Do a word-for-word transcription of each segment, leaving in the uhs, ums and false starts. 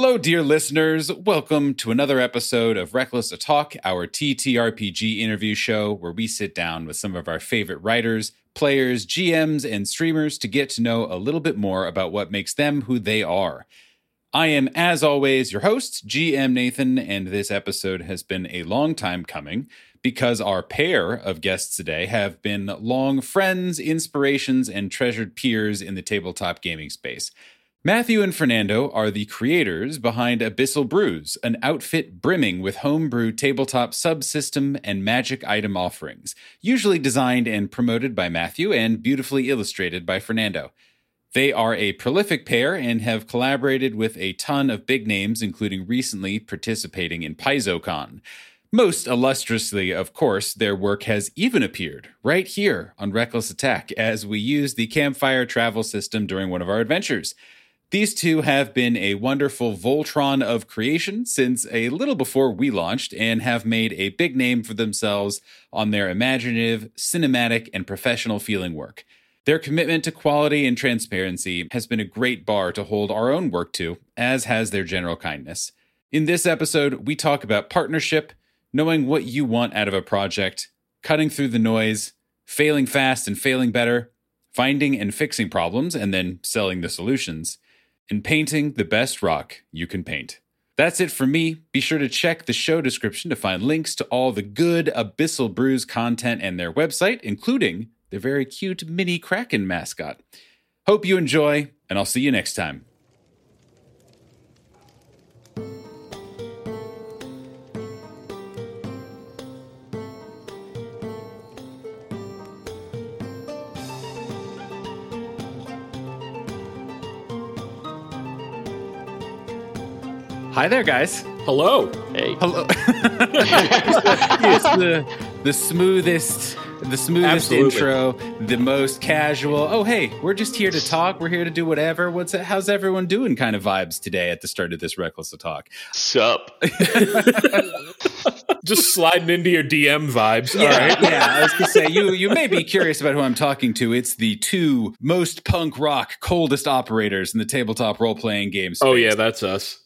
Hello, dear listeners. Welcome to another episode of Reckless Attack, our T T R P G interview show where we sit down with some of our favorite writers, players, G Ms, and streamers to get to know a little bit more about what makes them who they are. I am, as always, your host, G M Nathan, and this episode has been a long time coming because our pair of guests today have been long friends, inspirations, and treasured peers in the tabletop gaming space. Matthew and Fernando are the creators behind Abyssal Brews, an outfit brimming with homebrew tabletop subsystem and magic item offerings, usually designed and promoted by Matthew and beautifully illustrated by Fernando. They are a prolific pair and have collaborated with a ton of big names, including recently participating in PaizoCon. Most illustriously, of course, their work has even appeared right here on Reckless Attack as we use the Campfire Travel System during one of our adventures. These two have been a wonderful Voltron of creation since a little before we launched and have made a big name for themselves on their imaginative, cinematic, and professional feeling work. Their commitment to quality and transparency has been a great bar to hold our own work to, as has their general kindness. In this episode, we talk about partnership, knowing what you want out of a project, cutting through the noise, failing fast and failing better, finding and fixing problems, and then selling the solutions, and painting the best rock you can paint. That's it for me. Be sure to check the show description to find links to all the good Abyssal Brews content and their website, including their very cute mini Kraken mascot. Hope you enjoy, and I'll see you next time. Hi there, guys. Hello. Hey. Hello. It's the, the smoothest, the smoothest Absolutely. intro, the most casual. Oh, hey, we're just here to talk. We're here to do whatever. What's it, how's everyone doing? Kind of vibes today at the start of this Reckless Talk. Sup. Just sliding into your D M vibes. Yeah, all right. Yeah, I was going to say, you, you may be curious about who I'm talking to. It's the two most punk rock, coldest operators in the tabletop role-playing game space. Oh, yeah, that's us.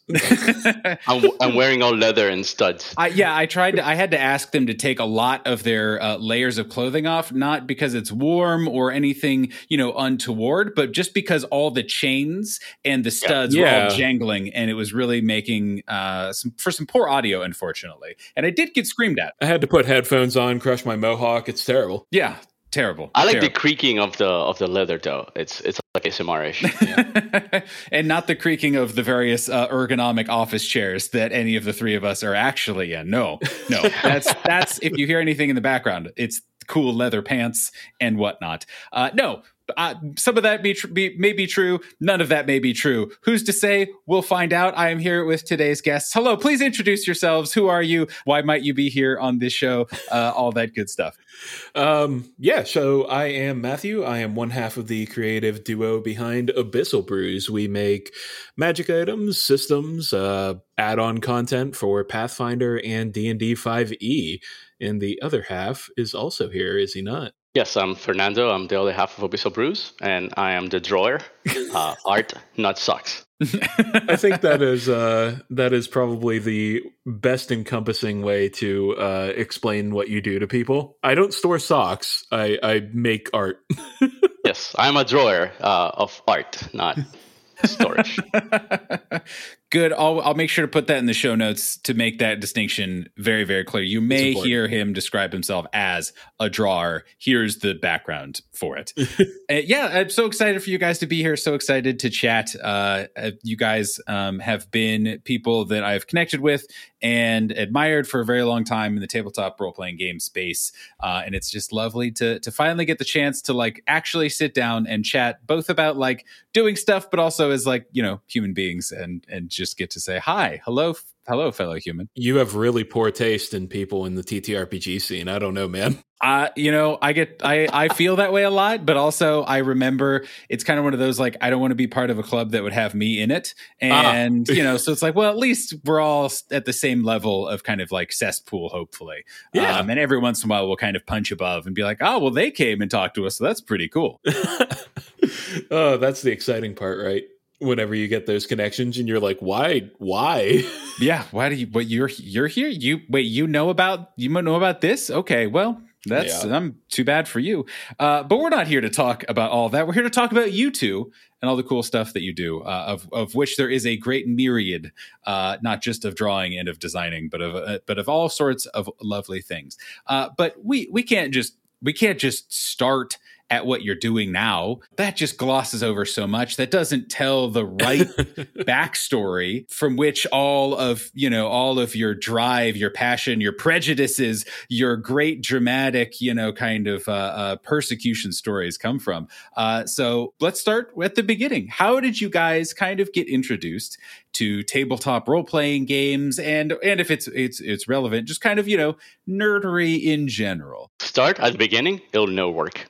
I'm, I'm wearing all leather and studs. I, yeah, I tried to, I had to ask them to take a lot of their uh, layers of clothing off, not because it's warm or anything, you know, untoward, but just because all the chains and the studs yeah. were all jangling, and it was really making uh, some, for some poor audio, unfortunately. And I did get screamed at. I had to put headphones on, crush my mohawk. It's terrible. Yeah. Terrible. I like terrible. the creaking of the of the leather, though. It's it's like A S M R-ish. Yeah. And not the creaking of the various uh, ergonomic office chairs that any of the three of us are actually in. No, no. That's that's if you hear anything in the background, it's cool leather pants and whatnot. Uh, no, uh, some of that may, tr- be, may be true. None of that may be true. Who's to say? We'll find out. I am here with today's guests. Hello, please introduce yourselves. Who are you? Why might you be here on this show? Uh, all that good stuff. Um, yeah, so I am Matthew. I am one half of the creative duo behind Abyssal Brews. We make magic items, systems, uh, add-on content for Pathfinder and D and D five E. And the other half is also here, is he not? Yes, I'm Fernando. I'm the other half of Abyssal Brews, and I am the drawer. Uh, art, not socks. I think that is uh, that is probably the best encompassing way to uh, explain what you do to people. I don't store socks. I, I make art. Yes, I'm a drawer uh, of art, not storage. Good. I'll, I'll make sure to put that in the show notes to make that distinction very, very clear. You may hear him describe himself as a drawer. Here's the background for it. uh, yeah, I'm so excited for you guys to be here. So excited to chat. Uh, you guys um, have been people that I've connected with and admired for a very long time in the tabletop role-playing game space. Uh, and it's just lovely to to finally get the chance to like actually sit down and chat both about like doing stuff, but also as like, you know, human beings and and just Just get to say hi, hello, hello, fellow human. You have really poor taste in people in the T T R P G scene. I don't know, man. Uh, you know, I get, I, I feel that way a lot, but also I remember it's kind of one of those like I don't want to be part of a club that would have me in it, and ah. you know, so it's like, well, at least we're all at the same level of kind of like cesspool, hopefully. Yeah. Um, and every once in a while, we'll kind of punch above and be like, oh, well, they came and talked to us, so that's pretty cool. Oh, that's the exciting part, right? whenever you get those connections and you're like, why, why? Yeah. Why do you, but you're, you're here. You wait, you know about, you know about this. Okay. Well, that's, yeah. I'm too bad for you. Uh, but we're not here to talk about all that. We're here to talk about you two and all the cool stuff that you do, uh, of, of which there is a great myriad, uh, not just of drawing and of designing, but of, uh, but of all sorts of lovely things. Uh, but we, we can't just, we can't just start at what you're doing now. That just glosses over so much. That doesn't tell the right backstory from which all of, you know, all of your drive, your passion, your prejudices, your great dramatic, you know, kind of uh, uh, persecution stories come from. Uh, so let's start at the beginning. How did you guys kind of get introduced to tabletop role-playing games, and and if it's it's it's relevant, just kind of, you know, nerdery in general? Start at the beginning, it'll no work.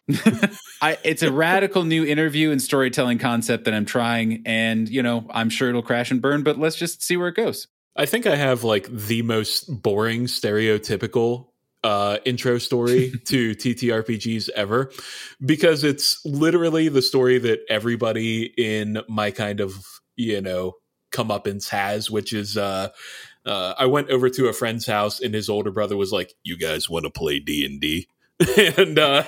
I, it's a radical new interview and storytelling concept that I'm trying, and, you know, I'm sure it'll crash and burn, but let's just see where it goes. I think I have, like, the most boring, stereotypical uh, intro story to T T R P Gs ever, because it's literally the story that everybody in my kind of, you know, comeuppance has, which is... Uh, Uh, I went over to a friend's house and his older brother was like, you guys want to play D and D? And uh,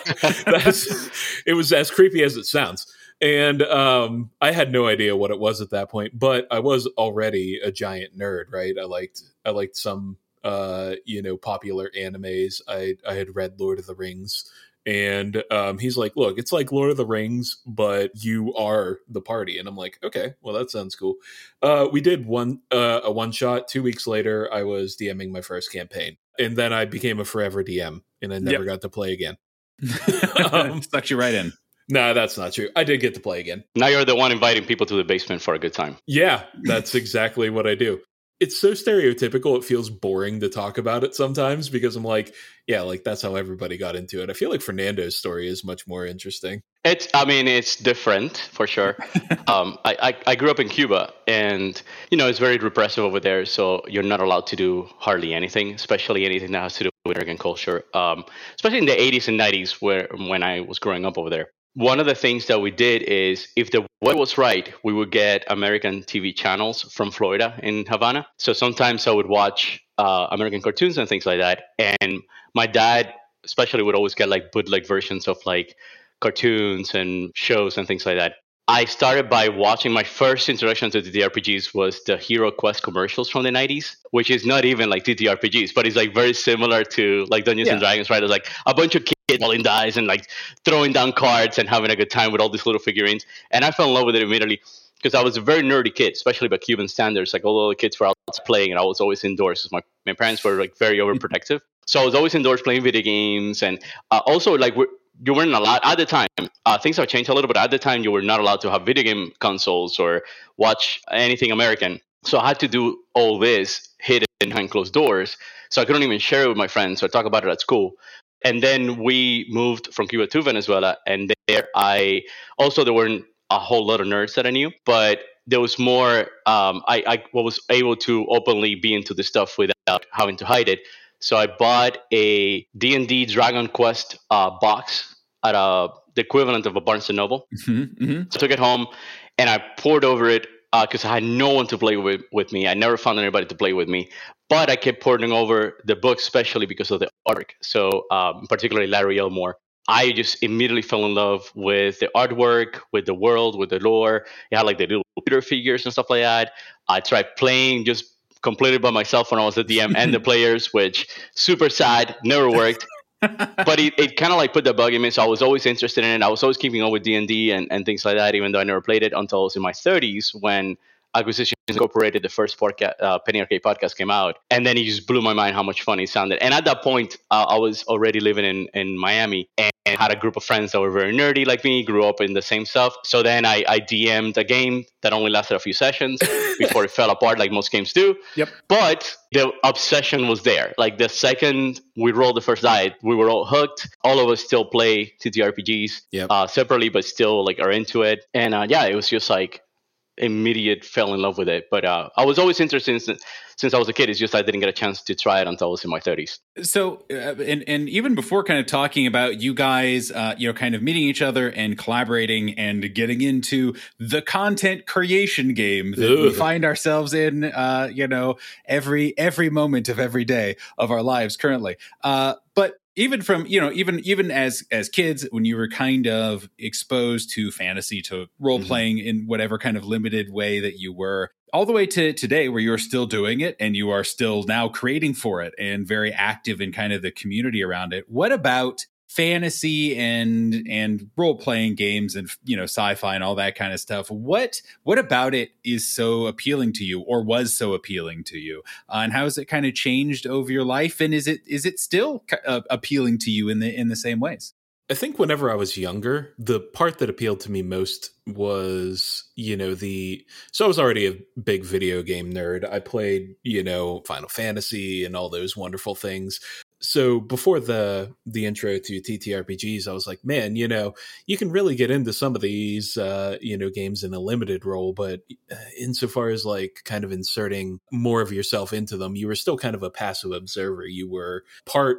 that's, it was as creepy as it sounds. And um, I had no idea what it was at that point, but I was already a giant nerd, right? I liked I liked some, uh, you know, popular animes. I, I had read Lord of the Rings. And um, he's like, look, it's like Lord of the Rings, but you are the party. And I'm like, okay, well, that sounds cool. Uh, we did one uh, a one shot. Two weeks later, I was DMing my first campaign. And then I became a forever D M and I never yep. got to play again. um, Sucked you right in. No, that's not true. I did get to play again. Now you're the one inviting people to the basement for a good time. Yeah, that's exactly what I do. It's so stereotypical, it feels boring to talk about it sometimes because I'm like, yeah, like that's how everybody got into it. I feel like Fernando's story is much more interesting. It's, I mean, it's different for sure. um, I, I, I grew up in Cuba and, you know, it's very repressive over there. So you're not allowed to do hardly anything, especially anything that has to do with American culture, um, especially in the eighties and nineties where when I was growing up over there. One of the things that we did is if the weather was right, we would get American T V channels from Florida in Havana. So sometimes I would watch uh, American cartoons and things like that. And my dad especially would always get like bootleg versions of like cartoons and shows and things like that. I started by watching, my first introduction to T T R P Gs was the Hero Quest commercials from the nineties, which is not even like T T R P Gs, but it's like very similar to like Dungeons yeah. and Dragons, right? It's like a bunch of kids rolling dice and like throwing down cards and having a good time with all these little figurines. And I fell in love with it immediately because I was a very nerdy kid, especially by Cuban standards. Like all the kids were out playing and I was always indoors because my, my parents were like very overprotective. So I was always indoors playing video games and uh, also like we're, you weren't allowed at the time. Uh, things have changed a little, but at the time you were not allowed to have video game consoles or watch anything American. So I had to do all this hidden behind closed doors. So I couldn't even share it with my friends. So I talk about it at school. And then we moved from Cuba to Venezuela. And there I also, there weren't a whole lot of nerds that I knew, but there was more, um, I, I was able to openly be into this stuff without having to hide it. So I bought a D and D Dragon Quest uh, box at a, the equivalent of a Barnes and Noble. Mm-hmm, mm-hmm. So I took it home and I poured over it because uh, I had no one to play with, with me. I never found anybody to play with me. But I kept pouring over the book, especially because of the artwork. So um, particularly Larry Elmore. I just immediately fell in love with the artwork, with the world, with the lore. It had like the little computer figures and stuff like that. I tried playing just completed by myself when I was the D M and the players, which super sad, never worked. But it, it kind of like put the bug in me. So I was always interested in it. I was always keeping up with D and D and, and things like that, even though I never played it until I was in my thirties when Acquisitions Incorporated, the first podcast, uh, Penny Arcade podcast came out. And then it just blew my mind how much fun it sounded. And at that point, uh, I was already living in, in Miami and had a group of friends that were very nerdy like me, grew up in the same stuff. So then I, I D M'd a game that only lasted a few sessions before it fell apart like most games do. Yep. But the obsession was there. Like the second we rolled the first die, we were all hooked. All of us still play T T R P Gs yep. uh, separately, but still like are into it. And uh, yeah, it was just like, immediate fell in love with it. But uh, I was always interested in, since I was a kid. It's just I didn't get a chance to try it until I was in my thirties. So, uh, and and even before kind of talking about you guys, uh, you know, kind of meeting each other and collaborating and getting into the content creation game that Ugh. we find ourselves in, uh, you know, every every moment of every day of our lives currently. Uh, but Even from, you know, even even as as kids, when you were kind of exposed to fantasy, to role playing mm-hmm. in whatever kind of limited way that you were, all the way to today where you're still doing it and you are still now creating for it and very active in kind of the community around it. What about fantasy and and role playing games and, you know, sci-fi and all that kind of stuff? What what about it is so appealing to you, or was so appealing to you, uh, and how has it kind of changed over your life? And is it is it still uh, appealing to you in the in the same ways? I think whenever I was younger, the part that appealed to me most was, you know, the, so I was already a big video game nerd. I played, you know, Final Fantasy and all those wonderful things. So before the the intro to T T R P Gs, I was like, man, you know, you can really get into some of these, uh, you know, games in a limited role. But insofar as like kind of inserting more of yourself into them, you were still kind of a passive observer. You were part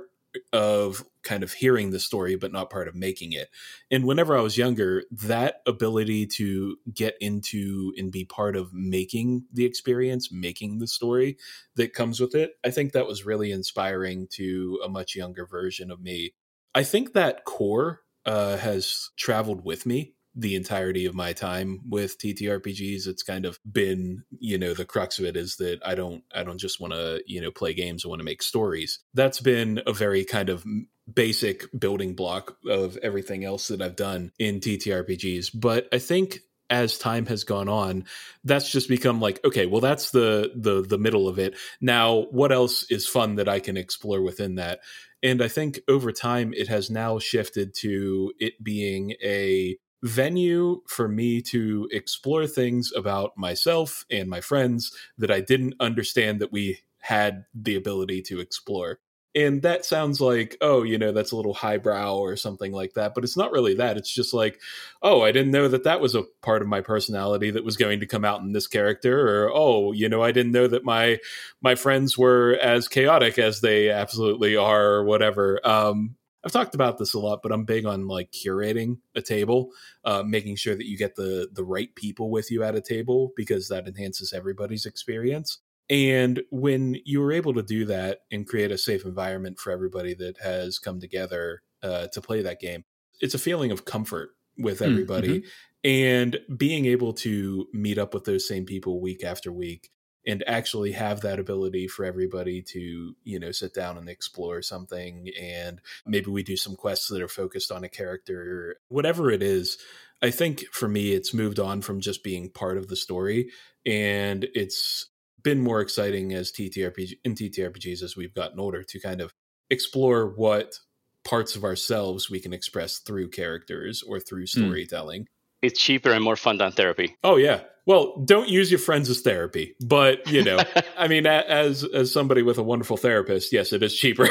of kind of hearing the story, but not part of making it. And whenever I was younger, that ability to get into and be part of making the experience, making the story that comes with it, I think that was really inspiring to a much younger version of me. I think that core uh, has traveled with me the entirety of my time with T T R P Gs. It's kind of been, you know, the crux of it is that I don't, I don't just want to, you know, play games. I want to make stories. That's been a very kind of basic building block of everything else that I've done in T T R P Gs. But I think as time has gone on, that's just become like, okay, well, that's the, the, the middle of it. Now, what else is fun that I can explore within that? And I think over time it has now shifted to it being a venue for me to explore things about myself and my friends that I didn't understand that we had the ability to explore. And that sounds like, oh, you know, that's a little highbrow or something like that. But it's not really that. It's just like, oh, I didn't know that that was a part of my personality that was going to come out in this character. Or, oh, you know, I didn't know that my my friends were as chaotic as they absolutely are or whatever. Um I've talked about this a lot, but I'm big on like curating a table, uh, making sure that you get the the right people with you at a table, because that enhances everybody's experience. And when you were able to do that and create a safe environment for everybody that has come together uh, to play that game, it's a feeling of comfort with everybody. Mm-hmm. And being able to meet up with those same people week after week and actually have that ability for everybody to, you know, sit down and explore something. And maybe we do some quests that are focused on a character, whatever it is. I think for me, it's moved on from just being part of the story. And it's been more exciting as T T R P G in T T R P Gs as we've gotten older to kind of explore what parts of ourselves we can express through characters or through storytelling. Mm. It's cheaper and more fun than therapy. Oh, yeah. Well, don't use your friends as therapy. But, you know, I mean, as as somebody with a wonderful therapist, yes, it is cheaper.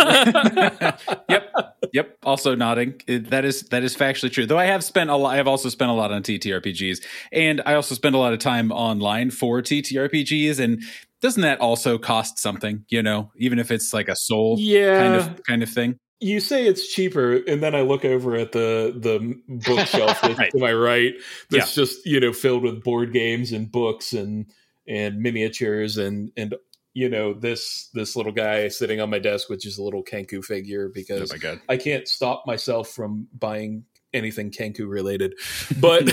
Yep. Yep. Also nodding. It, that is that is factually true. Though I have spent a lot, I have also spent a lot on T T R P Gs. And I also spend a lot of time online for T T R P Gs. And doesn't that also cost something, you know, even if it's like a soul yeah. kind of kind of thing? You say it's cheaper, and then I look over at the the bookshelf that's right. to my right that's yeah. just, you know, filled with board games and books and and miniatures and and you know this this little guy sitting on my desk, which is a little Kenku figure, because oh my God. I can't stop myself from buying anything Kenku related. But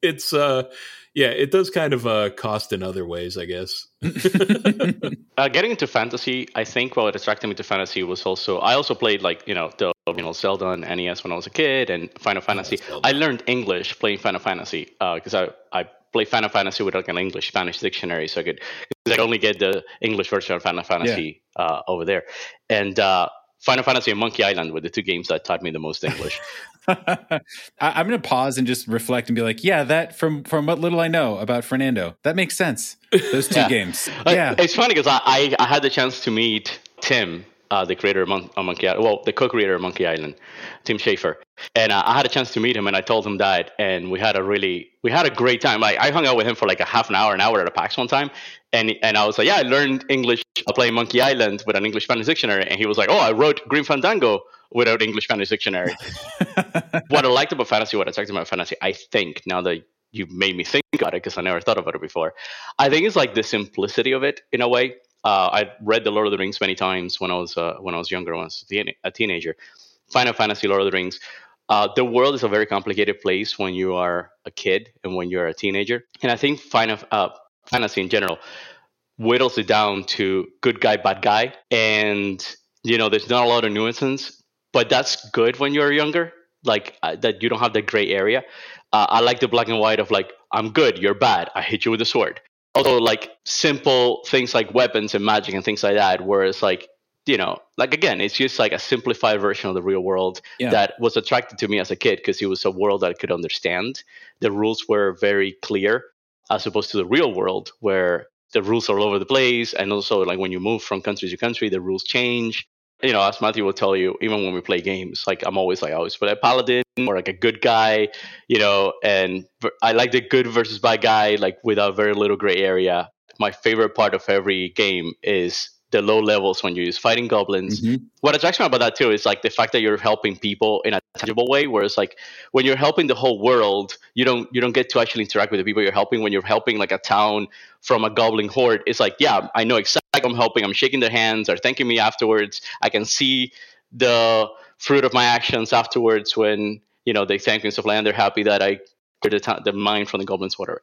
it's uh yeah, it does kind of uh, cost in other ways, I guess. uh, getting into fantasy, I think what attracted me to fantasy was also, I also played like, you know, the original Zelda and N E S when I was a kid and Final Fantasy. Oh, I learned English playing Final Fantasy because uh, I, I played Final Fantasy with like an English-Spanish dictionary. So I could, cause I could only get the English version of Final Fantasy yeah. uh, over there. And uh, Final Fantasy and Monkey Island were the two games that taught me the most English. I, I'm going to pause and just reflect and be like, yeah, that from, from what little I know about Fernando, that makes sense. Those two yeah. games. Yeah. It's funny because I, I, I had the chance to meet Tim, uh, the creator of Mon- Monkey Island, well, the co-creator of Monkey Island, Tim Schaefer. And uh, I had a chance to meet him, and I told him that, and we had a really, we had a great time. Like, I hung out with him for like a half an hour, an hour at a PAX one time, and and I was like, yeah, I learned English playing Monkey Island with an English Spanish dictionary, and he was like, oh, I wrote Grim Fandango without English Spanish dictionary. What I liked about fantasy, what I talked about fantasy, I think, now that you made me think about it, because I never thought about it before, I think it's like the simplicity of it in a way. Uh, I read the Lord of the Rings many times when I was uh, when I was younger, when I was a teenager. Final Fantasy, Lord of the Rings. Uh, the world is a very complicated place when you are a kid and when you're a teenager. And I think Final uh, Fantasy in general whittles it down to good guy, bad guy. And, you know, there's not a lot of nuisance, but that's good when you're younger, like uh, that you don't have that gray area. Uh, I like the black and white of like, I'm good, you're bad, I hit you with a sword. Also, like, simple things like weapons and magic and things like that, where it's like, you know, like, again, it's just like a simplified version of the real world yeah. that was attracted to me as a kid because it was a world that I could understand. The rules were very clear as opposed to the real world where the rules are all over the place. And also, like, when you move from country to country, the rules change. You know, as Matthew will tell you, even when we play games, like, I'm always like, I always play a paladin or like a good guy, you know, and I like the good versus bad guy, like, without very little gray area. My favorite part of every game is the low levels when you're just fighting goblins. Mm-hmm. What attracts me about that too is like the fact that you're helping people in a tangible way, where it's like when you're helping the whole world, you don't you don't get to actually interact with the people you're helping. When you're helping like a town from a goblin horde, it's like, yeah, I know exactly I'm helping. I'm shaking their hands. They're thanking me afterwards. I can see the fruit of my actions afterwards when, you know, they thank me and stuff like that. They're happy that I cleared the, ta- the mine from the goblins, whatever.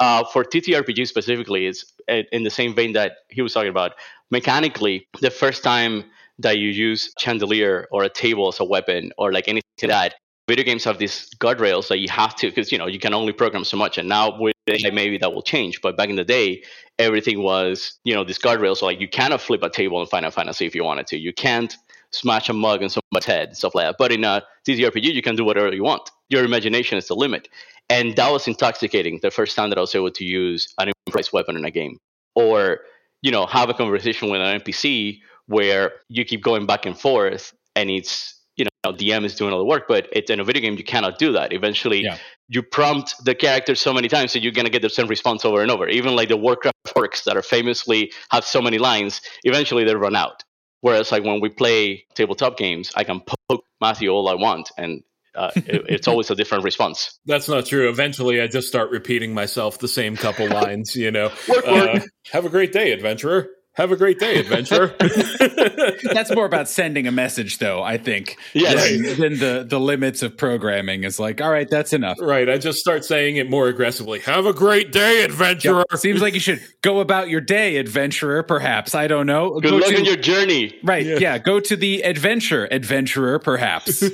Uh, for T T R P G specifically, it's in the same vein that he was talking about. Mechanically, the first time that you use chandelier or a table as a weapon or like anything like that, video games have these guardrails that you have to, because, you know, you can only program so much. And now with A I, maybe that will change. But back in the day, everything was, you know, these guardrails. So like you cannot flip a table in Final Fantasy if you wanted to. You can't smash a mug on somebody's head and stuff like that. But in a T T R P G, you can do whatever you want. Your imagination is the limit. And that was intoxicating the first time that I was able to use an improvised weapon in a game. Or, you know, have a conversation with an N P C where you keep going back and forth and it's, you know, D M is doing all the work, but it's in a video game, you cannot do that. Eventually, yeah. you prompt the character so many times that so you're going to get the same response over and over. Even like the Warcraft works that are famously have so many lines, eventually they run out. Whereas like when we play tabletop games, I can poke Matthew all I want and Uh, it, it's always a different response. That's not true. Eventually, I just start repeating myself the same couple lines, you know. Work, work. Uh, have a great day, adventurer. Have a great day, adventurer. That's more about sending a message, though, I think. Yes. Than, than the, the limits of programming is like, all right, that's enough. Right. I just start saying it more aggressively. Have a great day, adventurer. Yep. Seems like you should go about your day, adventurer, perhaps. I don't know. Good go luck to, in your journey. Right. Yeah. yeah. Go to the adventure, adventurer, perhaps.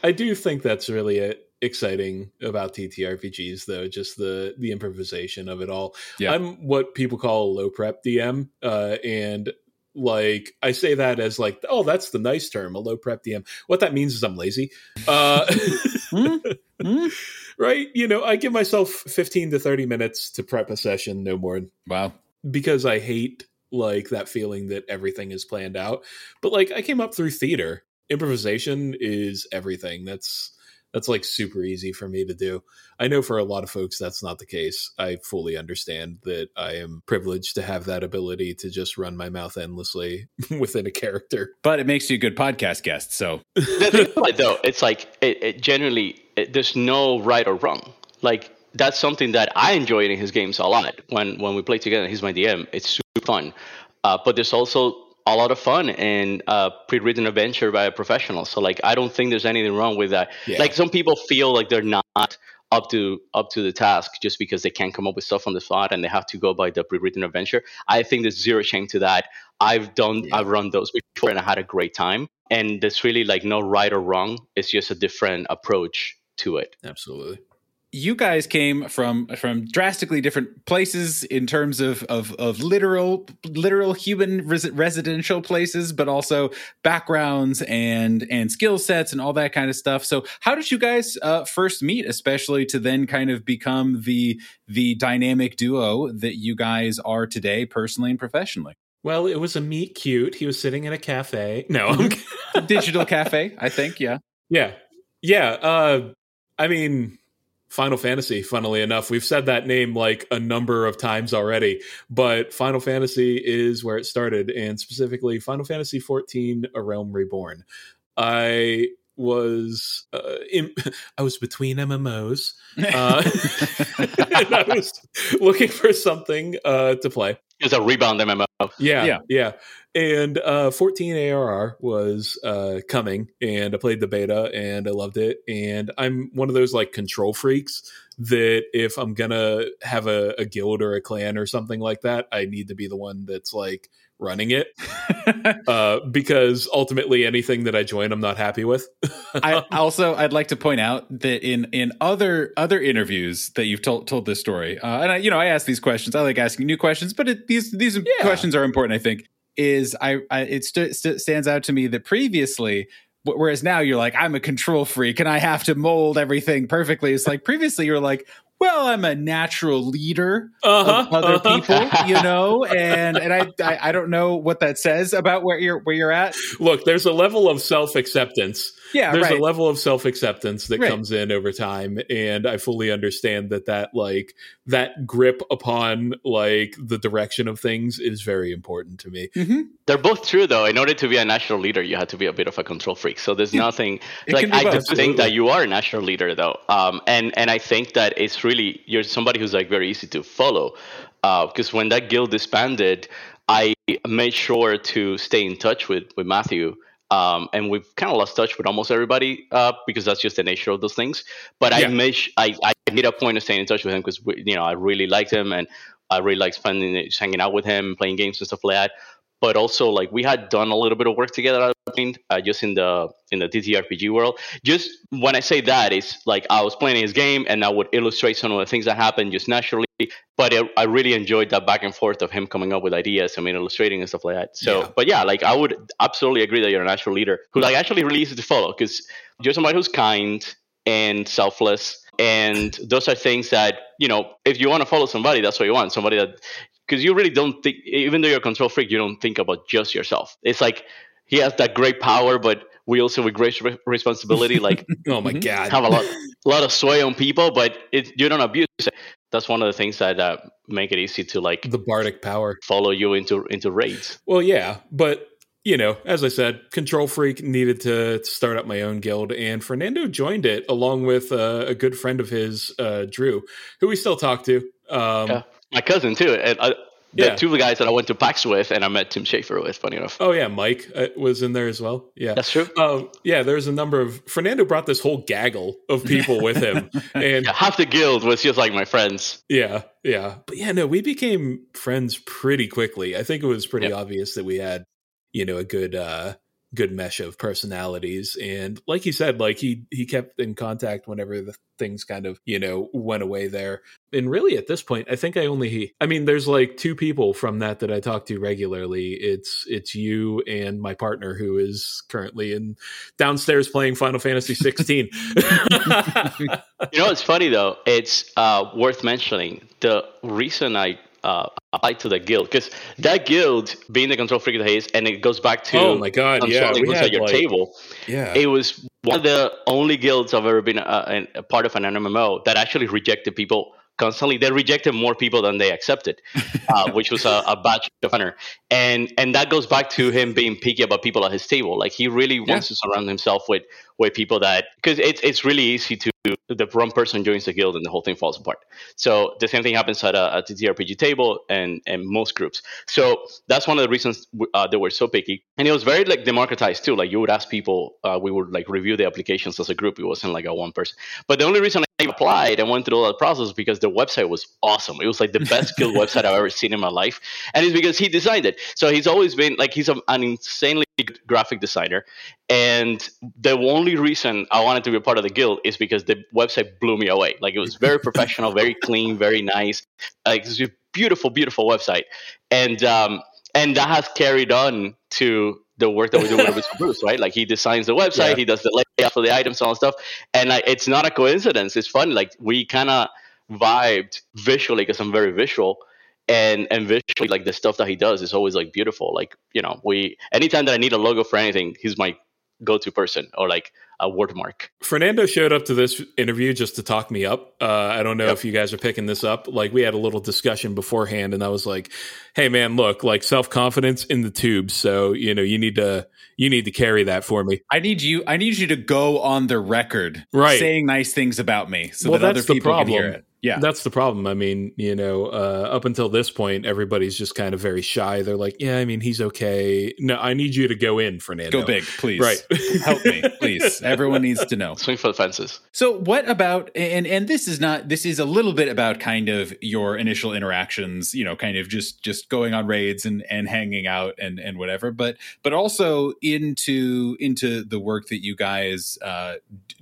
I do think that's really exciting about T T R P Gs, though, just the, the improvisation of it all. Yeah. I'm what people call a low prep D M, uh, and like I say that as like, oh, that's the nice term, a low prep D M. What that means is I'm lazy, uh, mm-hmm. right? You know, I give myself fifteen to thirty minutes to prep a session, no more. Wow, because I hate like that feeling that everything is planned out. But like I came up through theater. Improvisation is everything. That's that's like super easy for me to do. I know for a lot of folks that's not the case. I fully understand that I am privileged to have that ability to just run my mouth endlessly within a character. But it makes you a good podcast guest. So the thing about it, though, it's like it, it generally it, there's no right or wrong. Like that's something that I enjoy in his games a lot. When when we play together, he's my D M. It's super fun. Uh, but there's also a lot of fun and uh pre-written adventure by a professional. So like, I don't think there's anything wrong with that. Yeah. Like some people feel like they're not up to up to the task just because they can't come up with stuff on the spot and they have to go by the pre-written adventure. I think there's zero shame to that. I've done, yeah. I've run those before and I had a great time. And there's really like no right or wrong. It's just a different approach to it. Absolutely. You guys came from from drastically different places in terms of of, of literal literal human res- residential places, but also backgrounds and and skill sets and all that kind of stuff. So how did you guys uh, first meet, especially to then kind of become the the dynamic duo that you guys are today, personally and professionally? Well, it was a meet cute. He was sitting in a cafe. No, digital cafe, I think. Yeah. Yeah. Yeah. Uh, I mean, Final Fantasy, funnily enough, we've said that name like a number of times already, but Final Fantasy is where it started, and specifically Final Fantasy fourteen, A Realm Reborn. I was uh, in, I was between M M Os, uh, and I was looking for something uh, to play. It's a rebound M M O. Yeah, yeah, yeah. And uh, fourteen A R R was uh, coming, and I played the beta, and I loved it. And I'm one of those like control freaks that if I'm gonna have a, a guild or a clan or something like that, I need to be the one that's like running it, uh, because ultimately anything that I join, I'm not happy with. I also, I'd like to point out that in, in other, other interviews that you've told, told this story, uh, and I, you know, I ask these questions, I like asking new questions, but it, these, these yeah. questions are important. I think is I, I it st- st- stands out to me that previously, whereas now you're like, I'm a control freak and I have to mold everything perfectly. It's like previously you were like, well, I'm a natural leader uh-huh, of other uh-huh. people, you know, and and I, I I don't know what that says about where you're where you're at. Look, there's a level of self-acceptance. Yeah, there's right. a level of self-acceptance that right. comes in over time, and I fully understand that that like that grip upon like the direction of things is very important to me. Mm-hmm. They're both true, though. In order to be a natural leader, you have to be a bit of a control freak. So there's yeah. nothing it like I just think that you are a natural leader, though, um, and and I think that it's. Really Really, you're somebody who's like very easy to follow, because uh, when that guild disbanded, I made sure to stay in touch with with Matthew, um, and we've kind of lost touch with almost everybody uh, because that's just the nature of those things. But yeah. I made sh- I, I made a point of staying in touch with him because you know I really liked him and I really liked spending hanging out with him, playing games and stuff like that. But also, like we had done a little bit of work together, uh, just in the in the T T R P G world. Just when I say that, it's like I was playing his game, and I would illustrate some of the things that happened just naturally. But it, I really enjoyed that back and forth of him coming up with ideas, I mean, illustrating and stuff like that. So, yeah. but yeah, like I would absolutely agree that you're a natural leader who like actually really easy to follow because you're somebody who's kind and selfless, and those are things that you know if you want to follow somebody, that's what you want. Somebody that. Because you really don't think, even though you're a control freak, you don't think about just yourself. It's like he has that great power, but we also with great re- responsibility, like oh my god, have a lot, a lot of sway on people, but it, you don't abuse it. That's one of the things that uh, make it easy to like the bardic power follow you into into raids. Well, yeah, but. You know, as I said, control freak needed to start up my own guild, and Fernando joined it along with uh, a good friend of his, uh, Drew, who we still talk to. Um, yeah. My cousin too, and I, yeah. the two of the guys that I went to PAX with, and I met Tim Schaefer with. Funny enough, oh yeah, Mike uh, was in there as well. Yeah, that's true. Um, yeah, there's a number of Fernando brought this whole gaggle of people with him, and yeah, half the guild was just like my friends. Yeah, yeah, but yeah, no, we became friends pretty quickly. I think it was pretty yep. obvious that we had. You know, a good uh, good mesh of personalities. And like you said, like he he kept in contact whenever the things kind of, you know, went away there. And really at this point, I think I only I mean, there's like two people from that that I talk to regularly. It's it's you and my partner, who is currently in downstairs playing Final Fantasy sixteen. You know, it's funny, though. It's uh, worth mentioning the reason I Uh, applied to the guild, because that guild being the control freak of the haze, and it goes back to oh my god I'm yeah sorry, we had, at your like, table yeah it was one of the only guilds I've ever been a, a part of an M M O that actually rejected people constantly. They rejected more people than they accepted, uh, which was a, a badge of honor, and and that goes back to him being picky about people at his table. Like he really wants yeah. to surround himself with with people that, because it's it's really easy to the wrong person joins the guild and the whole thing falls apart. So the same thing happens at a, at a T T R P G table and, and most groups. So that's one of the reasons uh, they were so picky. And it was very like democratized too. Like you would ask people, uh, we would like review the applications as a group. It wasn't like a one person. But the only reason I applied and went through all that process is because the website was awesome. It was like the best guild website I've ever seen in my life. And it's because he designed it. So he's always been like, he's a, an insanely good graphic designer. And the only reason I wanted to be a part of the guild is because the website blew me away. Like it was very professional, very clean, very nice. Like it's a beautiful, beautiful website. And um, and that has carried on to the work that we do with Abyssal Brews, right? Like he designs the website, yeah. he does the layout for the items and all that stuff. And like, it's not a coincidence. It's fun. Like we kind of vibed visually because I'm very visual. And and visually, like the stuff that he does is always like beautiful. Like, you know, we anytime that I need a logo for anything, he's my go-to person or like a wordmark. Fernando showed up to this interview just to talk me up. Uh, I don't know yep. if you guys are picking this up. Like we had a little discussion beforehand and I was like, hey man, look, like self-confidence in the tubes. So, you know, you need to, you need to carry that for me. I need you, I need you to go on the record right. saying nice things about me so well, that other people can hear it. Yeah, that's the problem. I mean, you know, uh, up until this point, everybody's just kind of very shy. They're like, yeah, I mean, he's okay. No, I need you to go in, Fernando. Go big, please. Right. Help me, please. Everyone needs to know. Swing for the fences. So what about, and and this is not, this is a little bit about kind of your initial interactions, you know, kind of just just going on raids and, and hanging out and, and whatever, but but also into, into the work that you guys uh,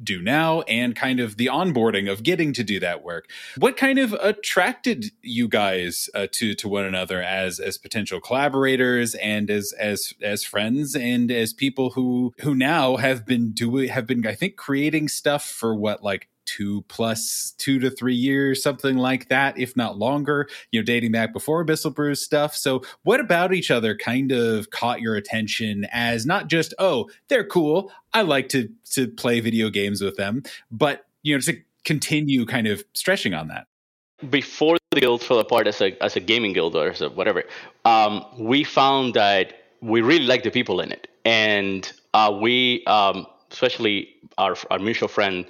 do now and kind of the onboarding of getting to do that work. What kind of attracted you guys uh, to to one another as as potential collaborators and as as as friends and as people who who now have been doing have been I think creating stuff for what like two plus two to three years, something like that, if not longer, you know, dating back before Abyssal Brews stuff. So what about each other kind of caught your attention as not just, oh, they're cool, I like to to play video games with them, but you know, it's like continue kind of stretching on that? Before the guild fell apart as a as a gaming guild or as a whatever, um, we found that we really liked the people in it. And uh, we, um, especially our, our mutual friend,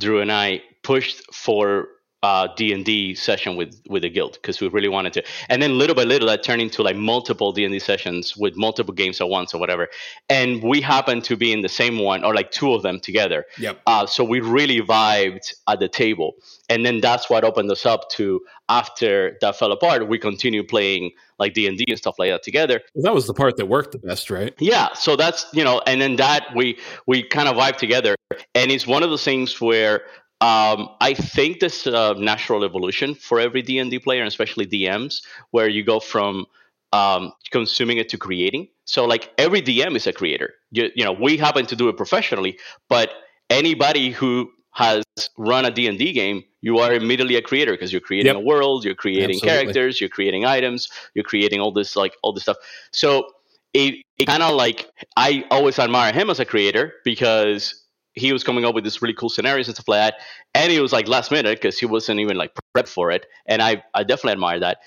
Drew and I, pushed for uh, D and D session with, with the guild because we really wanted to. And then little by little, that turned into like multiple D and D sessions with multiple games at once or whatever. And we happened to be in the same one or like two of them together. Yep. Uh, so we really vibed at the table. And then that's what opened us up to, after that fell apart, we continued playing like D and D and stuff like that together. Well, that was the part that worked the best, right? Yeah. So that's, you know, and then that we, we kind of vibed together. And it's one of those things where Um, I think this uh, natural evolution for every D and D player, and especially D Ms, where you go from um, consuming it to creating. So, like, every D M is a creator. You, you know, we happen to do it professionally, but anybody who has run a D and D game, you are immediately a creator because you're creating yep. a world, you're creating Absolutely. characters, you're creating items, you're creating all this, like, all this stuff. So, it, it kind of like, I always admire him as a creator because he was coming up with these really cool scenarios and stuff like that. And it was like last minute because he wasn't even like prepped for it. And I, I definitely admire that.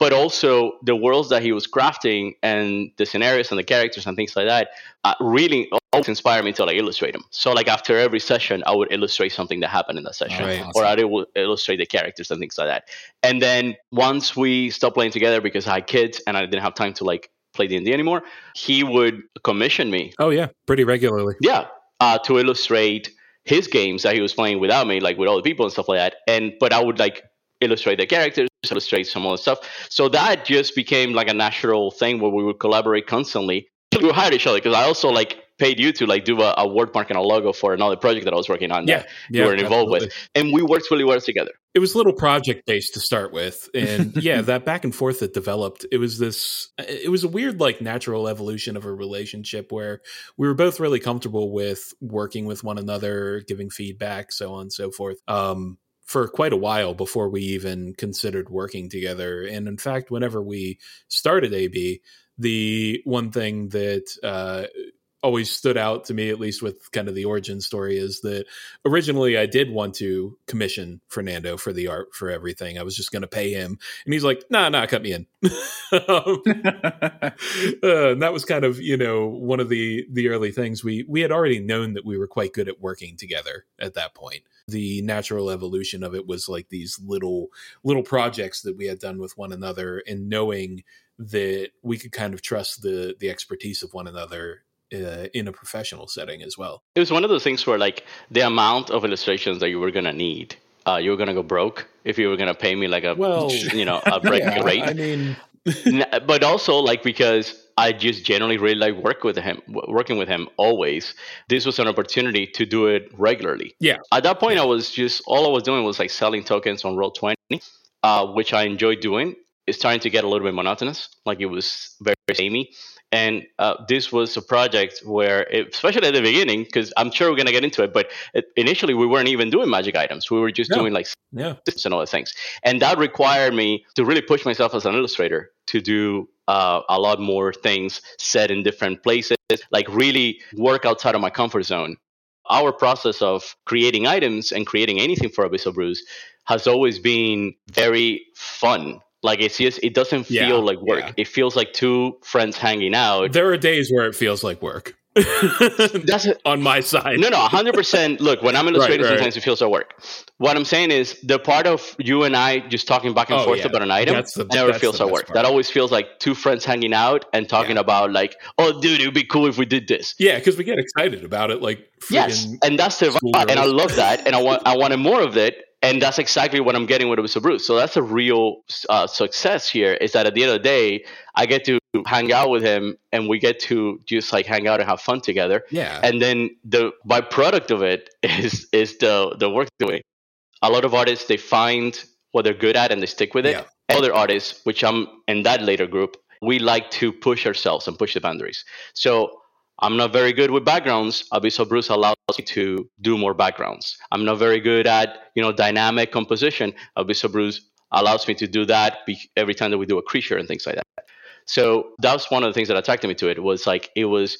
But also the worlds that he was crafting and the scenarios and the characters and things like that uh, really always inspired me to like illustrate them. So like after every session, I would illustrate something that happened in that session. Right, awesome. Or I would illustrate the characters and things like that. And then once we stopped playing together because I had kids and I didn't have time to like play D and D anymore, he would commission me. Oh, yeah. Pretty regularly. Yeah. Uh, to illustrate his games that he was playing without me, like with all the people and stuff like that. And but I would like illustrate the characters, illustrate some other stuff. So that just became like a natural thing where we would collaborate constantly. We would hire each other because I also like paid you to like do a, a wordmark and a logo for another project that I was working on yeah, that yeah, you were involved definitely. with. And we worked really well together. It was a little project based to start with. And yeah, that back and forth that developed, it was this, it was a weird, like natural evolution of a relationship where we were both really comfortable with working with one another, giving feedback, so on and so forth. Um, for quite a while before we even considered working together. And in fact, whenever we started A B, the one thing that, uh, always stood out to me, at least with kind of the origin story, is that originally I did want to commission Fernando for the art for everything. I was just going to pay him. And he's like, nah, nah, cut me in. um, uh, and that was kind of, you know, one of the, the early things we, we had already known that we were quite good at working together at that point. The natural evolution of it was like these little, little projects that we had done with one another and knowing that we could kind of trust the, the expertise of one another Uh, in a professional setting as well. It was one of those things where like the amount of illustrations that you were going to need, uh, you were going to go broke if you were going to pay me like a, well, you know, a break yeah, rate. I mean, but also like, because I just generally really like work with him, working with him always. This was an opportunity to do it regularly. Yeah. At that point, I was just, all I was doing was like selling tokens on Roll twenty, uh, which I enjoyed doing. It's starting to get a little bit monotonous. Like it was very samey. And uh, this was a project where, it, especially at the beginning, because I'm sure we're going to get into it, but it, initially we weren't even doing magic items. We were just yeah. doing like yeah. and other things. And that required me to really push myself as an illustrator to do uh, a lot more things set in different places, like really work outside of my comfort zone. Our process of creating items and creating anything for Abyssal Brews has always been very fun. Like, it's just, it doesn't feel yeah, like work. Yeah. It feels like two friends hanging out. There are days where it feels like work. That's a, on my side. No, no, one hundred percent. Look, when I'm illustrating, right, right. sometimes it feels like work. What I'm saying is the part of you and I just talking back and oh, forth yeah. about an item that's the, never that's feels like work. Part. That always feels like two friends hanging out and talking yeah. about like, oh, dude, it would be cool if we did this. Yeah, because we get excited about it. Like, yes, and that's the vibe, and I love that, and I want, I wanted more of it. And that's exactly what I'm getting with Abyssal Brews. So that's a real uh, success here, is that at the end of the day, I get to hang out with him and we get to just like hang out and have fun together. Yeah. And then the byproduct of it is is the, the work doing. A lot of artists, they find what they're good at and they stick with it. Yeah. And other artists, which I'm in that later group, we like to push ourselves and push the boundaries. So I'm not very good with backgrounds. Abyssal Brews allows me to do more backgrounds. I'm not very good at, you know, dynamic composition. Abyssal Brews allows me to do that every time that we do a creature and things like that. So that was one of the things that attracted me to it. Was like, it was,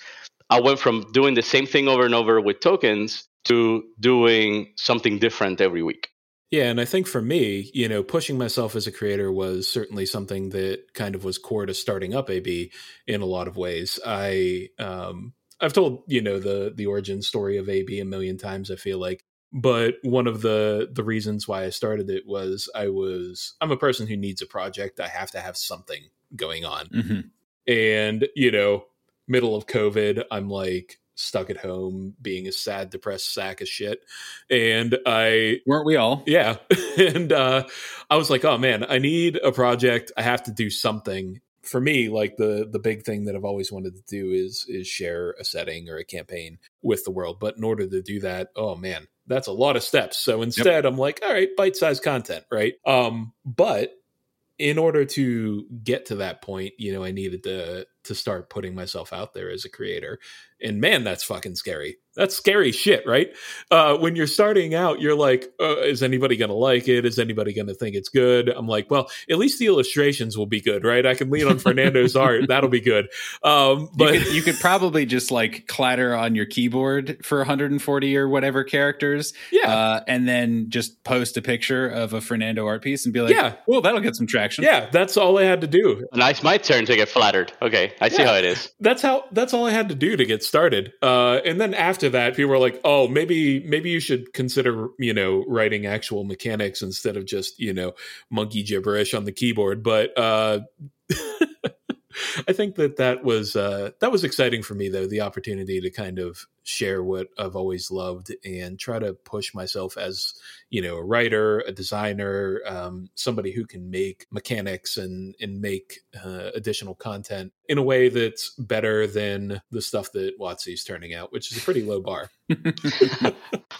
I went from doing the same thing over and over with tokens to doing something different every week. Yeah, and I think for me, you know, pushing myself as a creator was certainly something that kind of was core to starting up A B in a lot of ways. I, um, I've told, you know, the the origin story of A B a million times, I feel like. But one of the the reasons why I started it was I was, I'm a person who needs a project. I have to have something going on. Mm-hmm. And, you know, middle of COVID, I'm like, stuck at home being a sad, depressed sack of shit. And I weren't we all? Yeah. And uh, I was like, oh man, I need a project. I have to do something. For me, like the the big thing that I've always wanted to do is is share a setting or a campaign with the world. But in order to do that, oh man, that's a lot of steps. So instead, yep. I'm like, all right, bite-sized content, right? Um, but in order to get to that point, you know, I needed to to start putting myself out there as a creator. And man, that's fucking scary. That's scary shit, right? Uh, when you're starting out, you're like, uh, is anybody going to like it? Is anybody going to think it's good? I'm like, well, at least the illustrations will be good, right? I can lean on Fernando's art. That'll be good. Um, but you could, you could probably just like clatter on your keyboard for one hundred forty or whatever characters. Yeah. Uh, and then just post a picture of a Fernando art piece and be like, yeah, well, that'll get some traction. Yeah. That's all I had to do. And it's my turn to get flattered. Okay. I yeah. see how it is. That's how, that's all I had to do to get started. Uh, and then after, After that, people were like, oh, maybe maybe you should consider, you know, writing actual mechanics instead of just, you know, monkey gibberish on the keyboard. But uh, I think that that was uh, that was exciting for me, though, the opportunity to kind of share what I've always loved and try to push myself as, you know, a writer, a designer, um, somebody who can make mechanics and, and make uh, additional content in a way that's better than the stuff that WotC's turning out, which is a pretty low bar. I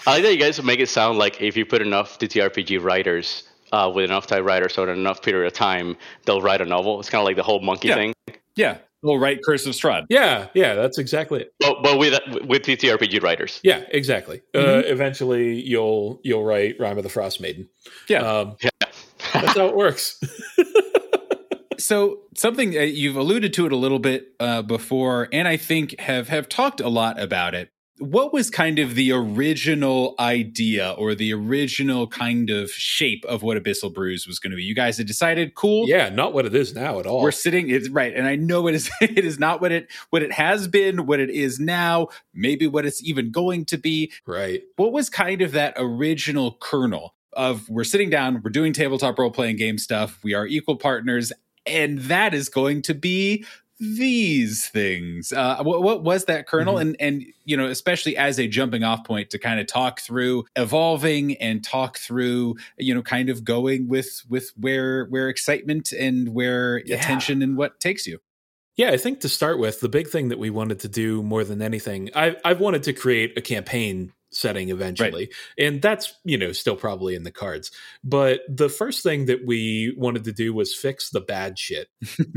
like that you guys make it sound like if you put enough T T R P G writers uh, with enough typewriters over enough period of time, they'll write a novel. It's kind of like the whole monkey yeah. thing. Yeah. We'll write Curse of Strahd. Yeah, yeah, that's exactly it. But, but with with T T R P G writers. Yeah, exactly. Mm-hmm. Uh, eventually, you'll you'll write Rime of the Frost Maiden. Yeah, um, yeah. That's how it works. So something uh, you've alluded to it a little bit uh, before, and I think have have talked a lot about it. What was kind of the original idea or the original kind of shape of what Abyssal Brews was going to be? You guys had decided, cool. Yeah, not what it is now at all. We're sitting, it's right. And I know it is it is not what it what it has been, what it is now, maybe what it's even going to be. Right. What was kind of that original kernel of we're sitting down, we're doing tabletop role-playing game stuff, we are equal partners, and that is going to be these things. Uh, what, what was that kernel? Mm-hmm. And, and, you know, especially as a jumping off point to kind of talk through evolving and talk through, you know, kind of going with, with where, where excitement and where yeah. attention and what takes you. Yeah, I think to start with, the big thing that we wanted to do more than anything, I, I've wanted to create a campaign setting eventually. Right. And that's, you know, still probably in the cards. But the first thing that we wanted to do was fix the bad shit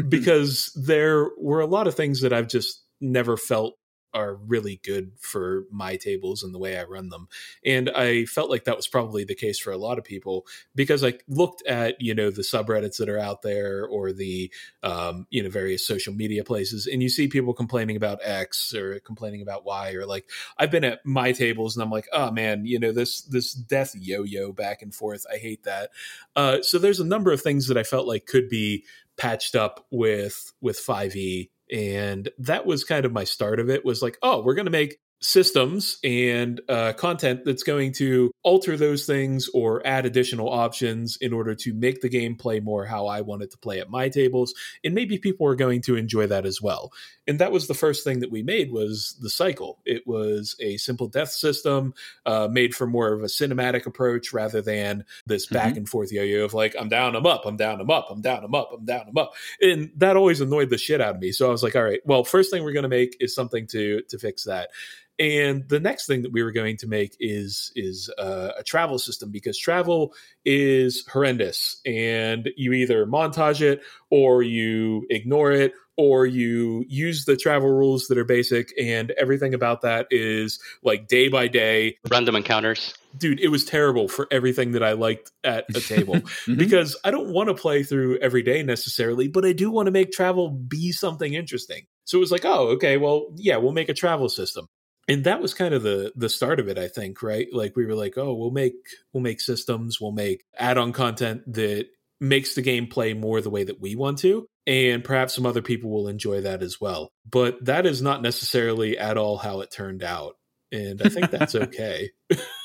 because there were a lot of things that I've just never felt are really good for my tables and the way I run them. And I felt like that was probably the case for a lot of people, because I looked at, you know, the subreddits that are out there, or the, um, you know, various social media places, and you see people complaining about X or complaining about Y, or like, I've been at my tables and I'm like, oh man, you know, this, this death yo-yo back and forth. I hate that. Uh, so there's a number of things that I felt like could be patched up with, with five E. And that was kind of my start of it, was like, oh, we're going to make systems and uh, content that's going to alter those things or add additional options in order to make the game play more how I want it to play at my tables. And maybe people are going to enjoy that as well. And that was the first thing that we made, was the cycle. It was a simple death system uh, made for more of a cinematic approach rather than this mm-hmm. back and forth yo-yo of like, I'm down, I'm up, I'm down, I'm up, I'm down, I'm up, I'm down, I'm up. And that always annoyed the shit out of me. So I was like, all right, well, first thing we're going to make is something to to fix that. And the next thing that we were going to make is is uh, a travel system, because travel is horrendous, and you either montage it or you ignore it, or you use the travel rules that are basic, and everything about that is like day by day. Random encounters. Dude, it was terrible for everything that I liked at a table mm-hmm. because I don't want to play through every day necessarily, but I do want to make travel be something interesting. So it was like, oh, okay, well, yeah, we'll make a travel system. And that was kind of the the start of it, I think, right? Like we were like, oh, we'll make we'll make systems, we'll make add-on content that makes the game play more the way that we want to. And perhaps some other people will enjoy that as well. But that is not necessarily at all how it turned out. And I think that's okay.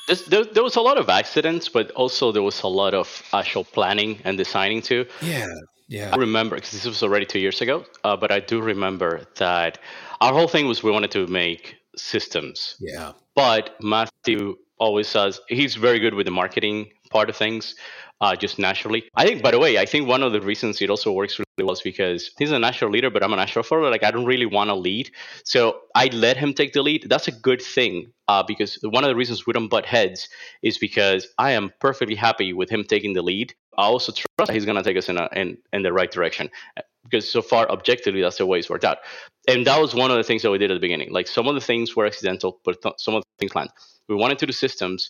This, there, there was a lot of accidents, but also there was a lot of actual planning and designing too. Yeah. Yeah. I remember, because this was already two years ago, uh, but I do remember that our whole thing was we wanted to make systems. Yeah. But Matthew always says he's very good with the marketing part of things, uh, just naturally. I think, by the way, I think one of the reasons it also works really well is because he's a natural leader, but I'm a natural follower. Like, I don't really want to lead. So I let him take the lead. That's a good thing, uh, because one of the reasons we don't butt heads is because I am perfectly happy with him taking the lead. I also trust that he's going to take us in, a, in in the right direction, because so far, objectively, that's the way it's worked out. And that was one of the things that we did at the beginning. Like, some of the things were accidental, but th- some of the things planned. We wanted to do systems,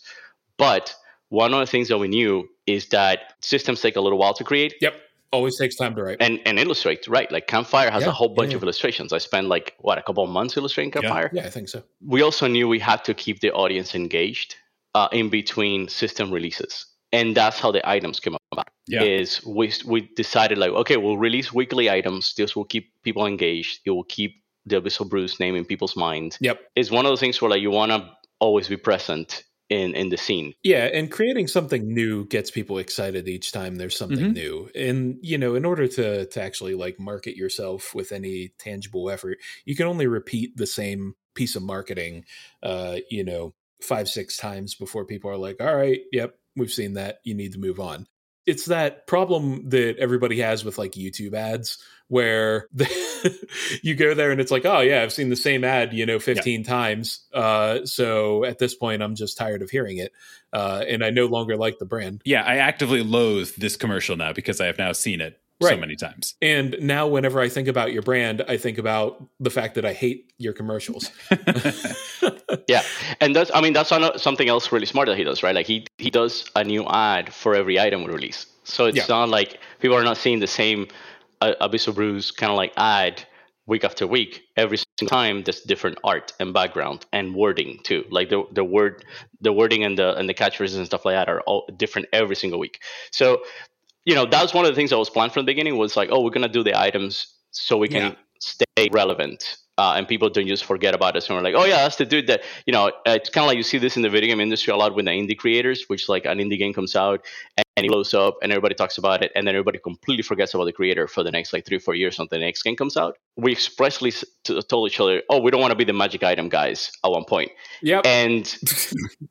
but one of the things that we knew is that systems take a little while to create. Yep. Always takes time to write. And and illustrate, right? Like Campfire has yeah, a whole bunch yeah, yeah. of illustrations. I spent like, what, a couple of months illustrating Campfire? Yeah, yeah I think so. We also knew we had to keep the audience engaged uh, in between system releases. And that's how the items came about. Yeah. Is we we decided like, okay, we'll release weekly items. This will keep people engaged. It will keep the Abyssal Brews name in people's minds. Yep. It's one of those things where like you want to always be present in in the scene. Yeah, and creating something new gets people excited each time there's something mm-hmm. new. And you know, in order to to actually like market yourself with any tangible effort, you can only repeat the same piece of marketing, uh, you know, five, six times before people are like, all right, yep. We've seen that. You need to move on. It's that problem that everybody has with like YouTube ads where the you go there and it's like, oh yeah, I've seen the same ad, you know, fifteen yeah. times. Uh, so at this point, I'm just tired of hearing it. Uh, and I no longer like the brand. Yeah. I actively loathe this commercial now because I have now seen it. Right. So many times. And now whenever I think about your brand, I think about the fact that I hate your commercials. Yeah. And that's, I mean, that's something else really smart that he does, right? Like he, he does a new ad for every item we release. So it's yeah. not like people are not seeing the same uh, Abyssal Brews kind of like ad week after week. Every single time there's different art and background and wording too. Like the, the word, the wording and the, and the catchphrases and stuff like that are all different every single week. So you know, that was one of the things that was planned from the beginning was like, oh, we're going to do the items so we can yeah. stay relevant. Uh, and people don't just forget about us. And we're like, oh, yeah, that's the dude that, you know, it's kind of like you see this in the video game industry a lot with the indie creators, which like an indie game comes out and it blows up and everybody talks about it. And then everybody completely forgets about the creator for the next like three or four years until the next game comes out. We expressly t- told each other, oh, we don't want to be the magic item guys at one point. Yep. And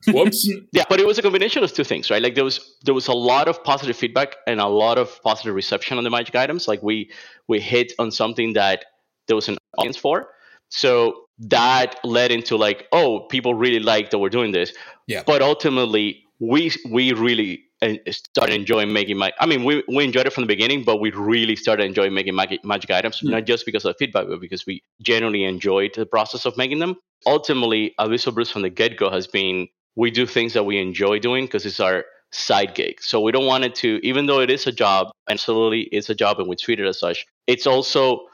whoops. Yeah. But it was a combination of two things, right? Like there was there was a lot of positive feedback and a lot of positive reception on the magic items. Like we we hit on something that there was an audience for. So that led into like, oh, people really like that we're doing this. Yeah. But ultimately, we we really started enjoying making my, I mean, we, we enjoyed it from the beginning, but we really started enjoying making magic, magic items, mm. not just because of the feedback, but because we generally enjoyed the process of making them. Ultimately, Abyssal Brews from the get-go has been, we do things that we enjoy doing because it's our side gig. So we don't want it to, even though it is a job, and absolutely it's a job and we treat it as such, it's also,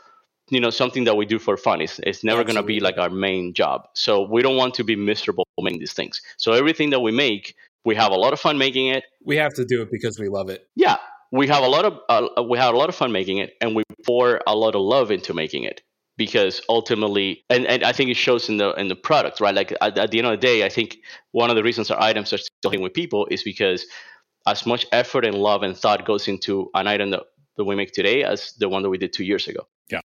you know, something that we do for fun. It's, it's never going to be like our main job. So we don't want to be miserable making these things. So everything that we make, we have a lot of fun making it. We have to do it because we love it. Yeah, we have a lot of uh, we have a lot of fun making it, and we pour a lot of love into making it because ultimately, and, and I think it shows in the in the product, right? Like at, at the end of the day, I think one of the reasons our items are still hitting with people is because as much effort and love and thought goes into an item that, that we make today as the one that we did two years ago. Yeah,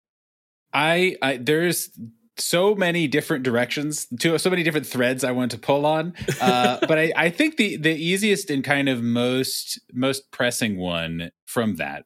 I, I there's. so many different directions, to so many different threads I want to pull on. Uh, but I, I think the, the easiest and kind of most most pressing one from that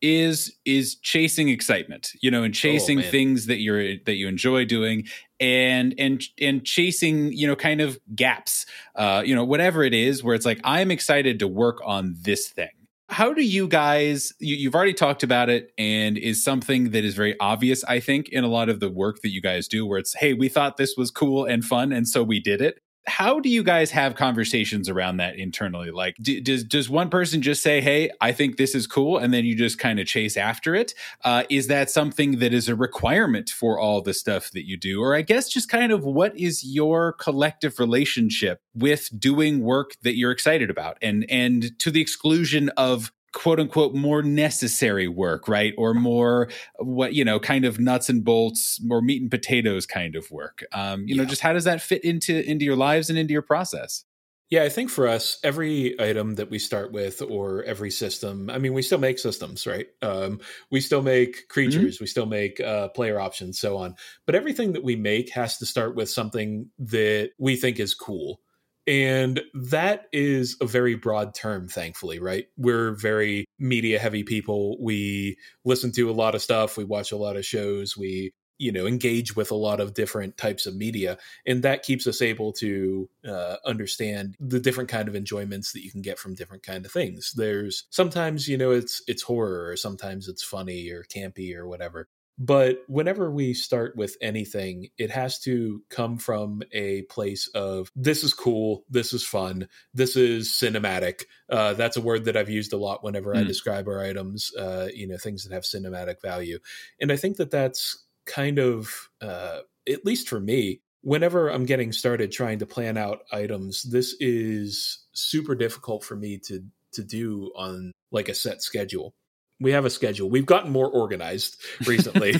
is is chasing excitement, you know, and chasing oh, things that you're that you enjoy doing, and and and chasing, you know, kind of gaps, uh, you know, whatever it is, where it's like, I'm excited to work on this thing. How do you guys, you, you've already talked about it and is something that is very obvious, I think, in a lot of the work that you guys do, where it's, hey, we thought this was cool and fun, and so we did it. How do you guys have conversations around that internally? Like, do, does does one person just say, hey, I think this is cool, and then you just kind of chase after it? Uh, is that something that is a requirement for all the stuff that you do? Or I guess just kind of what is your collective relationship with doing work that you're excited about, and and to the exclusion of quote unquote more necessary work, right? Or more what, you know, kind of nuts and bolts, more meat and potatoes kind of work. Um, you yeah. know, just how does that fit into, into your lives and into your process? Yeah, I think for us, every item that we start with or every system, I mean, we still make systems, right? Um, we still make creatures, mm-hmm. we still make uh, player options, so on. But everything that we make has to start with something that we think is cool. And that is a very broad term, thankfully, right? We're very media heavy people. We listen to a lot of stuff. We watch a lot of shows. We, you know, engage with a lot of different types of media. And that keeps us able to uh, understand the different kind of enjoyments that you can get from different kind of things. There's sometimes, you know, it's, it's horror, or sometimes it's funny or campy or whatever. But whenever we start with anything, it has to come from a place of, this is cool, this is fun, this is cinematic. Uh, that's a word that I've used a lot whenever mm. I describe our items, uh, you know, things that have cinematic value. And I think that that's kind of, uh, at least for me, whenever I'm getting started trying to plan out items, this is super difficult for me to to do on like a set schedule. We have a schedule. We've gotten more organized recently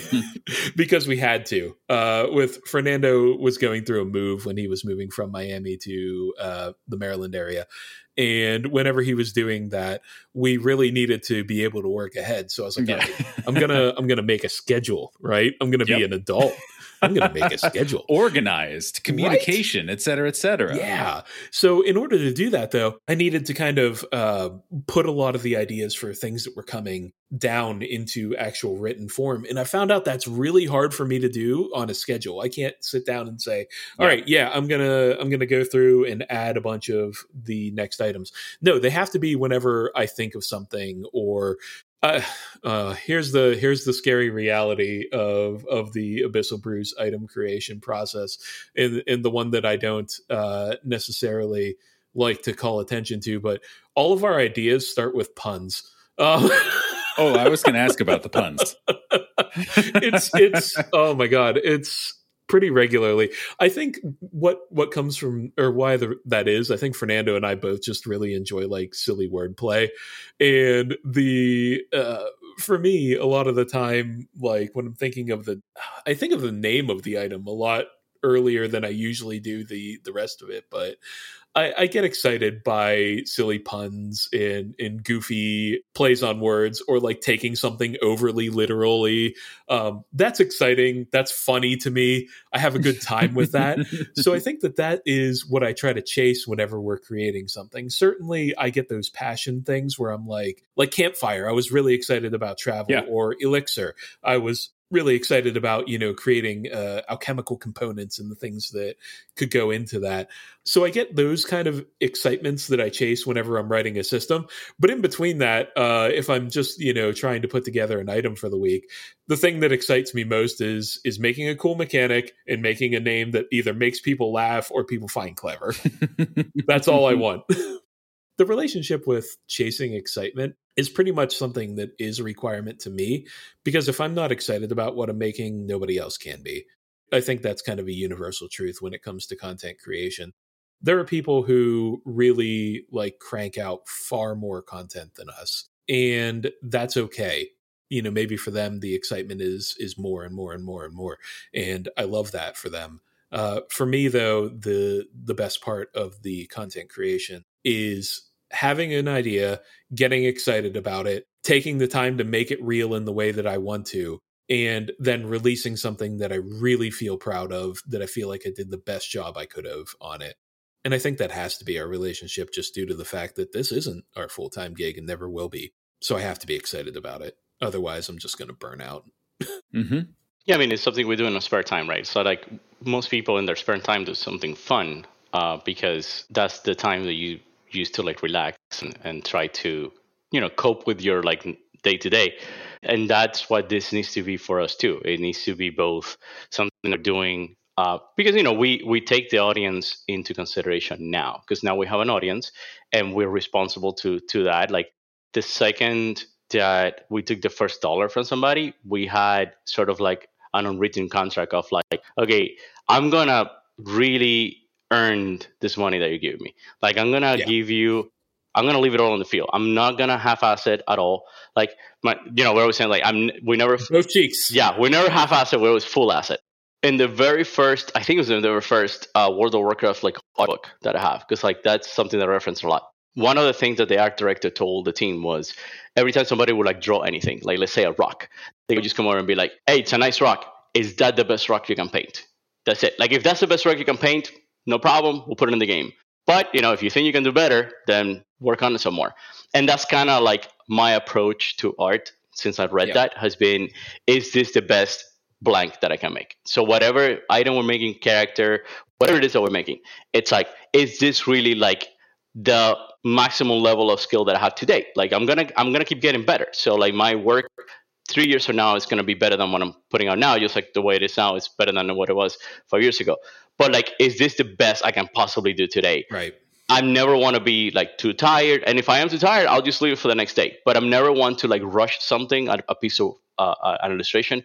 because we had to. Uh, with Fernando was going through a move when he was moving from Miami to uh, the Maryland area. And whenever he was doing that, we really needed to be able to work ahead. So I was like, yeah. right, I'm going to I'm gonna make a schedule, right? I'm going to yep. be an adult. I'm going to make a schedule. Organized, communication, right? et cetera, et cetera. Yeah. So in order to do that, though, I needed to kind of uh, put a lot of the ideas for things that were coming down into actual written form. And I found out that's really hard for me to do on a schedule. I can't sit down and say, all yeah. right, yeah, I'm going to I'm going to go through and add a bunch of the next items. No, they have to be whenever I think of something, or Uh, uh, here's the here's the scary reality of of the Abyssal Brews item creation process, and and the one that I don't uh, necessarily like to call attention to, but all of our ideas start with puns. Um, oh, I was going to ask about the puns. it's it's oh my god, it's pretty regularly. I think what what comes from, or why the, that is, I think Fernando and I both just really enjoy like silly wordplay, and the uh, for me, a lot of the time, like when I'm thinking of the, I think of the name of the item a lot earlier than I usually do the the rest of it, but I, I get excited by silly puns and, and goofy plays on words, or like taking something overly literally. Um, that's exciting. That's funny to me. I have a good time with that. So I think that that is what I try to chase whenever we're creating something. Certainly I get those passion things where I'm like, like Campfire. I was really excited about Travel, yeah. or Elixir. I was really excited about, you know, creating uh, alchemical components and the things that could go into that. So I get those kind of excitements that I chase whenever I'm writing a system. But in between that, uh, if I'm just, you know, trying to put together an item for the week, the thing that excites me most is is making a cool mechanic and making a name that either makes people laugh or people find clever. That's all I want. The relationship with chasing excitement is pretty much something that is a requirement to me, because if I'm not excited about what I'm making, nobody else can be. I think that's kind of a universal truth when it comes to content creation. There are people who really like crank out far more content than us, and that's okay. You know, maybe for them, the excitement is is more and more and more and more. And I love that for them. Uh, for me, though, the the best part of the content creation is having an idea, getting excited about it, taking the time to make it real in the way that I want to, and then releasing something that I really feel proud of, that I feel like I did the best job I could have on it. And I think that has to be our relationship, just due to the fact that this isn't our full-time gig and never will be. So I have to be excited about it. Otherwise, I'm just going to burn out. Mm-hmm. Yeah, I mean, it's something we do in our spare time, right? So like most people in their spare time do something fun uh, because that's the time that you use to like relax and, and try to, you know, cope with your like day to day. And that's what this needs to be for us too. It needs to be both something we're doing uh, because, you know, we, we take the audience into consideration now, because now we have an audience and we're responsible to, to that. Like the second that we took the first dollar from somebody, we had sort of like an unwritten contract of like, okay, I'm going to really earned this money that you give me. Like I'm gonna yeah. give you, I'm gonna leave it all on the field. I'm not gonna half-ass it at all. Like my, you know, we're always saying like I'm, we never no cheeks. Yeah, we never half-ass it. We always full-ass it. In the very first, I think it was in the very first uh, World of Warcraft like book that I have, because like that's something that I reference a lot. One of the things that the art director told the team was every time somebody would like draw anything, like let's say a rock, they would just come over and be like, "Hey, it's a nice rock. Is that the best rock you can paint? That's it. Like if that's the best rock you can paint." No problem, we'll put it in the game. But, you know, if you think you can do better, then work on it some more. And that's kind of like my approach to art since I've read yeah. that has been, is this the best blank that I can make? So whatever item we're making, character, whatever it is that we're making, it's like, is this really like the maximum level of skill that I have today? Like I'm going to I'm gonna keep getting better. So like my work three years from now is going to be better than what I'm putting out now. Just like the way it is now is better than what it was five years ago. But like, is this the best I can possibly do today? Right. I never want to be like too tired. And if I am too tired, I'll just leave it for the next day. But I'm never one to like rush something, a piece of uh, an illustration,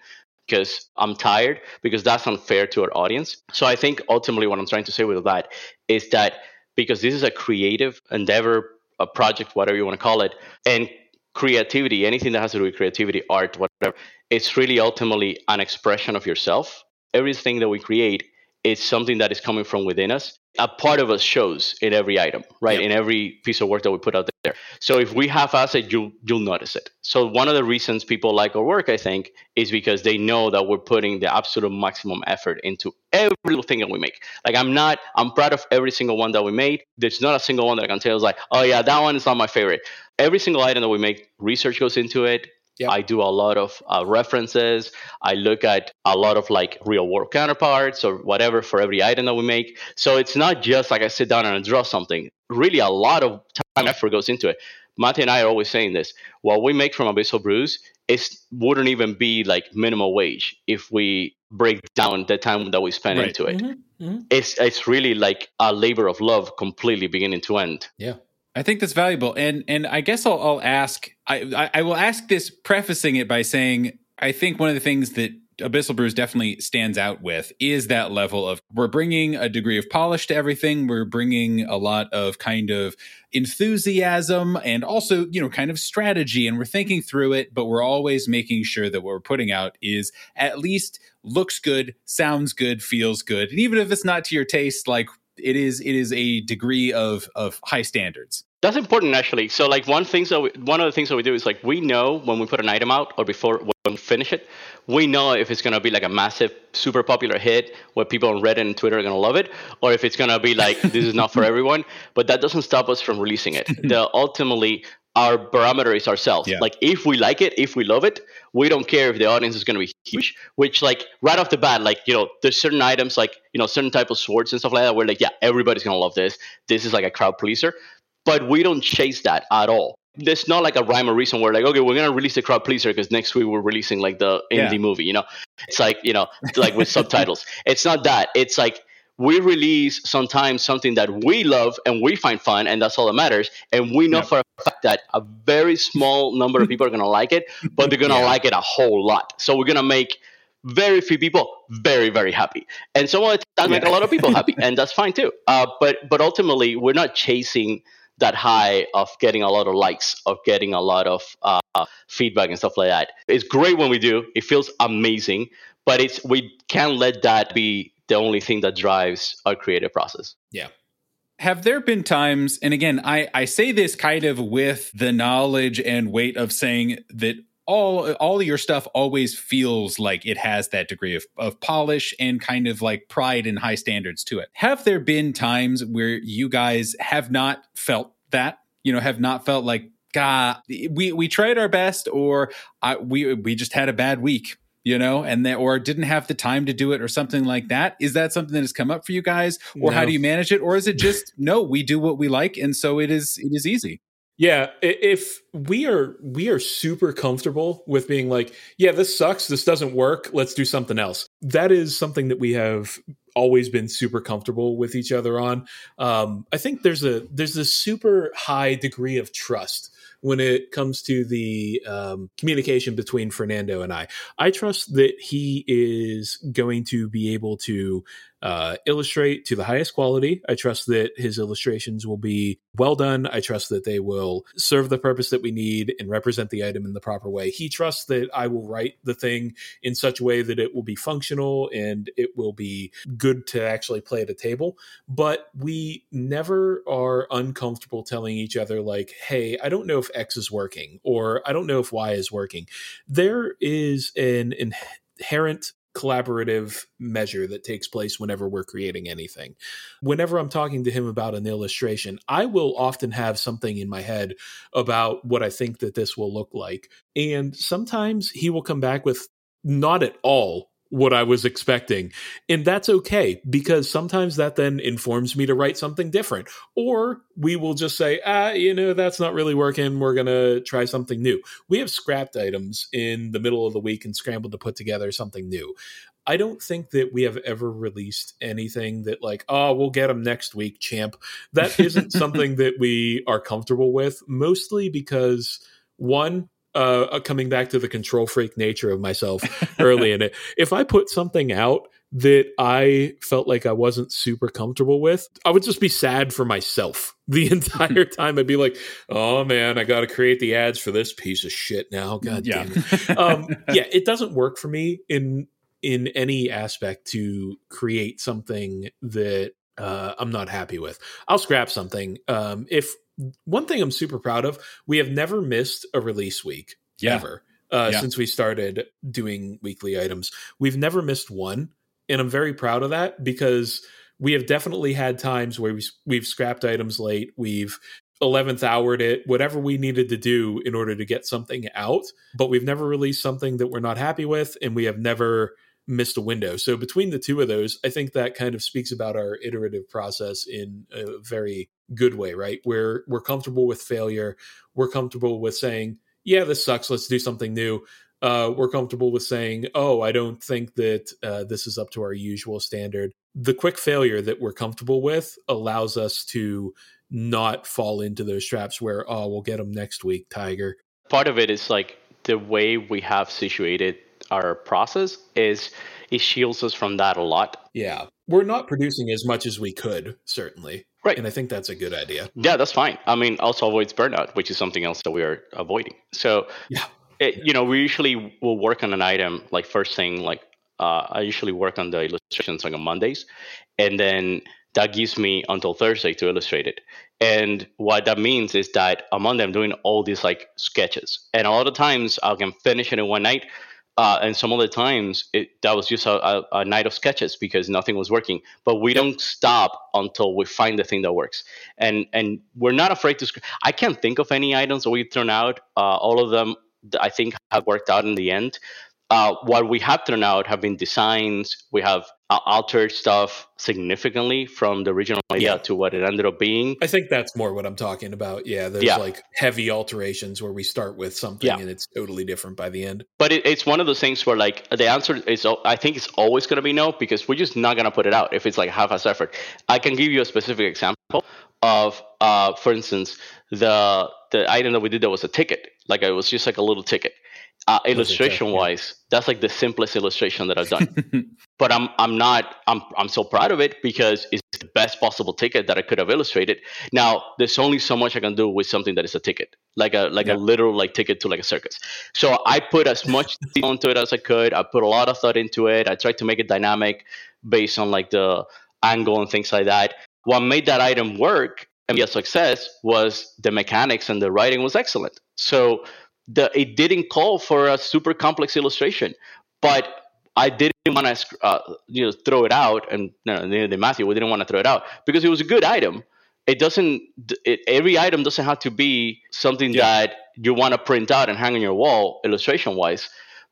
because I'm tired, because that's unfair to our audience. So I think ultimately what I'm trying to say with that is that because this is a creative endeavor, a project, whatever you want to call it, and creativity, anything that has to do with creativity, art, whatever, it's really ultimately an expression of yourself. Everything that we create, it's something that is coming from within us. A part of us shows in every item, right? Yep. In every piece of work that we put out there. So if we have asset, you, you'll notice it. So one of the reasons people like our work, I think, is because they know that we're putting the absolute maximum effort into every little thing that we make. Like I'm not, I'm proud of every single one that we made. There's not a single one that I can tell is like, oh yeah, that one is not my favorite. Every single item that we make, research goes into it. Yep. I do a lot of uh, references. I look at a lot of like real world counterparts or whatever for every item that we make. So it's not just like I sit down and I draw something. Really, a lot of time and effort goes into it. Matthew and I are always saying this. What we make from Abyssal Brews is wouldn't even be like minimum wage if we break down the time that we spend right. into it. Mm-hmm. Mm-hmm. It's it's really like a labor of love, completely beginning to end. Yeah. I think that's valuable. And and I guess I'll, I'll ask, I, I will ask this prefacing it by saying, I think one of the things that Abyssal Brews definitely stands out with is that level of, we're bringing a degree of polish to everything. We're bringing a lot of kind of enthusiasm and also, you know, kind of strategy, and we're thinking through it, but we're always making sure that what we're putting out is at least looks good, sounds good, feels good. And even if it's not to your taste, like, It is it is a degree of, of high standards. That's important, actually. So, like, one thing, so we, one of the things that we do is, like, we know when we put an item out or before when we finish it, we know if it's going to be, like, a massive, super popular hit where people on Reddit and Twitter are going to love it, or if it's going to be, like, this is not for everyone. But that doesn't stop us from releasing it. The, ultimately, our barometer is ourselves. Yeah. Like, if we like it, if we love it, we don't care if the audience is going to be huge, which, like, right off the bat, like, you know, there's certain items, like, you know, certain type of swords and stuff like that, where, like, yeah, everybody's going to love this. This is like a crowd pleaser. But we don't chase that at all. There's not like a rhyme or reason where, like, okay, we're going to release the crowd pleaser because next week we're releasing, like, the indie yeah. movie, you know? It's like, you know, like with subtitles. It's not that. It's like we release sometimes something that we love and we find fun, and that's all that matters. And we know yep. for a fact that a very small number of people are going to like it, but they're going to yeah. like it a whole lot. So we're going to make very few people very, very happy. And some of the time, yeah. make a lot of people happy, and that's fine too. Uh, but, but ultimately, we're not chasing that high of getting a lot of likes, of getting a lot of uh, feedback and stuff like that. It's great when we do. It feels amazing, but it's we can't let that be the only thing that drives our creative process. Yeah. Have there been times, and again, I, I say this kind of with the knowledge and weight of saying that all all of your stuff always feels like it has that degree of, of polish and kind of like pride and high standards to it. Have there been times where you guys have not felt that, you know, have not felt like, God, we, we tried our best, or I, we we just had a bad week, you know, and that, or didn't have the time to do it or something like that? Is that something that has come up for you guys, or no. How do you manage it? Or is it just, no, we do what we like, and so it is, it is easy. Yeah, if we are we are super comfortable with being like, yeah, this sucks, this doesn't work, let's do something else. That is something that we have always been super comfortable with each other on. Um, I think there's a there's a super high degree of trust when it comes to the um, communication between Fernando and I. I trust that he is going to be able to Uh, illustrate to the highest quality. I trust that his illustrations will be well done. I trust that they will serve the purpose that we need and represent the item in the proper way. He trusts that I will write the thing in such a way that it will be functional and it will be good to actually play at a table. But we never are uncomfortable telling each other, like, hey, I don't know if X is working, or I don't know if Y is working. There is an inherent collaborative measure that takes place whenever we're creating anything. Whenever I'm talking to him about an illustration, I will often have something in my head about what I think that this will look like. And sometimes he will come back with not at all what I was expecting. And that's okay, because sometimes that then informs me to write something different. Or we will just say, ah, you know, that's not really working, we're going to try something new. We have scrapped items in the middle of the week and scrambled to put together something new. I don't think that we have ever released anything that, like, oh, we'll get them next week, champ. That isn't something that we are comfortable with, mostly because, one, Uh, coming back to the control freak nature of myself early in it, if I put something out that I felt like I wasn't super comfortable with, I would just be sad for myself the entire time. I'd be like, oh man, I got to create the ads for this piece of shit now. God yeah. damn it. Um, yeah, it doesn't work for me in, in any aspect to create something that uh, I'm not happy with. I'll scrap something. Um, if, One thing I'm super proud of, we have never missed a release week, yeah. ever, uh, yeah. since we started doing weekly items. We've never missed one, and I'm very proud of that, because we have definitely had times where we, we've scrapped items late, we've eleventh houred it, whatever we needed to do in order to get something out, but we've never released something that we're not happy with, and we have never missed a window. So between the two of those, I think that kind of speaks about our iterative process in a very good way, right? Where we're comfortable with failure. We're comfortable with saying, yeah, this sucks, let's do something new. Uh, we're comfortable with saying, oh, I don't think that uh, this is up to our usual standard. The quick failure that we're comfortable with allows us to not fall into those traps where, oh, we'll get them next week, Tiger. Part of it is like the way we have situated our process is it shields us from that a lot. Yeah. We're not producing as much as we could, certainly. Right. And I think that's a good idea. Yeah, that's fine. I mean, also avoids burnout, which is something else that we are avoiding. So, yeah. it, you know, we usually will work on an item, like first thing, like uh, I usually work on the illustrations like on Mondays. And then that gives me until Thursday to illustrate it. And what that means is that on Monday, I'm doing all these like sketches. And a lot of times I can finish it in one night. Uh, and some of the times it, that was just a, a, a night of sketches because nothing was working. But we don't stop until we find the thing that works. And and we're not afraid to – I can't think of any items that we've thrown out. Uh, all of them I think have worked out in the end. Uh, what we have thrown out have been designs. We have uh, altered stuff significantly from the original idea yeah. to what it ended up being. I think that's more what I'm talking about. Yeah, there's yeah. like heavy alterations where we start with something yeah. and it's totally different by the end. But it, it's one of those things where like the answer is, I think it's always going to be no, because we're just not going to put it out if it's like half-assed effort. I can give you a specific example of, uh, for instance, the the item that we did that was a ticket. Like it was just like a little ticket. Uh, illustration-wise, yeah. that's like the simplest illustration that I've done. But I'm I'm not I'm I'm so proud of it because it's the best possible ticket that I could have illustrated. Now, there's only so much I can do with something that is a ticket, like a like yeah. a literal like ticket to like a circus. So I put as much into it as I could. I put a lot of thought into it. I tried to make it dynamic based on like the angle and things like that. What made that item work and be a success was the mechanics, and the writing was excellent. So. The, it didn't call for a super complex illustration, but I didn't want to uh, you know throw it out, and you know, neither did Matthew. We didn't want to throw it out because it was a good item. It doesn't. It, every item doesn't have to be something yeah. that you want to print out and hang on your wall, illustration-wise.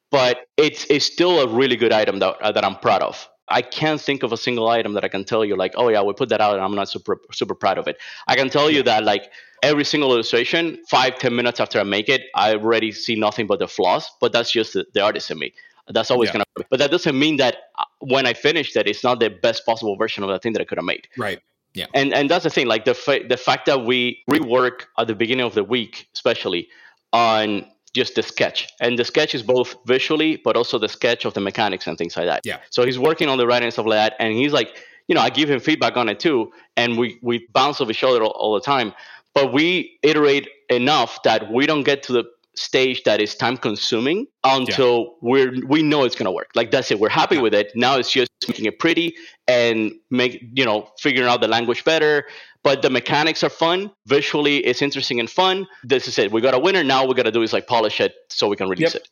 But it's it's still a really good item that uh, that I'm proud of. I can't think of a single item that I can tell you like, oh yeah, we put that out and I'm not super super proud of it. I can tell you that like every single illustration, five, ten minutes after I make it, I already see nothing but the flaws, but that's just the, the artist in me. That's always yeah. going to be. But that doesn't mean that when I finish that, it's not the best possible version of the thing that I could have made. Right. Yeah. And and that's the thing, like the, fa- the fact that we rework at the beginning of the week, especially on just the sketch, and the sketch is both visually but also the sketch of the mechanics and things like that. Yeah. So he's working on the writing and stuff like that, and he's like, you know, I give him feedback on it too, and we we bounce off each other all, all the time. But we iterate enough that we don't get to the stage that is time consuming until yeah. we're we know it's gonna work. Like that's it. We're happy yeah. with it. Now it's just making it pretty and make you know figuring out the language better. But the mechanics are fun. Visually, it's interesting and fun. This is it. We got a winner. Now what we got to do is like polish it so we can release yep. it.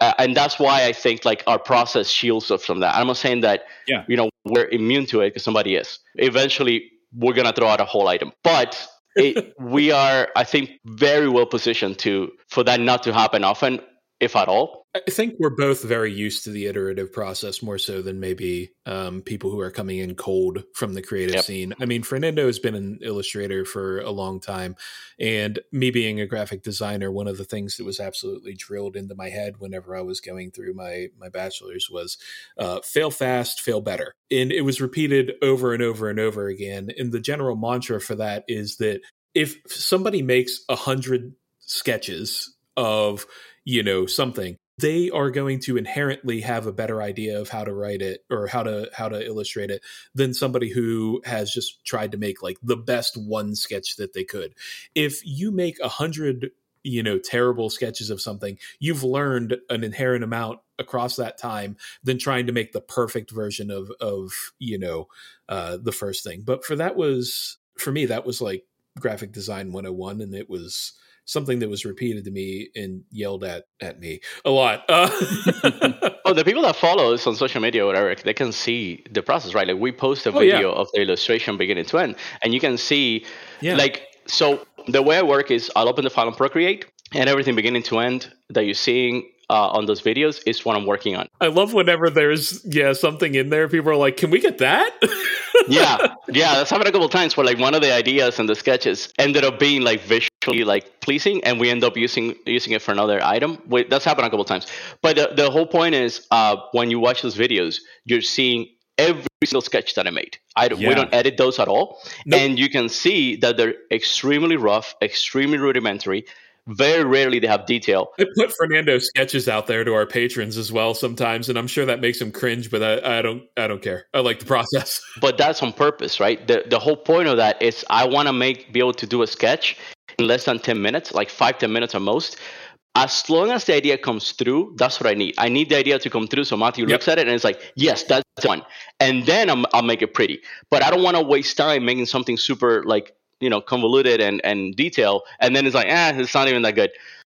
Uh, and that's why I think like our process shields us from that. I'm not saying that yeah. you know we're immune to it because somebody is. Eventually, we're gonna throw out a whole item, but it, we are, I think, very well positioned to for that not to happen often, if at all. I think we're both very used to the iterative process more so than maybe um, people who are coming in cold from the creative yep. scene. I mean, Fernando has been an illustrator for a long time. And me being a graphic designer, one of the things that was absolutely drilled into my head whenever I was going through my, my bachelor's was uh, fail fast, fail better. And it was repeated over and over and over again. And the general mantra for that is that if somebody makes a hundred sketches of, you know, something, they are going to inherently have a better idea of how to write it or how to how to illustrate it than somebody who has just tried to make like the best one sketch that they could. If you make a hundred, you know, terrible sketches of something, you've learned an inherent amount across that time than trying to make the perfect version of, of you know, uh, the first thing. But for that was, for me, that was like graphic design one oh one, and it was something that was repeated to me and yelled at, at me a lot. Uh- oh, the people that follow us on social media or whatever, they can see the process, right? Like we post a oh, video yeah. of the illustration beginning to end, and you can see yeah. like, so the way I work is I'll open the file in Procreate, and everything beginning to end that you're seeing Uh, on those videos is what I'm working on. I love whenever there's yeah something in there, people are like, can we get that? yeah yeah that's happened a couple of times where like one of the ideas and the sketches ended up being like visually like pleasing, and we end up using using it for another item. Wait, that's happened a couple of times, but the, the whole point is uh when you watch those videos, you're seeing every single sketch that I made. I don't, yeah. We don't edit those at all. Nope. And you can see that they're extremely rough, extremely rudimentary. Very rarely they have detail. I put Fernando's sketches out there to our patrons as well sometimes, and I'm sure that makes them cringe, but I, I don't I don't care. I like the process. But that's on purpose, right? The the whole point of that is I want to make be able to do a sketch in less than ten minutes, like five, ten minutes at most. As long as the idea comes through, that's what I need. I need the idea to come through so Matthew yep. looks at it and it's like, yes, that's one. And then I'm, I'll make it pretty. But I don't want to waste time making something super like you know, convoluted and, and detail. And then it's like, eh, it's not even that good.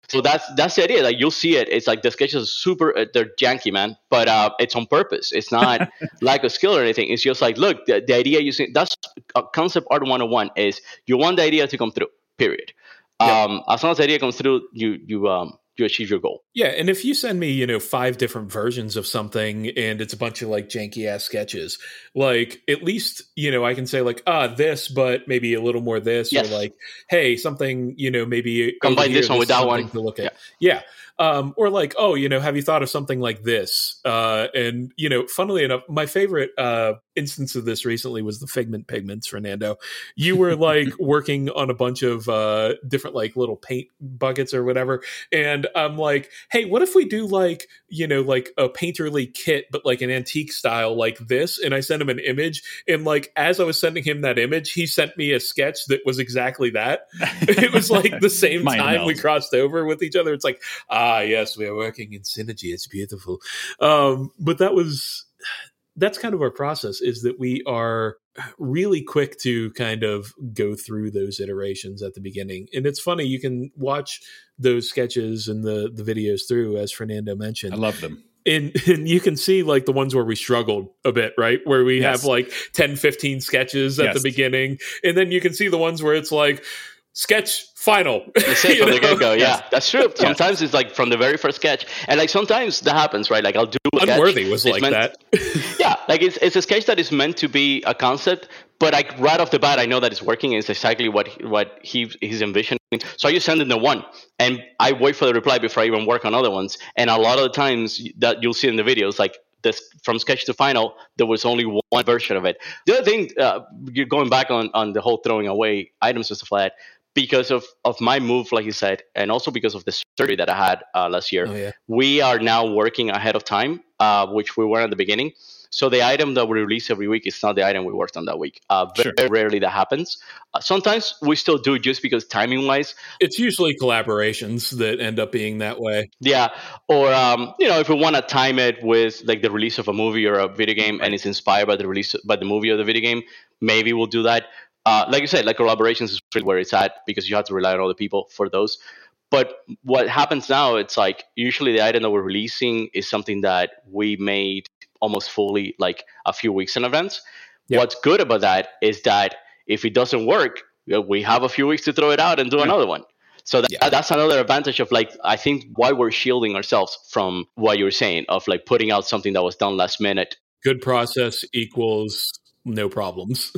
So that's, that's the idea. Like you'll see it. It's like the sketches are super, they're janky, man, but uh, it's on purpose. It's not lack of skill or anything. It's just like, look, the, the idea you see, that's uh, concept art one oh one is you want the idea to come through, period. Um, yeah. As long as the idea comes through, you, you, um, you achieve your goal. Yeah, and if you send me, you know, five different versions of something and it's a bunch of like janky ass sketches, like at least, you know, I can say like, ah, this, but maybe a little more this, yes. Or like, hey, something, you know, maybe combine this one with that one to look at. Yeah. yeah. Um, or like, oh, you know, have you thought of something like this? Uh, and, you know, funnily enough, my favorite uh, instance of this recently was the Figment Pigments, Fernando. You were like working on a bunch of uh, different like little paint buckets or whatever. And I'm like, hey, what if we do like, you know, like a painterly kit, but like an antique style like this? And I sent him an image. And like, as I was sending him that image, he sent me a sketch that was exactly that. It was like the same time we crossed over with each other. It's like, ah, yes, we are working in synergy. It's beautiful. Um, but that was... That's kind of our process, is that we are really quick to kind of go through those iterations at the beginning. And it's funny, you can watch those sketches and the, the videos through, as Fernando mentioned. I love them. And, and you can see like the ones where we struggled a bit, right? Where we yes. have like ten, fifteen sketches at yes. the beginning. And then you can see the ones where it's like, sketch final. That's it, from know? the get-go, yeah. Yes. That's true. Sometimes yes. it's like from the very first sketch. And like sometimes that happens, right? Like I'll do a Unworthy sketch. was it's like meant, that. yeah, like it's it's a sketch that is meant to be a concept, but like right off the bat, I know that it's working. It's exactly what he, what he he's envisioning. So I just send in the one, and I wait for the reply before I even work on other ones. And a lot of the times that you'll see in the videos, like this, from sketch to final, there was only one version of it. The other thing, uh, you're going back on, on the whole throwing away items and stuff like that, because of, of my move, like you said, and also because of the surgery that I had uh, last year, oh, yeah. we are now working ahead of time, uh, which we weren't at the beginning. So the item that we release every week is not the item we worked on that week. Uh, very, sure. very rarely that happens. Uh, sometimes we still do, just because timing-wise. It's usually collaborations that end up being that way. Yeah, or um, you know, if we want to time it with like the release of a movie or a video game, and it's inspired by the release by the movie or the video game, maybe we'll do that. Uh, like you said, like collaborations is really where it's at, because you have to rely on other people for those. But what happens now, it's like usually the item that we're releasing is something that we made almost fully like a few weeks in advance. Yep. What's good about that is that if it doesn't work, we have a few weeks to throw it out and do yep. another one. So that, yeah. that's another advantage of like, I think why we're shielding ourselves from what you were saying of like putting out something that was done last minute. Good process equals no problems.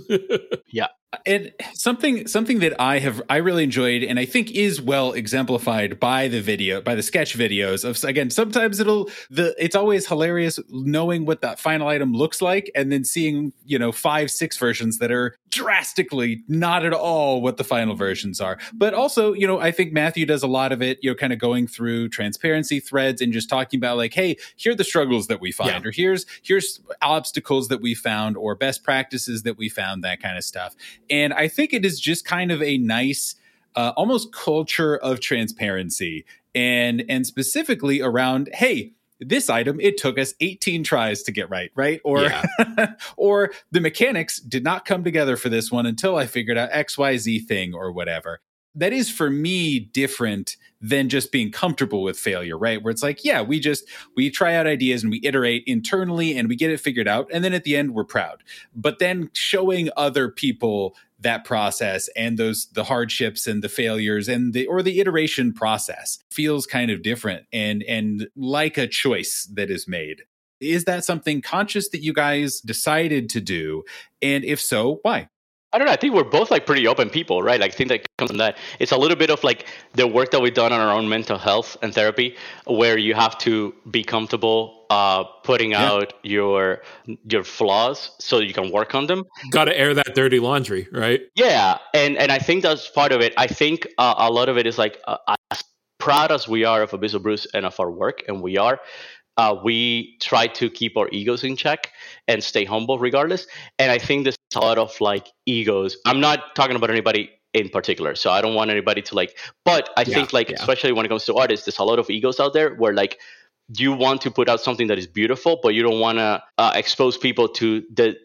yeah. And something something that I have I really enjoyed, and I think is well exemplified by the video, by the sketch videos of, again, sometimes it'll the it's always hilarious knowing what that final item looks like, and then seeing, you know, five, six versions that are drastically not at all what the final versions are. But also, you know, I think Matthew does a lot of it, you know, kind of going through transparency threads and just talking about like, hey, here are the struggles that we find, yeah. or here's here's obstacles that we found, or best practices that we found, that kind of stuff. And I think it is just kind of a nice, uh, almost culture of transparency, and and specifically around, hey, this item, it took us eighteen tries to get right, right? Or, yeah. or the mechanics did not come together for this one until I figured out X Y Z thing or whatever. That is, for me, different than just being comfortable with failure, right? Where it's like, yeah, we just, we try out ideas and we iterate internally and we get it figured out. And then at the end, we're proud. But then showing other people that process and those, the hardships and the failures and the, or the iteration process feels kind of different and, and like a choice that is made. Is that something conscious that you guys decided to do? And if so, why? I don't know. I think we're both like pretty open people, right? Like I think that comes from that. It's a little bit of like the work that we've done on our own mental health and therapy, where you have to be comfortable uh, putting yeah. out your your flaws so you can work on them. Got to air that dirty laundry, right? Yeah, and and I think that's part of it. I think uh, a lot of it is like uh, as proud as we are of Abyssal Brews and of our work, and we are. Uh, we try to keep our egos in check and stay humble regardless. And I think there's a lot of like egos. I'm not talking about anybody in particular, so I don't want anybody to like, but I yeah, think like, yeah. especially when it comes to artists, there's a lot of egos out there where like you want to put out something that is beautiful, but you don't want to uh, expose people to the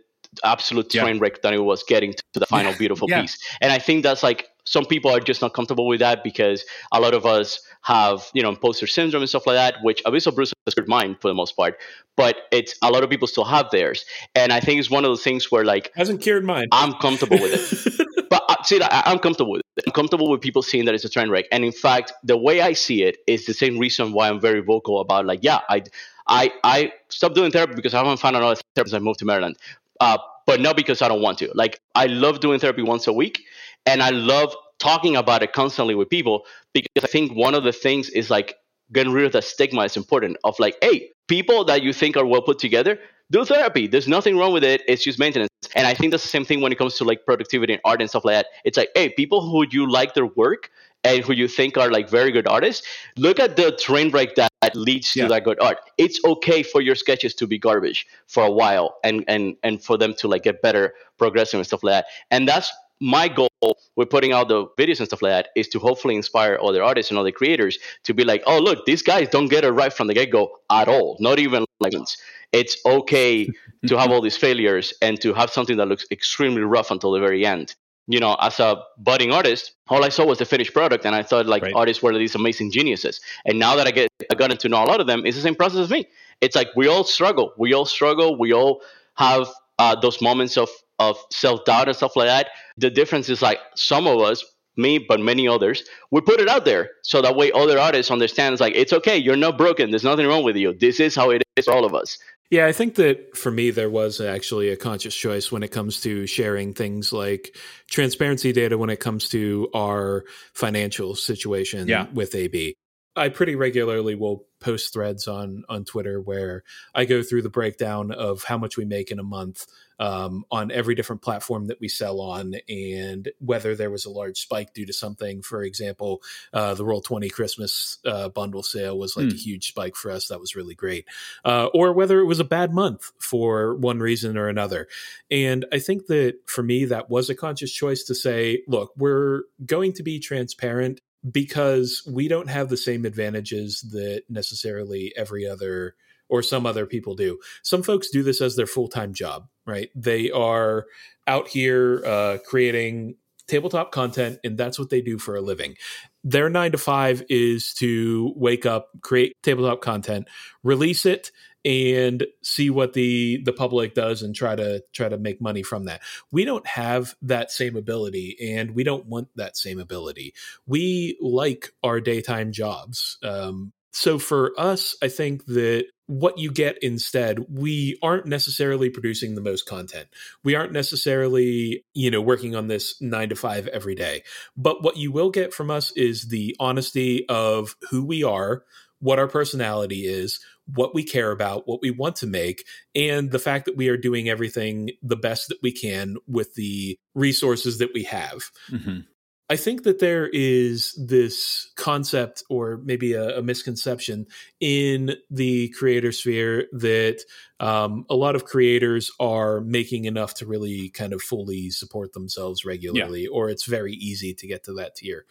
absolute train yeah. wreck that it was getting to the final yeah, beautiful yeah. piece. And I think that's like, some people are just not comfortable with that, because a lot of us have, you know, imposter syndrome and stuff like that, which Abyssal Brews has cured mine for the most part, but it's a lot of people still have theirs. And I think it's one of those things where like... Hasn't cured mine. I'm comfortable with it. but, say that I, I'm comfortable with it. I'm comfortable with people seeing that it's a train wreck. And in fact, the way I see it is the same reason why I'm very vocal about, like, yeah, I, I, I stopped doing therapy because I haven't found another therapist. I moved to Maryland, uh, but not because I don't want to. Like, I love doing therapy once a week, and I love talking about it constantly with people, because I think one of the things is, like, getting rid of the stigma is important of, like, hey, people that you think are well put together, do therapy. There's nothing wrong with it. It's just maintenance. And I think that's the same thing when it comes to, like, productivity and art and stuff like that. It's like, hey, people who you like their work and who you think are, like, very good artists, look at the train wreck that leads yeah. to that good art. It's okay for your sketches to be garbage for a while, and and and for them to, like, get better, progressive and stuff like that. And that's my goal with putting out the videos and stuff like that, is to hopefully inspire other artists and other creators to be like, oh, look, these guys don't get it right from the get-go at all. Not even like once. It's okay to have all these failures and to have something that looks extremely rough until the very end. You know, as a budding artist, all I saw was the finished product, and I thought, like, right. artists were these amazing geniuses. And now that I get I got into know a lot of them, it's the same process as me. It's like we all struggle. We all struggle. We all have uh, those moments of of self-doubt and stuff like that. The difference is, like, some of us, me, but many others, we put it out there so that way other artists understand, it's like, it's okay, you're not broken, there's nothing wrong with you, this is how it is for all of us. Yeah, I think that for me, there was actually a conscious choice when it comes to sharing things like transparency data when it comes to our financial situation yeah. with A B. I pretty regularly will post threads on, on Twitter where I go through the breakdown of how much we make in a month um, on every different platform that we sell on, and whether there was a large spike due to something. For example, uh, the Roll twenty Christmas uh, bundle sale was like mm. a huge spike for us. That was really great. Uh, or whether it was a bad month for one reason or another. And I think that for me, that was a conscious choice to say, look, we're going to be transparent, because we don't have the same advantages that necessarily every other or some other people do. Some folks do this as their full-time job, right? They are out here uh, creating tabletop content, and that's what they do for a living. Their nine to five is to wake up, create tabletop content, release it, and see what the the public does and try to try to make money from that. We don't have that same ability, and we don't want that same ability. We like our daytime jobs. Um, so for us, I think that what you get instead, we aren't necessarily producing the most content. We aren't necessarily, you know, working on this nine to five every day. But what you will get from us is the honesty of who we are, what our personality is, what we care about, what we want to make, and the fact that we are doing everything the best that we can with the resources that we have. Mm-hmm. I think that there is this concept, or maybe a, a misconception in the creator sphere, that um, a lot of creators are making enough to really kind of fully support themselves regularly, yeah. or it's very easy to get to that tier.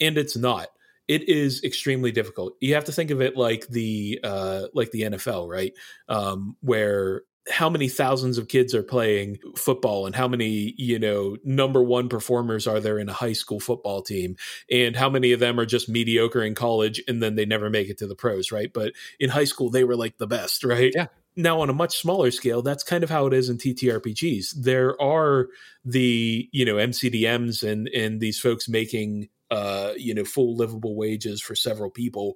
And it's not. It is extremely difficult. You have to think of it like the uh, like the N F L, right? Um, where how many thousands of kids are playing football, and how many, you know, number one performers are there in a high school football team, and how many of them are just mediocre in college and then they never make it to the pros, right? But in high school, they were like the best, right? Yeah. Now, on a much smaller scale, that's kind of how it is in T T R P Gs. There are the, you know, M C D Ms and and these folks making Uh, you know, full livable wages for several people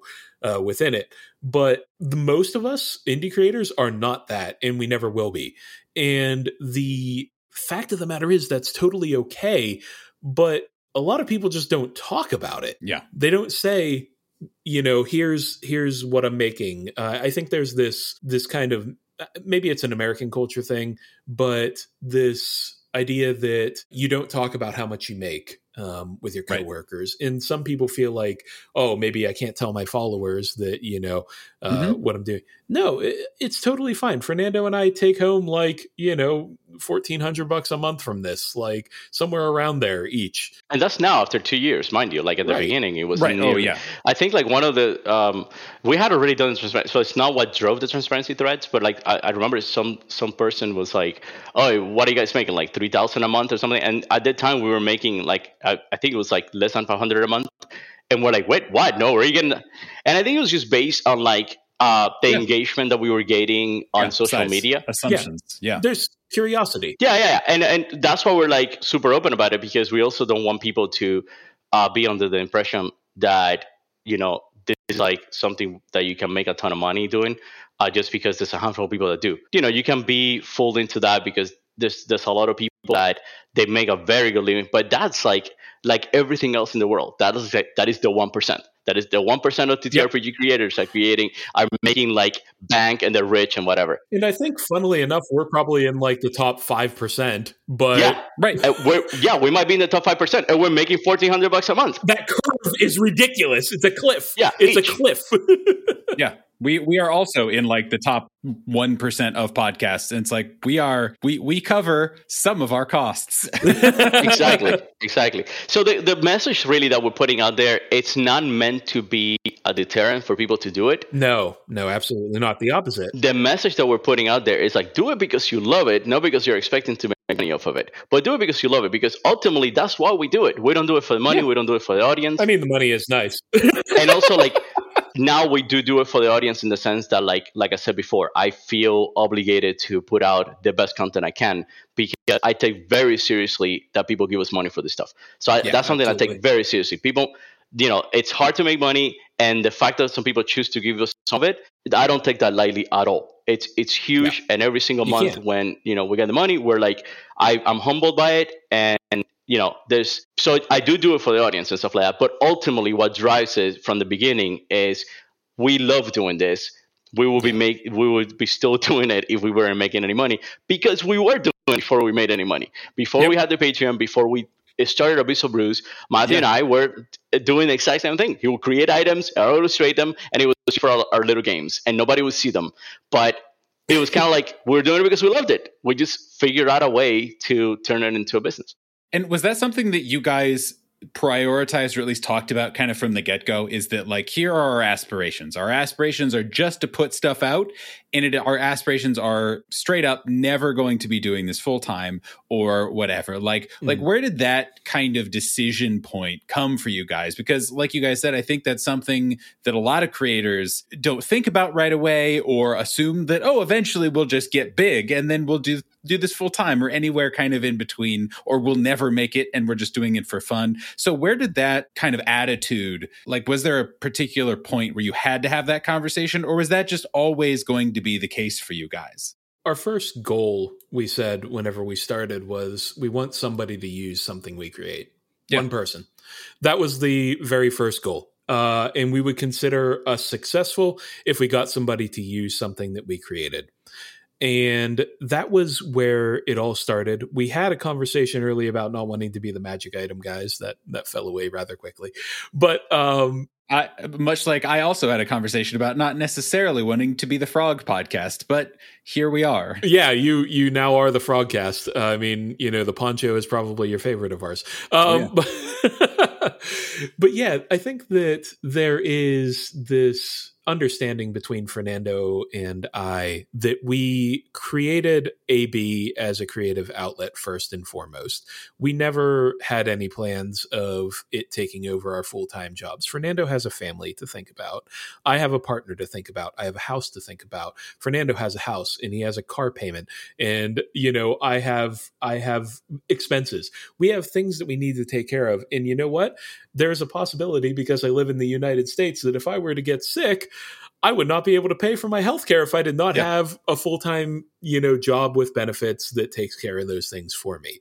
uh, within it. But the most of us indie creators are not that, and we never will be. And the fact of the matter is that's totally okay, but a lot of people just don't talk about it. Yeah. They don't say, you know, here's, here's what I'm making. Uh, I think there's this, this kind of, maybe it's an American culture thing, but this idea that you don't talk about how much you make um, with your coworkers. Right. And some people feel like, oh, maybe I can't tell my followers that, you know, uh, mm-hmm. what I'm doing. No, it, it's totally fine. Fernando and I take home like, you know, fourteen hundred bucks a month from this, like somewhere around there each. And that's now after two years, mind you, like at the right. beginning, it was, right. oh, yeah. I think like one of the, um, we had already done transparency. So it's not what drove the transparency threads, but like, I, I remember some, some person was like, oh, what are you guys making? Like three thousand a month or something. And at that time we were making like, I, I think it was like less than five hundred a month. And we're like, wait, what? No, we're you getting, and I think it was just based on like, uh, the yeah. engagement that we were getting on yeah, social size. media. Assumptions, yeah. yeah. There's curiosity. Yeah, yeah, and and that's why we're like super open about it, because we also don't want people to uh, be under the impression that, you know, this is like something that you can make a ton of money doing uh, just because there's a handful of people that do. You know, you can be fooled into that because there's there's a lot of people that they make a very good living, but that's like like everything else in the world. That is like, that is the one percent. That is the one percent of T T R P G yep. creators are creating, are making like bank, and they're rich and whatever. And I think, funnily enough, we're probably in like the top five percent. But yeah, right. uh, we're, yeah, we might be in the top five percent, and we're making fourteen hundred bucks a month. That curve is ridiculous. It's a cliff. Yeah, it's each. a cliff. yeah. We we are also in like the top one percent of podcasts. And it's like, we are, we, we cover some of our costs. exactly. Exactly. So the, the message really that we're putting out there, it's not meant to be a deterrent for people to do it. No, no, absolutely not. The opposite. The message that we're putting out there is like, do it because you love it, not because you're expecting to make money off of it, but do it because you love it, because ultimately that's why we do it. We don't do it for the money. Yeah. We don't do it for the audience. I mean, the money is nice. and also like, now we do do it for the audience in the sense that, like like I said before, I feel obligated to put out the best content I can, because I take very seriously that people give us money for this stuff. So I, yeah, that's something absolutely. I take very seriously. People, you know, it's hard to make money, and the fact that some people choose to give us some of it, I don't take that lightly at all. It's it's huge, yeah. and every single you month can. when, you know, we get the money, we're like, I, I'm humbled by it, and, and you know, there's, so I do do it for the audience and stuff like that. But ultimately what drives it from the beginning is we love doing this. We will be make, we would be still doing it if we weren't making any money, because we were doing it before we made any money. Before yep. we had the Patreon, before we started Abyssal Brews, Matthew yeah. and I were doing the exact same thing. He would create items, I would illustrate them, and it was for our, our little games, and nobody would see them. But it was kind of like, we were doing it because we loved it. We just figured out a way to turn it into a business. And was that something that you guys prioritized, or at least talked about kind of from the get-go, is that like, here are our aspirations. Our aspirations are just to put stuff out, and it, our aspirations are straight up never going to be doing this full-time or whatever. Like, mm. like where did that kind of decision point come for you guys? Because like you guys said, I think that's something that a lot of creators don't think about right away, or assume that, oh, eventually we'll just get big and then we'll do do this full time, or anywhere kind of in between, or we'll never make it and we're just doing it for fun. So where did that kind of attitude, like, was there a particular point where you had to have that conversation, or was that just always going to be the case for you guys? Our first goal, we said whenever we started, was we want somebody to use something we create. Yeah. One person. That was the very first goal. Uh, and we would consider us successful if we got somebody to use something that we created. And that was where it all started. We had a conversation early about not wanting to be the magic item guys. That that fell away rather quickly. But um, I, much like I also had a conversation about not necessarily wanting to be the Frog Podcast, but here we are. Yeah, you you now are the Frogcast. Uh, I mean, you know, the poncho is probably your favorite of ours. Um, oh, yeah. But, but yeah, I think that there is this understanding between Fernando and I that we created A B as a creative outlet first and foremost. We never had any plans of it taking over our full-time jobs. Fernando has a family to think about. I have a partner to think about. I have a house to think about. Fernando has a house and he has a car payment. And, you know, I have, I have expenses. We have things that we need to take care of. And you know what? There's a possibility, because I live in the United States, that if I were to get sick, I would not be able to pay for my healthcare if I did not yeah. have a full-time, you know, job with benefits that takes care of those things for me.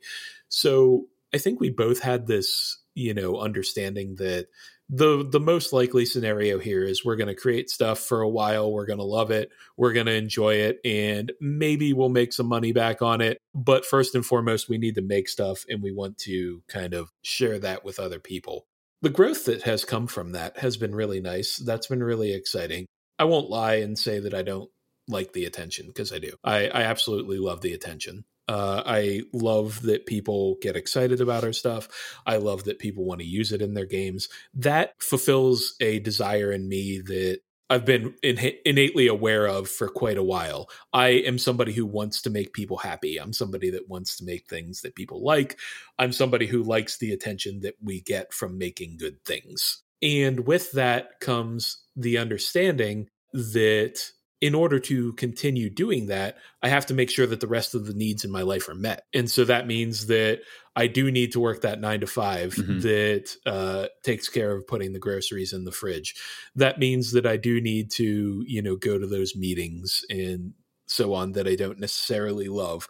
So I think we both had this, you know, understanding that the the most likely scenario here is we're going to create stuff for a while. We're going to love it. We're going to enjoy it. And maybe we'll make some money back on it. But first and foremost, we need to make stuff, and we want to kind of share that with other people. The growth that has come from that has been really nice. That's been really exciting. I won't lie and say that I don't like the attention, because I do. I, I absolutely love the attention. Uh, I love that people get excited about our stuff. I love that people want to use it in their games. That fulfills a desire in me that I've been in, innately aware of for quite a while. I am somebody who wants to make people happy. I'm somebody that wants to make things that people like. I'm somebody who likes the attention that we get from making good things. And with that comes the understanding that in order to continue doing that, I have to make sure that the rest of the needs in my life are met. And so that means that I do need to work that nine to five mm-hmm. that uh, takes care of putting the groceries in the fridge. That means that I do need to, you know, go to those meetings and so on that I don't necessarily love,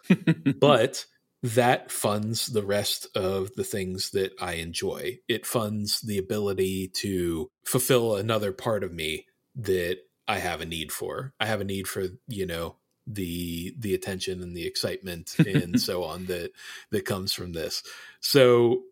but that funds the rest of the things that I enjoy. It funds the ability to fulfill another part of me that I have a need for. I have a need for, you know, the the attention and the excitement and so on that that comes from this. So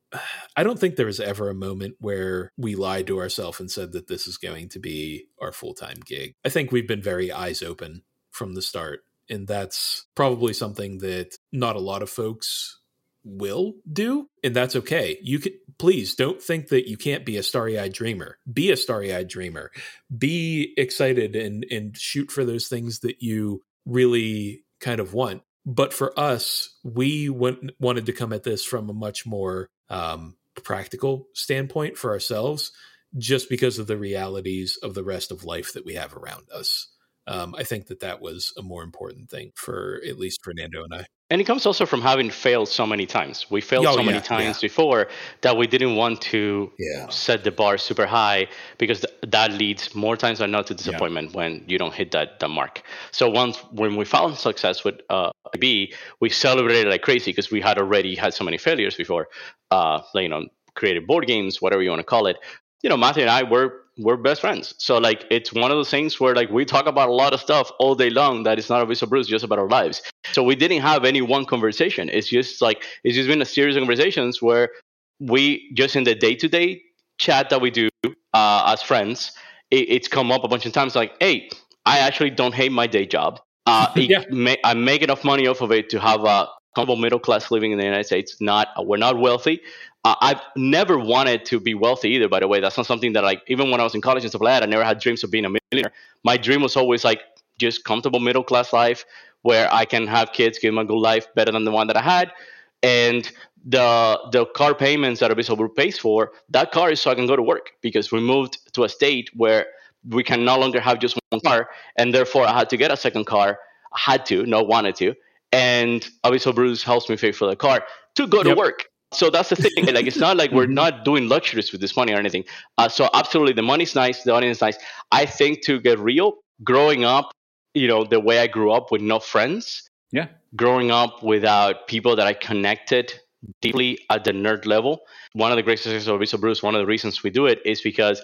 I don't think there was ever a moment where we lied to ourselves and said that this is going to be our full-time gig. I think we've been very eyes open from the start. And that's probably something that not a lot of folks will do. And that's okay. You can, please don't think that you can't be a starry-eyed dreamer. Be a starry-eyed dreamer. Be excited and, and shoot for those things that you really kind of want. But for us, we went, wanted to come at this from a much more um, practical standpoint for ourselves, just because of the realities of the rest of life that we have around us. Um, I think that that was a more important thing for at least Fernando and I. And it comes also from having failed so many times. We failed oh, so yeah, many times yeah. before that we didn't want to yeah. set the bar super high, because th- that leads more times than not to disappointment yeah. when you don't hit that, that mark. So once when we found success with uh, I B, we celebrated like crazy because we had already had so many failures before, uh, you know, creative board games, whatever you want to call it. You know, Matthew and I were we're best friends. So like, it's one of those things where like we talk about a lot of stuff all day long that is not Abyssal Brews, just about our lives. So we didn't have any one conversation. It's just like, it's just been a series of conversations where we just in the day-to-day chat that we do uh, as friends, it, it's come up a bunch of times like, hey, I actually don't hate my day job. Uh, yeah. may, I make enough money off of it to have a comfortable middle class living in the United States. Not, we're not wealthy. Uh, I've never wanted to be wealthy either, by the way. That's not something that, like, even when I was in college and stuff like that, I never had dreams of being a millionaire. My dream was always, like, just comfortable middle-class life where I can have kids, give them a good life better than the one that I had. And the the car payments that Abyssal Brews pays for, that car is so I can go to work, because we moved to a state where we can no longer have just one car, and therefore I had to get a second car. I had to, not wanted to. And Abyssal Brews helps me pay for the car to go to yep. work. So that's the thing. Like, it's not like we're not doing luxuries with this money or anything. Uh, so absolutely, the money's nice. The audience is nice. I think, to get real, growing up, you know, the way I grew up with no friends. Yeah. Growing up without people that I connected deeply at the nerd level. One of the great successes of Abyssal Brews, one of the reasons we do it, is because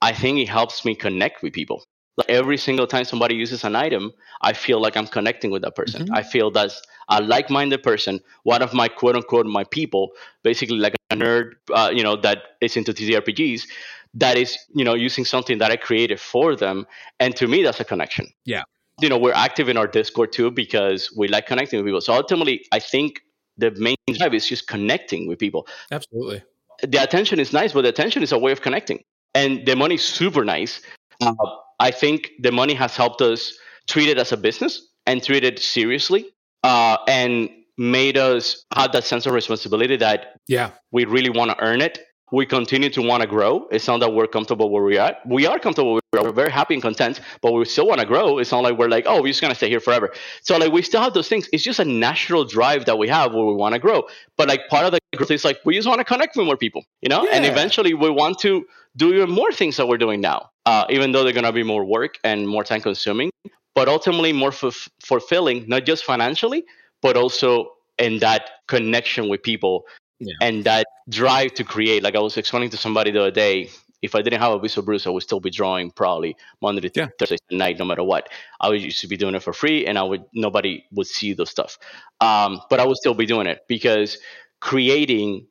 I think it helps me connect with people. Like, every single time somebody uses an item, I feel like I'm connecting with that person. Mm-hmm. I feel that's a like-minded person, one of my quote-unquote my people, basically like a nerd, uh, you know, that is into T T R P Gs, that is, you know, using something that I created for them. And to me, that's a connection. Yeah. You know, we're active in our Discord too, because we like connecting with people. So ultimately, I think the main drive is just connecting with people. Absolutely. The attention is nice, but the attention is a way of connecting. And the money is super nice. Uh, I think the money has helped us treat it as a business and treat it seriously, uh, and made us have that sense of responsibility that yeah. we really want to earn it. We continue to want to grow. It's not that we're comfortable where we are. We are comfortable where we are. We're very happy and content, but we still want to grow. It's not like we're like, oh, we're just going to stay here forever. So like, we still have those things. It's just a natural drive that we have where we want to grow. But like, part of the growth is like, we just want to connect with more people, you know, yeah. and eventually we want to do even more things that we're doing now, uh, even though they're going to be more work and more time consuming, but ultimately more f- fulfilling, not just financially, but also in that connection with people yeah. and that drive to create. Like I was explaining to somebody the other day, if I didn't have Abyssal Brews, I would still be drawing probably Monday to yeah. Thursday night, no matter what. I would used to be doing it for free, and I would nobody would see the stuff. Um, but I would still be doing it, because creating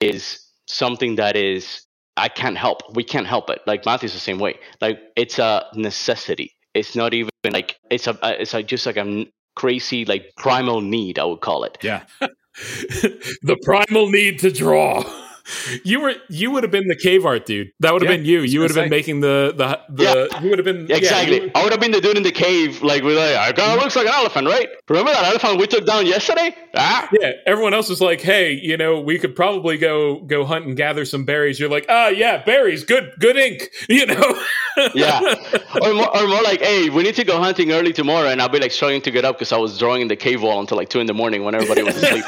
is something that is, I can't help. We can't help it. Like, math is the same way. Like, it's a necessity. It's not even like, it's a, it's a, just like a crazy, like, primal need, I would call it. Yeah. The primal need to draw. You were you would have been the cave art dude. That would have yeah, been you. You would have been making the the, the yeah, you would have been exactly. Yeah, I would have been the dude in the cave, like with like, I kind of looks like an elephant, right? Remember that elephant we took down yesterday? Ah, yeah. Everyone else was like, hey, you know, we could probably go go hunt and gather some berries. You're like, ah, oh, yeah, berries, good good ink, you know. Yeah, or more, or more like, hey, we need to go hunting early tomorrow, and I'll be like struggling to get up because I was drawing in the cave wall until like two in the morning when everybody was asleep.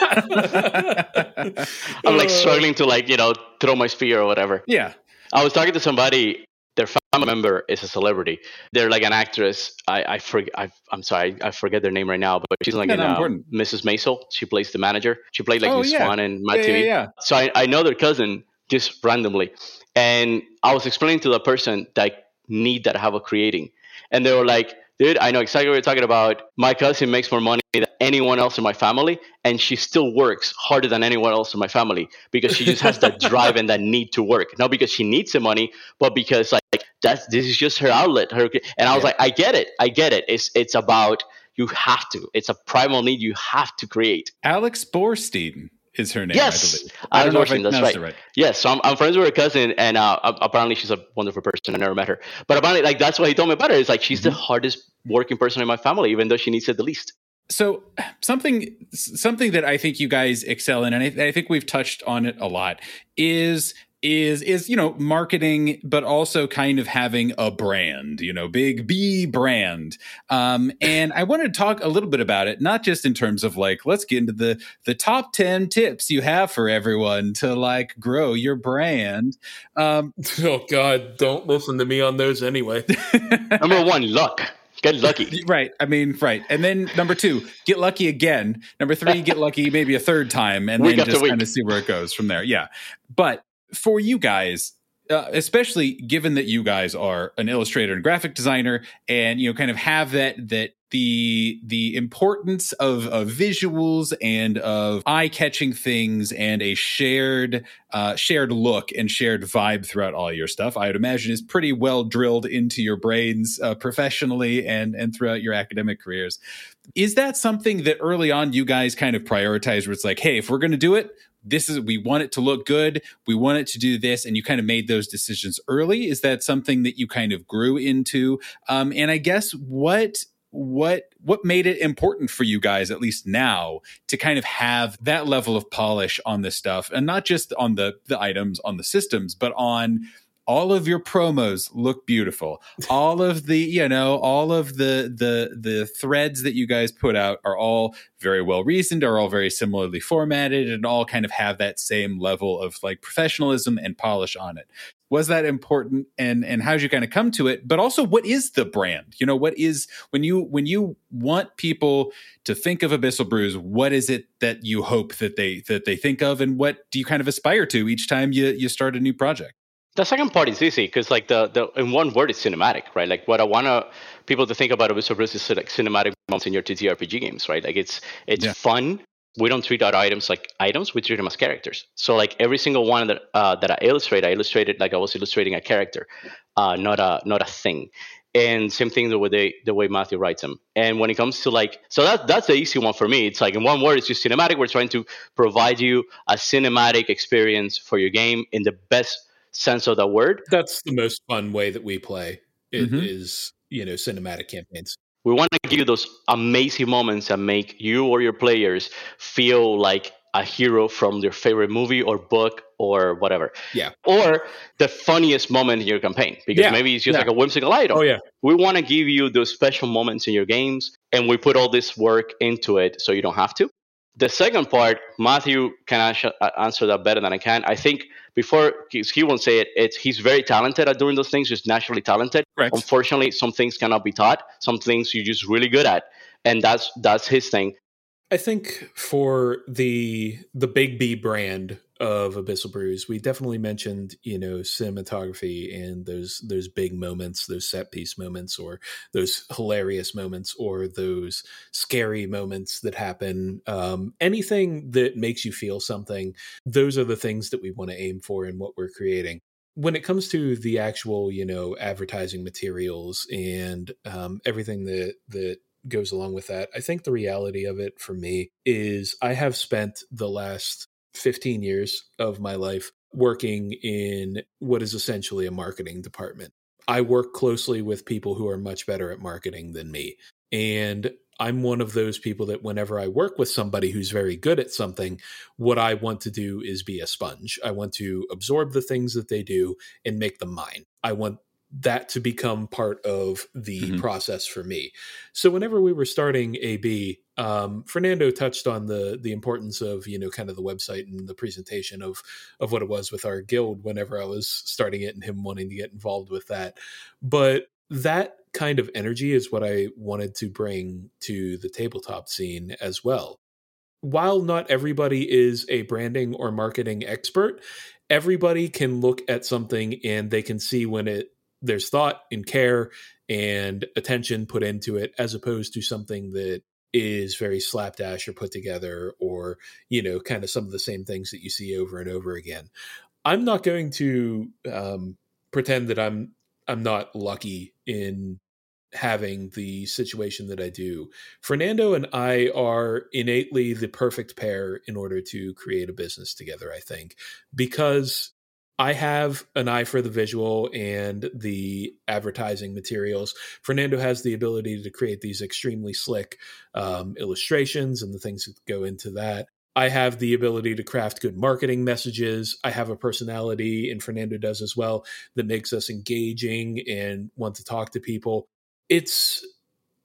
I'm like struggling to like, you know, throw my spear or whatever. Yeah. I was talking to somebody, their family member is a celebrity. They're like an actress. I, I forget, I, I'm sorry, I forget their name right now, but she's like no, in, uh, Missus Maisel. She plays the manager. She played like oh, Miss yeah. Swan and Matt yeah, T V. Yeah, yeah. So I, I know their cousin just randomly. And I was explaining to the person that need that I have a creating. And they were like, dude, I know exactly what you're talking about. My cousin makes more money than anyone else in my family, and she still works harder than anyone else in my family because she just has that drive and that need to work. Not because she needs the money, but because like that's this is just her outlet. Her and I was yeah. like, I get it, I get it. It's it's about you have to. It's a primal need you have to create. Alex Borstein is her name? Yes, I believe. I don't know if I pronounced right. it right. Yes, so I'm, I'm friends with her cousin, and uh, apparently she's a wonderful person. I never met her, but apparently, like that's what he told me about her. It's like she's mm-hmm. the hardest working person in my family, even though she needs it the least. So something something that I think you guys excel in, and I, I think we've touched on it a lot, is. is is you know marketing, but also kind of having a brand, you know, big B brand, um and I wanted to talk a little bit about it, not just in terms of like let's get into the the top ten tips you have for everyone to like grow your brand. Um oh god, don't listen to me on those anyway. Number one, luck. Get lucky. Right. I mean, right. And then number two, get lucky again. Number three, get lucky maybe a third time, and week then just kind of see where it goes from there. Yeah. But for you guys, uh, especially given that you guys are an illustrator and graphic designer, and you know, kind of have that that the the importance of, of visuals and of eye catching things and a shared uh, shared look and shared vibe throughout all your stuff, I would imagine is pretty well drilled into your brains uh, professionally and and throughout your academic careers. Is that something that early on you guys kind of prioritize, where it's like, hey, if we're going to do it, this is, we want it to look good, we want it to do this, and you kind of made those decisions early? Is that something that you kind of grew into? Um, and I guess what what what made it important for you guys, at least now, to kind of have that level of polish on this stuff, and not just on the the items, on the systems, but on all of your promos look beautiful. All of the, you know, all of the the the threads that you guys put out are all very well reasoned, are all very similarly formatted, and all kind of have that same level of like professionalism and polish on it. Was that important, and and how did you kind of come to it? But also, what is the brand? You know, what is when you when you want people to think of Abyssal Brews, what is it that you hope that they that they think of, and what do you kind of aspire to each time you you start a new project? The second part is easy because, like, the, the in one word, it's cinematic, right? Like, what I want to people to think about Abyssal Brews is like cinematic moments in your T T R P G games, right? Like, it's it's yeah. fun. We don't treat our items like items; we treat them as characters. So, like, every single one that uh, that I illustrate, I illustrated like I was illustrating a character, uh, not a not a thing. And same thing the way they, the way Matthew writes them. And when it comes to like, so that that's the easy one for me. It's like in one word, it's just cinematic. We're trying to provide you a cinematic experience for your game in the best sense of the word. That's the most fun way that we play. It mm-hmm. is, you know, cinematic campaigns. We want to give you those amazing moments that make you or your players feel like a hero from their favorite movie or book or whatever. Yeah. Or the funniest moment in your campaign, because yeah. maybe it's just yeah. like a whimsical item. Oh, yeah. We want to give you those special moments in your games, and we put all this work into it so you don't have to. The second part, Matthew can answer that better than I can. I think before, he won't say it, it's, he's very talented at doing those things, just naturally talented. Correct. Unfortunately, some things cannot be taught. Some things you're just really good at. And that's that's his thing. I think for the the Big B brand of Abyssal Brews, we definitely mentioned, you know, cinematography and those those big moments, those set piece moments, or those hilarious moments, or those scary moments that happen. Um, anything that makes you feel something, those are the things that we want to aim for in what we're creating. When it comes to the actual, you know, advertising materials and um, everything that that goes along with that, I think the reality of it for me is I have spent the last fifteen years of my life working in what is essentially a marketing department. I work closely with people who are much better at marketing than me. And I'm one of those people that whenever I work with somebody who's very good at something, what I want to do is be a sponge. I want to absorb the things that they do and make them mine. I want that to become part of the mm-hmm. process for me. So whenever we were starting A B, um, Fernando touched on the the importance of, you know, kind of the website and the presentation of of what it was with our guild whenever I was starting it and him wanting to get involved with that. But that kind of energy is what I wanted to bring to the tabletop scene as well. While not everybody is a branding or marketing expert, everybody can look at something and they can see when it there's thought and care and attention put into it, as opposed to something that is very slapdash or put together or, you know, kind of some of the same things that you see over and over again. I'm not going to um, pretend that I'm I'm not lucky in having the situation that I do. Fernando and I are innately the perfect pair in order to create a business together, I think, because I have an eye for the visual and the advertising materials. Fernando has the ability to create these extremely slick um, illustrations and the things that go into that. I have the ability to craft good marketing messages. I have a personality, and Fernando does as well, that makes us engaging and want to talk to people. It's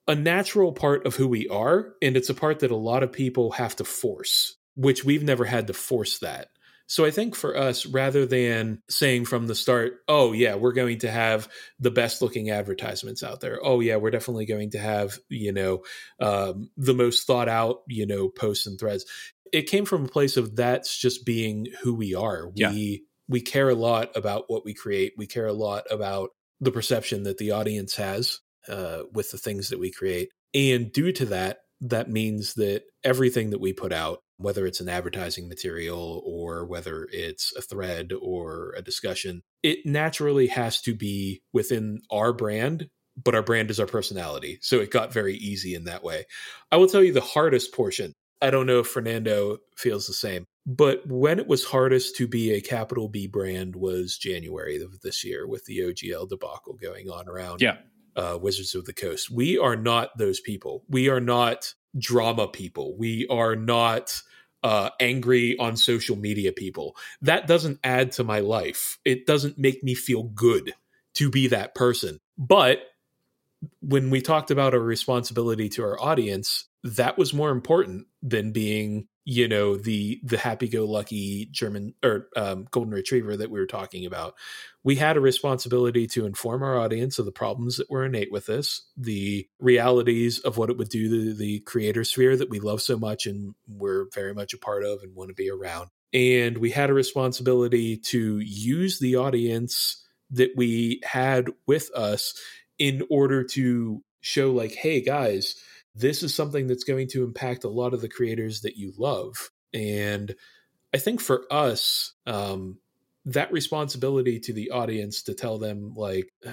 a natural part of who we are, and it's a part that a lot of people have to force, which we've never had to force that. So I think for us, rather than saying from the start, oh, yeah, we're going to have the best looking advertisements out there. Oh, yeah, we're definitely going to have, you know, um, the most thought out, you know, posts and threads. It came from a place of that's just being who we are. Yeah. We we care a lot about what we create. We care a lot about the perception that the audience has uh, with the things that we create. And due to that, that means that everything that we put out, whether it's an advertising material or whether it's a thread or a discussion, it naturally has to be within our brand, but our brand is our personality. So it got very easy in that way. I will tell you the hardest portion. I don't know if Fernando feels the same, but when it was hardest to be a capital B brand was January of this year with the O G L debacle going on around yeah. uh, Wizards of the Coast. We are not those people. We are not drama people. We are not uh, angry on social media people. That doesn't add to my life. It doesn't make me feel good to be that person. But when we talked about our responsibility to our audience, that was more important than being, you know, the the happy-go-lucky German or um, golden retriever that we were talking about. We had a responsibility to inform our audience of the problems that were innate with this, the realities of what it would do to the creator sphere that we love so much and we're very much a part of and want to be around. And we had a responsibility to use the audience that we had with us in order to show, like, hey, guys, this is something that's going to impact a lot of the creators that you love. And I think for us, um, that responsibility to the audience to tell them, like, uh,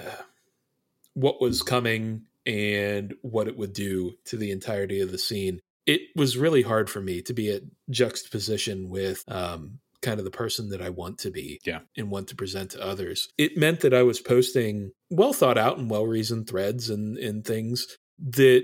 what was coming and what it would do to the entirety of the scene, it was really hard for me to be at juxtaposition with um, kind of the person that I want to be yeah. and want to present to others. It meant that I was posting well thought out and well-reasoned threads and, and things that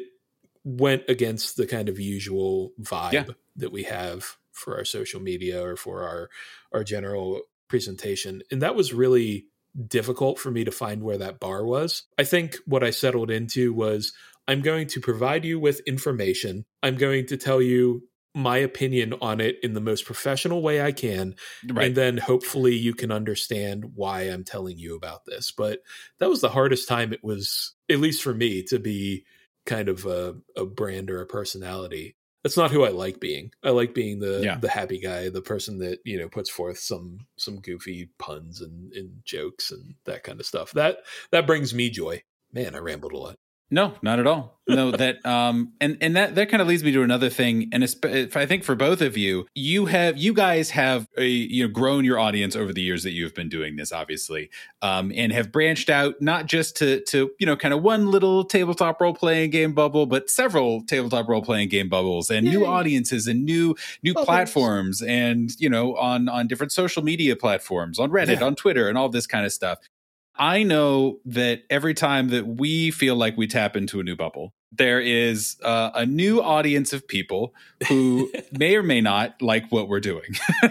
went against the kind of usual vibe yeah. that we have for our social media or for our, our general presentation. And that was really difficult for me to find where that bar was. I think what I settled into was, I'm going to provide you with information. I'm going to tell you my opinion on it in the most professional way I can. Right. And then hopefully you can understand why I'm telling you about this. But that was the hardest time it was, at least for me, to be kind of a, a brand or a personality. That's not who I like being. I like being the yeah. the happy guy, the person that, you know, puts forth some some goofy puns and, and jokes and that kind of stuff. That that brings me joy. Man, I rambled a lot. No, not at all. No, that um, and and that that kind of leads me to another thing, and I think for both of you, you have you guys have a, you know grown your audience over the years that you've been doing this, obviously, um, and have branched out not just to to you know kind of one little tabletop role playing game bubble, but several tabletop role playing game bubbles and Yay. new audiences and new new bubbles. platforms, and you know on on different social media platforms, on Reddit, yeah. on Twitter, and all this kind of stuff. I know that every time that we feel like we tap into a new bubble, there is uh, a new audience of people who may or may not like what we're doing.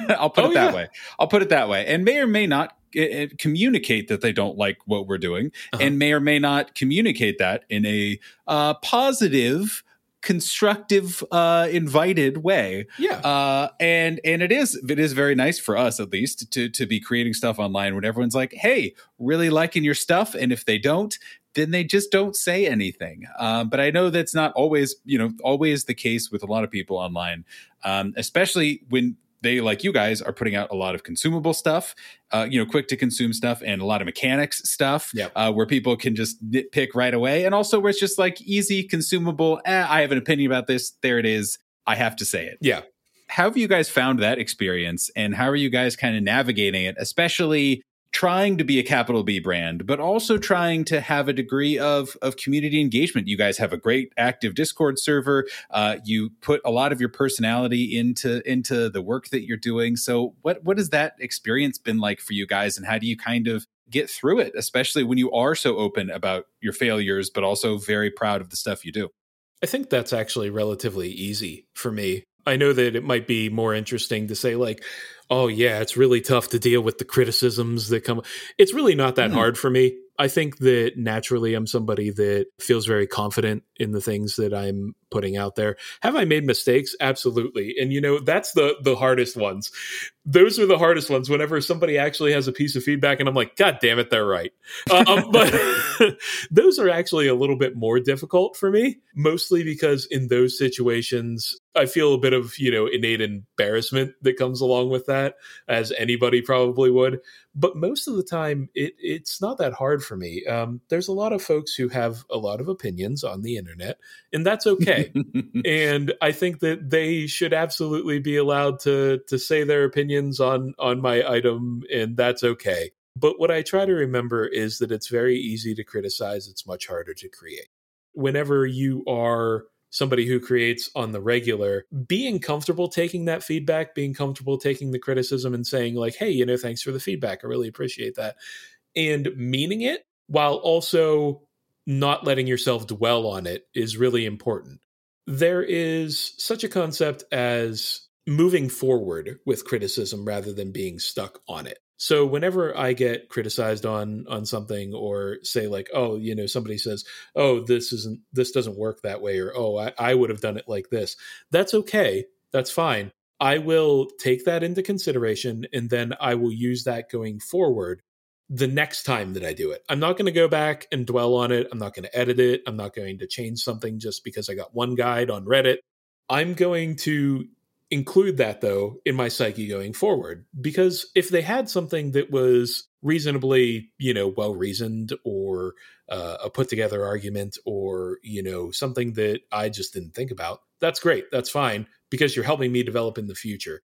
I'll put oh, it that yeah. way. I'll put it that way. And may or may not uh, communicate that they don't like what we're doing, uh-huh. and may or may not communicate that in a uh, positive, constructive, uh, invited way. Yeah. Uh, and, and it is, it is very nice for us, at least, to, to be creating stuff online when everyone's like, hey, really liking your stuff. And if they don't, then they just don't say anything. Um, but I know that's not always, you know, always the case with a lot of people online, um, especially when they, like you guys, are putting out a lot of consumable stuff, uh, you know, quick to consume stuff, and a lot of mechanics stuff, yep. uh, where people can just nitpick right away. And also where it's just like easy, consumable. Eh, I have an opinion about this. There it is. I have to say it. Yeah. How have you guys found that experience, and how are you guys kind of navigating it, especially trying to be a capital B brand, but also trying to have a degree of of community engagement? You guys have a great active Discord server. Uh, you put a lot of your personality into into the work that you're doing. So what what has that experience been like for you guys, and how do you kind of get through it, especially when you are so open about your failures, but also very proud of the stuff you do? I think that's actually relatively easy for me. I know that it might be more interesting to say like, oh yeah, it's really tough to deal with the criticisms that come. It's really not that mm. hard for me. I think that naturally I'm somebody that feels very confident in the things that I'm putting out there. Have I made mistakes? Absolutely. And you know, that's the the hardest ones. Those are the hardest ones, whenever somebody actually has a piece of feedback and I'm like, God damn it, they're right. Um, but those are actually a little bit more difficult for me, mostly because in those situations, I feel a bit of, you know, innate embarrassment that comes along with that, as anybody probably would. But most of the time, it, it's not that hard for me. Um, there's a lot of folks who have a lot of opinions on the internet, and that's okay. And I think that they should absolutely be allowed to to say their opinions on on my item, and that's okay. But what I try to remember is that it's very easy to criticize. It's much harder to create. Whenever you are somebody who creates on the regular, being comfortable taking that feedback, being comfortable taking the criticism and saying like, hey, you know, thanks for the feedback. I really appreciate that. And meaning it while also not letting yourself dwell on it is really important. There is such a concept as moving forward with criticism rather than being stuck on it. So whenever I get criticized on on something, or say like, oh, you know, somebody says, oh, this isn't this doesn't work that way, or oh, I, I would have done it like this. That's okay. That's fine. I will take that into consideration, and then I will use that going forward the next time that I do it. I'm not going to go back and dwell on it. I'm not going to edit it. I'm not going to change something just because I got one guide on Reddit. I'm going to include that, though, in my psyche going forward, because if they had something that was reasonably, you know, well-reasoned, or uh, a put-together argument, or, you know, something that I just didn't think about, that's great. That's fine, because you're helping me develop in the future.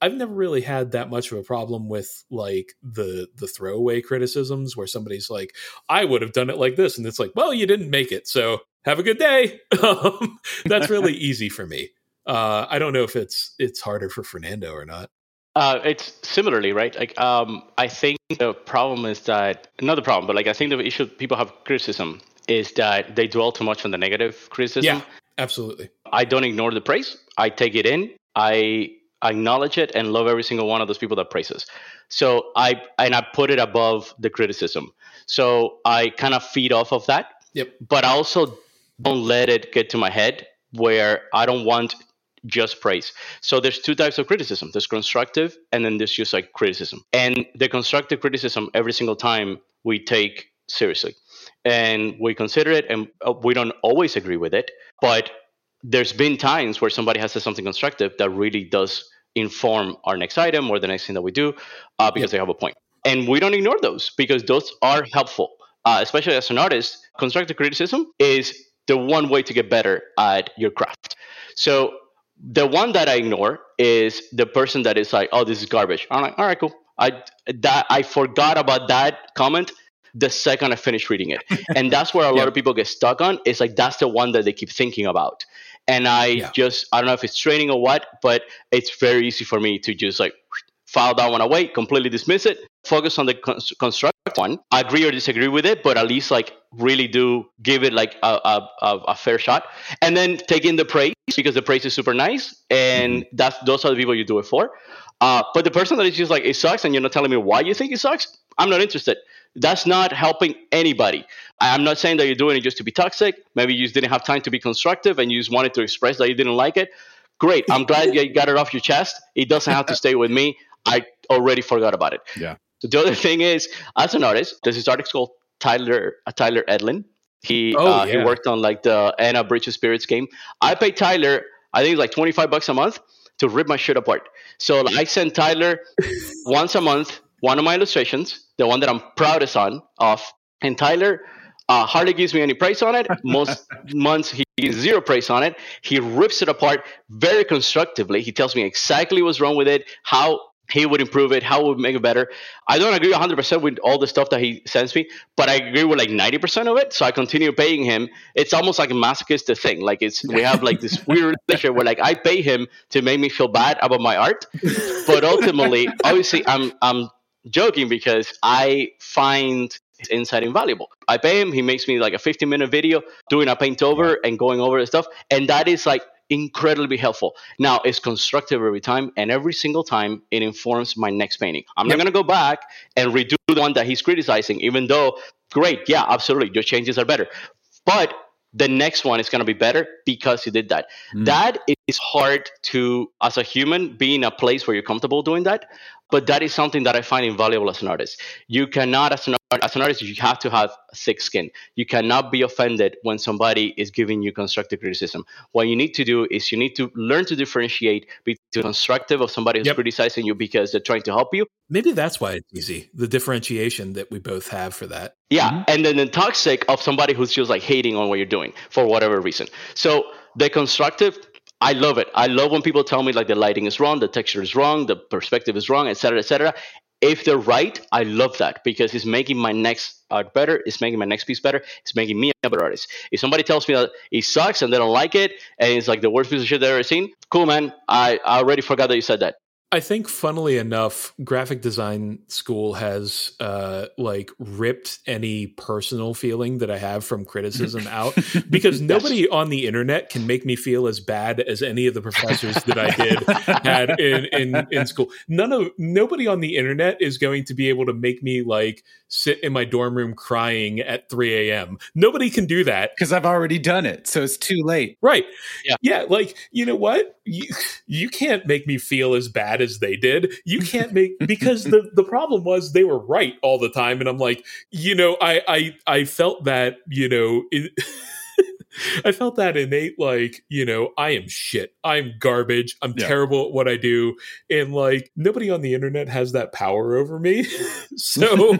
I've never really had that much of a problem with like the the throwaway criticisms where somebody's like, I would have done it like this. And it's like, well, you didn't make it, so have a good day. um, that's really easy for me. Uh, I don't know if it's it's harder for Fernando or not. Uh, it's similarly, right? Like, um, I think the problem is that not the problem, but like I think the issue people have criticism is that they dwell too much on the negative criticism. Yeah, absolutely. I don't ignore the praise. I take it in. I acknowledge it and love every single one of those people that praises. So I and I put it above the criticism. So I kind of feed off of that. Yep. But I also don't let it get to my head where I don't want just praise. So there's two types of criticism. There's constructive, and then there's just like criticism. And the constructive criticism, every single time, we take seriously and we consider it, and we don't always agree with it. But there's been times where somebody has said something constructive that really does inform our next item or the next thing that we do, uh, because yeah. they have a point. And we don't ignore those, because those are helpful, uh, especially as an artist. constructive criticism is the one way to get better at your craft. So the one that I ignore is the person that is like, oh, this is garbage. I'm like, all right, cool. I that I forgot about that comment the second I finished reading it. And that's where a lot yeah. of people get stuck on. It's like, that's the one that they keep thinking about. And I yeah. just, I don't know if it's training or what, but it's very easy for me to just like file that one away, completely dismiss it, focus on the cons- construct one, agree or disagree with it, but at least like really do give it like a, a, a fair shot. And then take in the praise, because the praise is super nice. And mm-hmm. that's those are the people you do it for. Uh, but the person that is just like, it sucks, and you're not telling me why you think it sucks, I'm not interested. That's not helping anybody. I'm not saying that you're doing it just to be toxic. Maybe you just didn't have time to be constructive and you just wanted to express that you didn't like it. Great. I'm glad you got it off your chest. It doesn't have to stay with me. I already forgot about it. Yeah. So the other thing is, as an artist, there's this artist called Tyler uh, Tyler Edlin. He, oh, uh, yeah. he worked on like the Anna Bridge of Spirits game. I pay Tyler, I think it's like twenty-five bucks a month to rip my shit apart. So like, I send Tyler once a month one of my illustrations, the one that I'm proudest on of, and Tyler uh, hardly gives me any praise on it. Most months he gives zero praise on it. He rips it apart very constructively. He tells me exactly what's wrong with it, how he would improve it, how it would make it better. I don't agree one hundred percent with all the stuff that he sends me, but I agree with like ninety percent of it. So I continue paying him. It's almost like a masochistic thing. Like it's we have like this weird relationship where like I pay him to make me feel bad about my art, but ultimately, obviously, I'm I'm. joking because I find his insight invaluable. I pay him, he makes me like a fifteen minute video doing a paint over and going over the stuff, and that is like incredibly helpful. Now it's constructive every time, and every single time it informs my next painting. I'm yep. not going to go back and redo the one that he's criticizing, even though great, yeah, absolutely, your changes are better, but the next one is going to be better because you did that. Mm. That is hard to, as a human, be in a place where you're comfortable doing that. But that is something that I find invaluable as an artist. You cannot, as an, as an artist, you have to have thick skin. You cannot be offended when somebody is giving you constructive criticism. What you need to do is you need to learn to differentiate between constructive of somebody who's yep. criticizing you because they're trying to help you. Maybe that's why it's easy, the differentiation that we both have for that. Yeah, mm-hmm. and then the toxic of somebody who's just like hating on what you're doing for whatever reason. So the constructive, I love it. I love when people tell me like the lighting is wrong, the texture is wrong, the perspective is wrong, et cetera, et cetera. If they're right, I love that because it's making my next art better. It's making my next piece better. It's making me a better artist. If somebody tells me that it sucks and they don't like it and it's like the worst piece of shit I've ever seen, cool, man. I, I already forgot that you said that. I think funnily enough, graphic design school has uh, like ripped any personal feeling that I have from criticism out because nobody on the internet can make me feel as bad as any of the professors that I did had in, in, in school. None of nobody on the internet is going to be able to make me like sit in my dorm room crying at three a.m. Nobody can do that because I've already done it. So it's too late. Right. Yeah. Yeah. Like, you know what? You, you can't make me feel as bad as they did. You can't make, because the, the problem was they were right all the time. And I'm like, you know, I, I, I felt that, you know, it, I felt that innate, like, you know, I am shit. I'm garbage. I'm yeah. terrible at what I do. And like, nobody on the internet has that power over me. So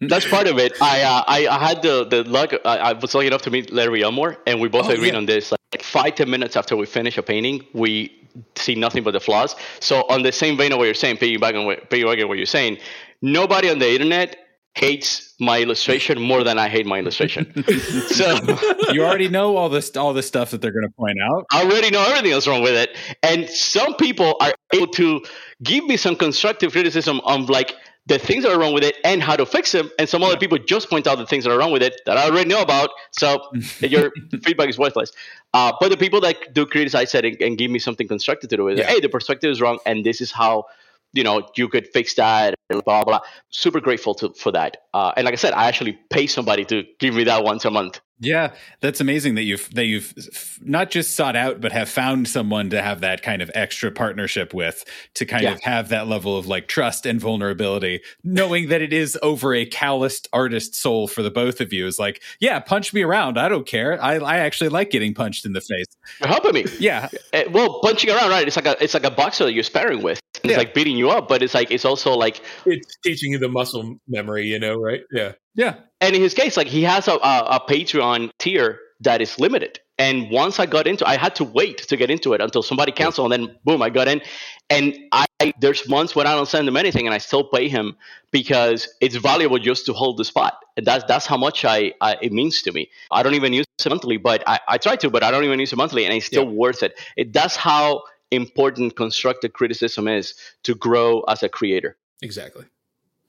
that's part of it. I, uh, I, I had the, the luck. I, I was lucky enough to meet Larry Elmore, and we both oh, agreed yeah. on this. Like five, ten minutes after we finish a painting, we see nothing but the flaws. So on the same vein of what you're saying, piggyback on what, piggyback on what you're saying, nobody on the internet hates my illustration more than I hate my illustration. So you already know all this, all this stuff that they're going to point out. I already know everything that's wrong with it. And some people are able to give me some constructive criticism on like the things that are wrong with it and how to fix them. And some other people just point out the things that are wrong with it that I already know about. So your feedback is worthless. Uh, but the people that do criticize it and, and give me something constructive to do with it, yeah. hey, the perspective is wrong. And this is how, you know, you could fix that, blah, blah, blah. Super grateful to, for that. Uh, and like I said, I actually pay somebody to give me that once a month. Yeah, that's amazing that you've that you've not just sought out, but have found someone to have that kind of extra partnership with, to kind yeah. of have that level of like trust and vulnerability, knowing that it is over a calloused artist soul for the both of you. Is like, yeah, punch me around. I don't care. I I actually like getting punched in the face. You're helping me. Yeah. Well, punching around, right? It's like a it's like a boxer that you're sparring with. It's yeah. like beating you up, but it's like it's also like it's teaching you the muscle memory, you know, right? Yeah. Yeah. And in his case, like, he has a, a, a Patreon tier that is limited. And once I got into, I had to wait to get into it until somebody canceled, and then boom, I got in. And I there's months when I don't send him anything, and I still pay him because it's valuable just to hold the spot. And that's that's how much I, I it means to me. I don't even use it monthly, but I, I try to, but I don't even use it monthly, and it's still yeah. worth it. It that's how important constructive criticism is to grow as a creator. Exactly.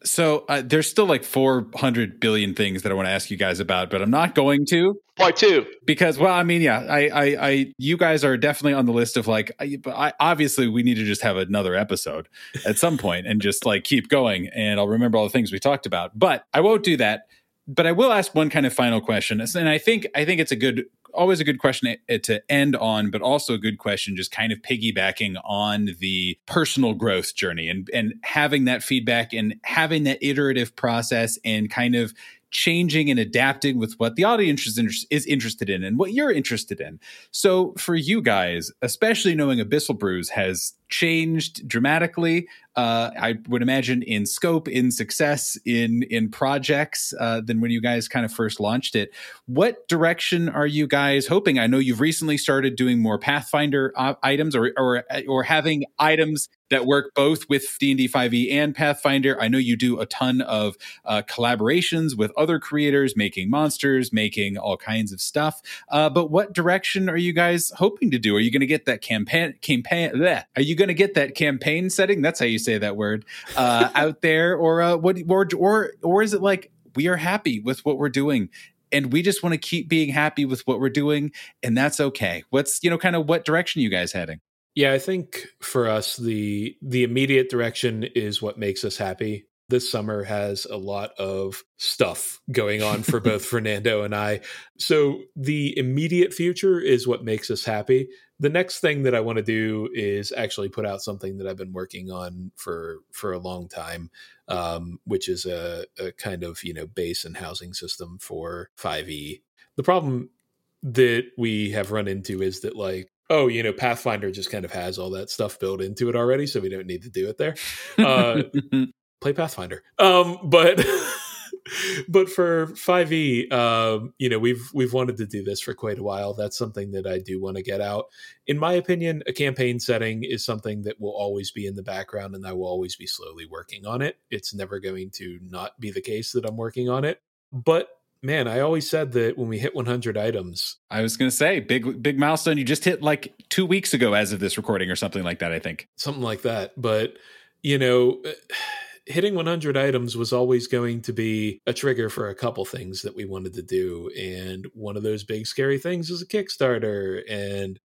So uh, there's still like four hundred billion things that I want to ask you guys about, but I'm not going to. Part two. Because, well, I mean, yeah, I, I, I you guys are definitely on the list of like, I, I, obviously we need to just have another episode at some point and just like keep going. And I'll remember all the things we talked about, but I won't do that. But I will ask one kind of final question. And I think, I think it's a good, always a good question to end on, but also a good question, just kind of piggybacking on the personal growth journey and, and having that feedback and having that iterative process and kind of changing and adapting with what the audience is, inter- is interested in and what you're interested in. So for you guys, especially knowing Abyssal Brews has changed dramatically, uh, I would imagine in scope, in success, in in projects, uh, than when you guys kind of first launched it. What direction are you guys hoping? I know you've recently started doing more Pathfinder uh, items or, or or having items that work both with D and D five E and Pathfinder. I know you do a ton of uh, collaborations with other creators, making monsters, making all kinds of stuff. Uh, but what direction are you guys hoping to do? Are you going to get that campaign? campaign bleh, are you going to get that campaign setting? That's how you say that word uh, out there, or uh, what? Or, or or is it like we are happy with what we're doing, and we just want to keep being happy with what we're doing, and that's okay? What's you know kind of what direction are you guys heading? Yeah, I think for us, the the immediate direction is what makes us happy. This summer has a lot of stuff going on for both Fernando and I. So the immediate future is what makes us happy. The next thing that I want to do is actually put out something that I've been working on for, for a long time, um, which is a, a kind of, you know, base and housing system for five E. The problem that we have run into is that like, oh, you know, Pathfinder just kind of has all that stuff built into it already, so we don't need to do it there. Uh, play Pathfinder. Um, but but for five E, um, you know, we've we've wanted to do this for quite a while. That's something that I do want to get out. In my opinion, a campaign setting is something that will always be in the background, and I will always be slowly working on it. It's never going to not be the case that I'm working on it. But man, I always said that when we hit one hundred items. I was going to say, big big milestone you just hit like two weeks ago as of this recording or something like that, I think. Something like that. But, you know, hitting one hundred items was always going to be a trigger for a couple things that we wanted to do. And one of those big scary things is a Kickstarter and,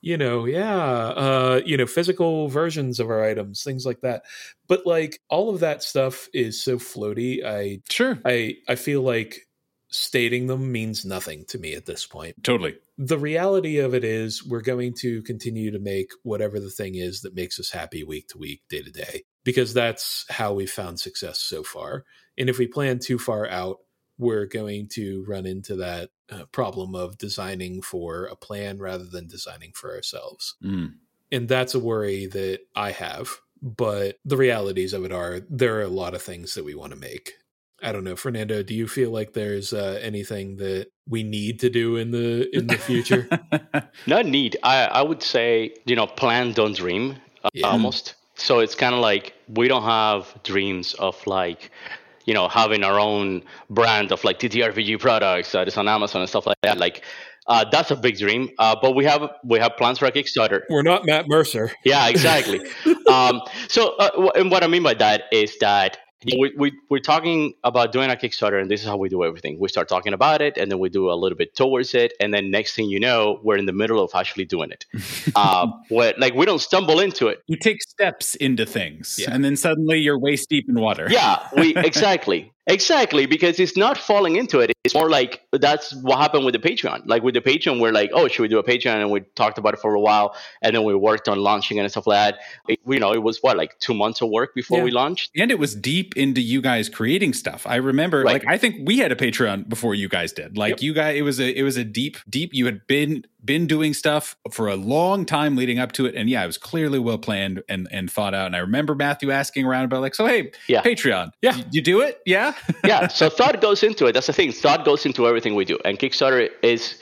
you know, yeah, uh, you know, physical versions of our items, things like that. But like all of that stuff is so floaty. I sure I, I feel like stating them means nothing to me at this point. Totally. The reality of it is we're going to continue to make whatever the thing is that makes us happy week to week, day to day, because that's how we found success so far. And if we plan too far out, we're going to run into that uh, problem of designing for a plan rather than designing for ourselves. Mm. And that's a worry that I have. But the realities of it are there are a lot of things that we want to make. I don't know, Fernando, do you feel like there's uh, anything that we need to do in the in the future? Not need. I, I would say, you know, plan, don't dream, uh, yeah. almost. So it's kind of like we don't have dreams of like, you know, having our own brand of like T T R P G products that is on Amazon and stuff like that. Like uh, that's a big dream. Uh, but we have we have plans for a Kickstarter. We're not Matt Mercer. Yeah, exactly. um, so uh, w- and what I mean by that is that We, we, we're talking about doing a Kickstarter, and this is how we do everything. We start talking about it, and then we do a little bit towards it, and then next thing you know, we're in the middle of actually doing it. uh, like, we don't stumble into it. You take steps into things, yeah. and then suddenly you're waist deep in water. Yeah, we exactly. Exactly, because it's not falling into it. It's more like that's what happened with the Patreon. Like with the Patreon, we're like, oh, should we do a Patreon? And we talked about it for a while, and then we worked on launching and stuff like that. It, you know, it was what, like two months of work before yeah. we launched? And it was deep into you guys creating stuff. I remember, right. like, I think we had a Patreon before you guys did. Like yep. you guys, it was a, it was a deep, deep, you had been... been doing stuff for a long time leading up to it. And yeah, it was clearly well planned and, and thought out. And I remember Matthew asking around about like, so, hey, yeah. Patreon, yeah, you, you do it? Yeah. Yeah, so thought goes into it. That's the thing. Thought goes into everything we do. And Kickstarter is,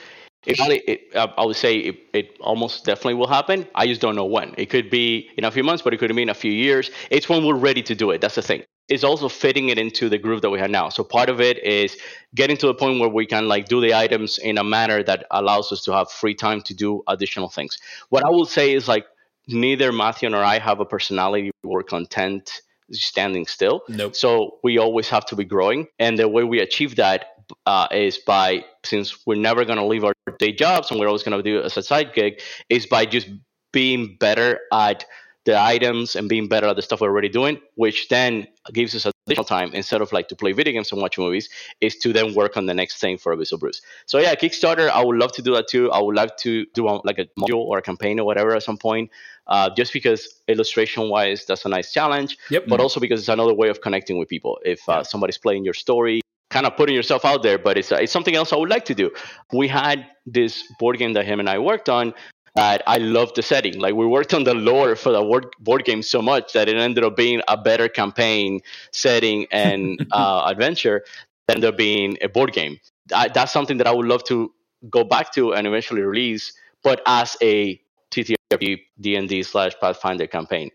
it, it, I would say it, it almost definitely will happen. I just don't know when. It could be in a few months, but it could be in a few years. It's when we're ready to do it. That's the thing. It's also fitting it into the groove that we have now. So part of it is getting to the point where we can like do the items in a manner that allows us to have free time to do additional things. What I will say is like neither Matthew nor I have a personality or content standing still. Nope. So we always have to be growing. And the way we achieve that uh, is by, since we're never going to leave our day jobs and we're always going to do it as a side gig, is by just being better at the items and being better at the stuff we're already doing, which then gives us additional time instead of like to play video games and watch movies, is to then work on the next thing for Abyssal Brews. So yeah, Kickstarter, I would love to do that too. I would love to do like a module or a campaign or whatever at some point, uh, just because illustration-wise, that's a nice challenge, yep. but also because it's another way of connecting with people. If uh, somebody's playing your story, kind of putting yourself out there, but it's, uh, it's something else I would like to do. We had this board game that him and I worked on, Uh, I love the setting. Like we worked on the lore for the board, board game so much that it ended up being a better campaign setting and uh, adventure than there being a board game. I, that's something that I would love to go back to and eventually release, but as a T T R P G D and D slash Pathfinder campaign.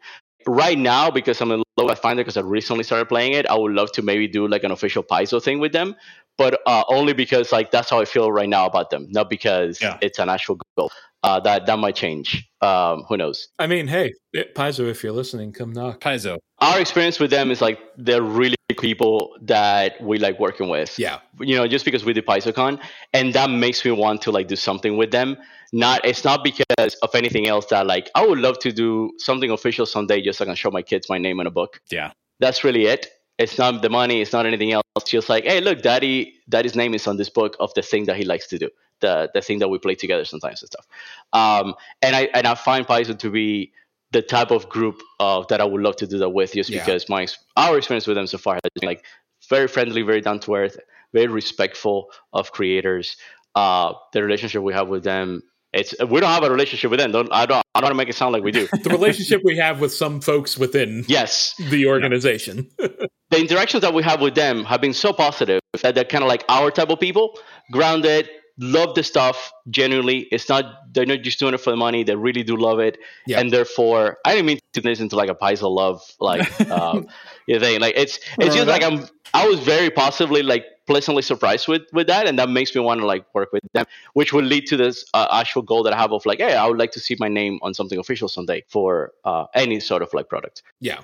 Right now, because I'm in love with Pathfinder because I recently started playing it, I would love to maybe do like an official Paizo thing with them, but uh, only because like that's how I feel right now about them, not because yeah. it's an actual goal. Uh, that that might change. Um, who knows? I mean, hey, Paizo, if you're listening, come knock. Paizo. Our experience with them is like they're really people that we like working with. Yeah. You know, just because we did PaizoCon, and that makes me want to like do something with them. Not it's not because of anything else that like I would love to do something official someday just so I can show my kids my name in a book. Yeah. That's really it. It's not the money. It's not anything else. It's just like, hey, look, daddy, daddy's name is on this book of the thing that he likes to do. The the thing that we play together sometimes and stuff. Um, and I and I find Paizo to be the type of group of that I would love to do that with, just yeah. because my our experience with them so far has been like very friendly, very down to earth, very respectful of creators. Uh, the relationship we have with them, it's we don't have a relationship with them. Don't I don't I don't want to make it sound like we do. The relationship we have with some folks within yes. the organization. Yeah. The interactions that we have with them have been so positive that they're kind of like our type of people, grounded. Love the stuff genuinely. It's not they're not just doing it for the money. They really do love it, yeah. and therefore, I didn't mean to listen to like a Paizo love like um, thing. Like it's it's just like I'm. I was very positively like pleasantly surprised with with that, and that makes me want to like work with them, which will lead to this uh, actual goal that I have of like, hey, I would like to see my name on something official someday for uh, any sort of like product. Yeah.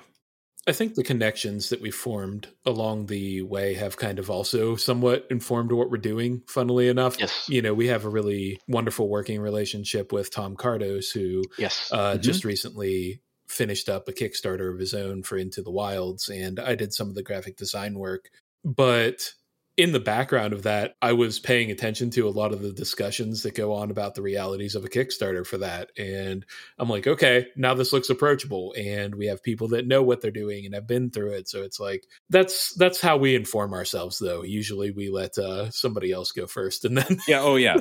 I think the connections that we formed along the way have kind of also somewhat informed what we're doing, funnily enough. Yes. You know, we have a really wonderful working relationship with Tom Cardos, who yes. uh, mm-hmm. just recently finished up a Kickstarter of his own for Into the Wilds, and I did some of the graphic design work. But in the background of that, I was paying attention to a lot of the discussions that go on about the realities of a Kickstarter for that. And I'm like, okay, now this looks approachable. And we have people that know what they're doing and have been through it. So it's like, that's, that's how we inform ourselves though. Usually we let uh, somebody else go first and then. Yeah. Oh yeah.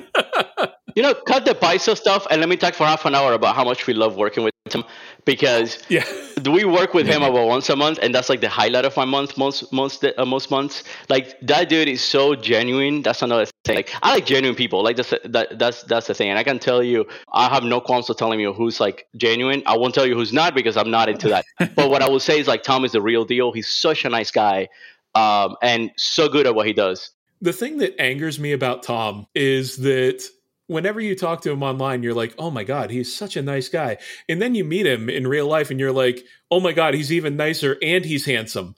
You know, cut the Paizo stuff. And let me talk for half an hour about how much we love working with him, because yeah. we work with him about once a month, and that's like the highlight of my month most most uh, most months. Like that dude is so genuine. That's another thing. Like I like genuine people. Like that's that, that's that's the thing. And I can tell you, I have no qualms of telling you who's like genuine. I won't tell you who's not because I'm not into that. But what I will say is like Tom is the real deal. He's such a nice guy, um, and so good at what he does. The thing that angers me about Tom is that whenever you talk to him online, you're like, oh my God, he's such a nice guy. And then you meet him in real life and you're like, oh my God, he's even nicer and he's handsome.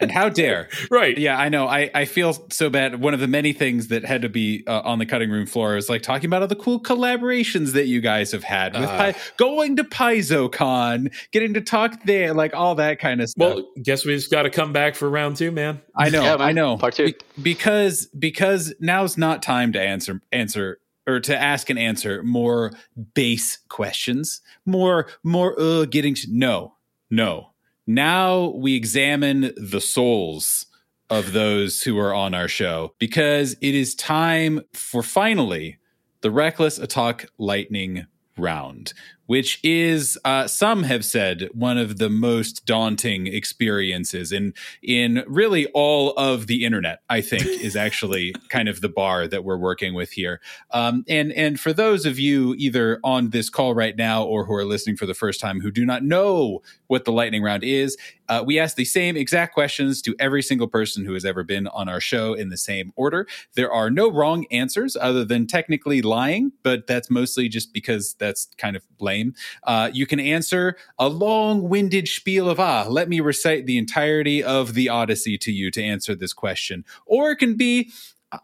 And how dare. Right. Yeah, I know. I, I feel so bad. One of the many things that had to be uh, on the cutting room floor is like talking about all the cool collaborations that you guys have had. With uh, Pi- going to PaizoCon, getting to talk there, like all that kind of stuff. Well, guess we just got to come back for round two, man. I know. Yeah, man. I know. Part two. Be- because, because now's not time to answer answer or to ask and answer more base questions, more, more uh, getting to no, no. Now we examine the souls of those who are on our show, because it is time for finally the Reckless Attack lightning round, which is, uh, some have said, one of the most daunting experiences in in really all of the internet, I think, is actually kind of the bar that we're working with here. Um, and, and for those of you either on this call right now or who are listening for the first time who do not know what the lightning round is, uh, we ask the same exact questions to every single person who has ever been on our show in the same order. There are no wrong answers other than technically lying, but that's mostly just because that's kind of lame. Uh, you can answer a long-winded spiel of, ah, let me recite the entirety of the Odyssey to you to answer this question. Or it can be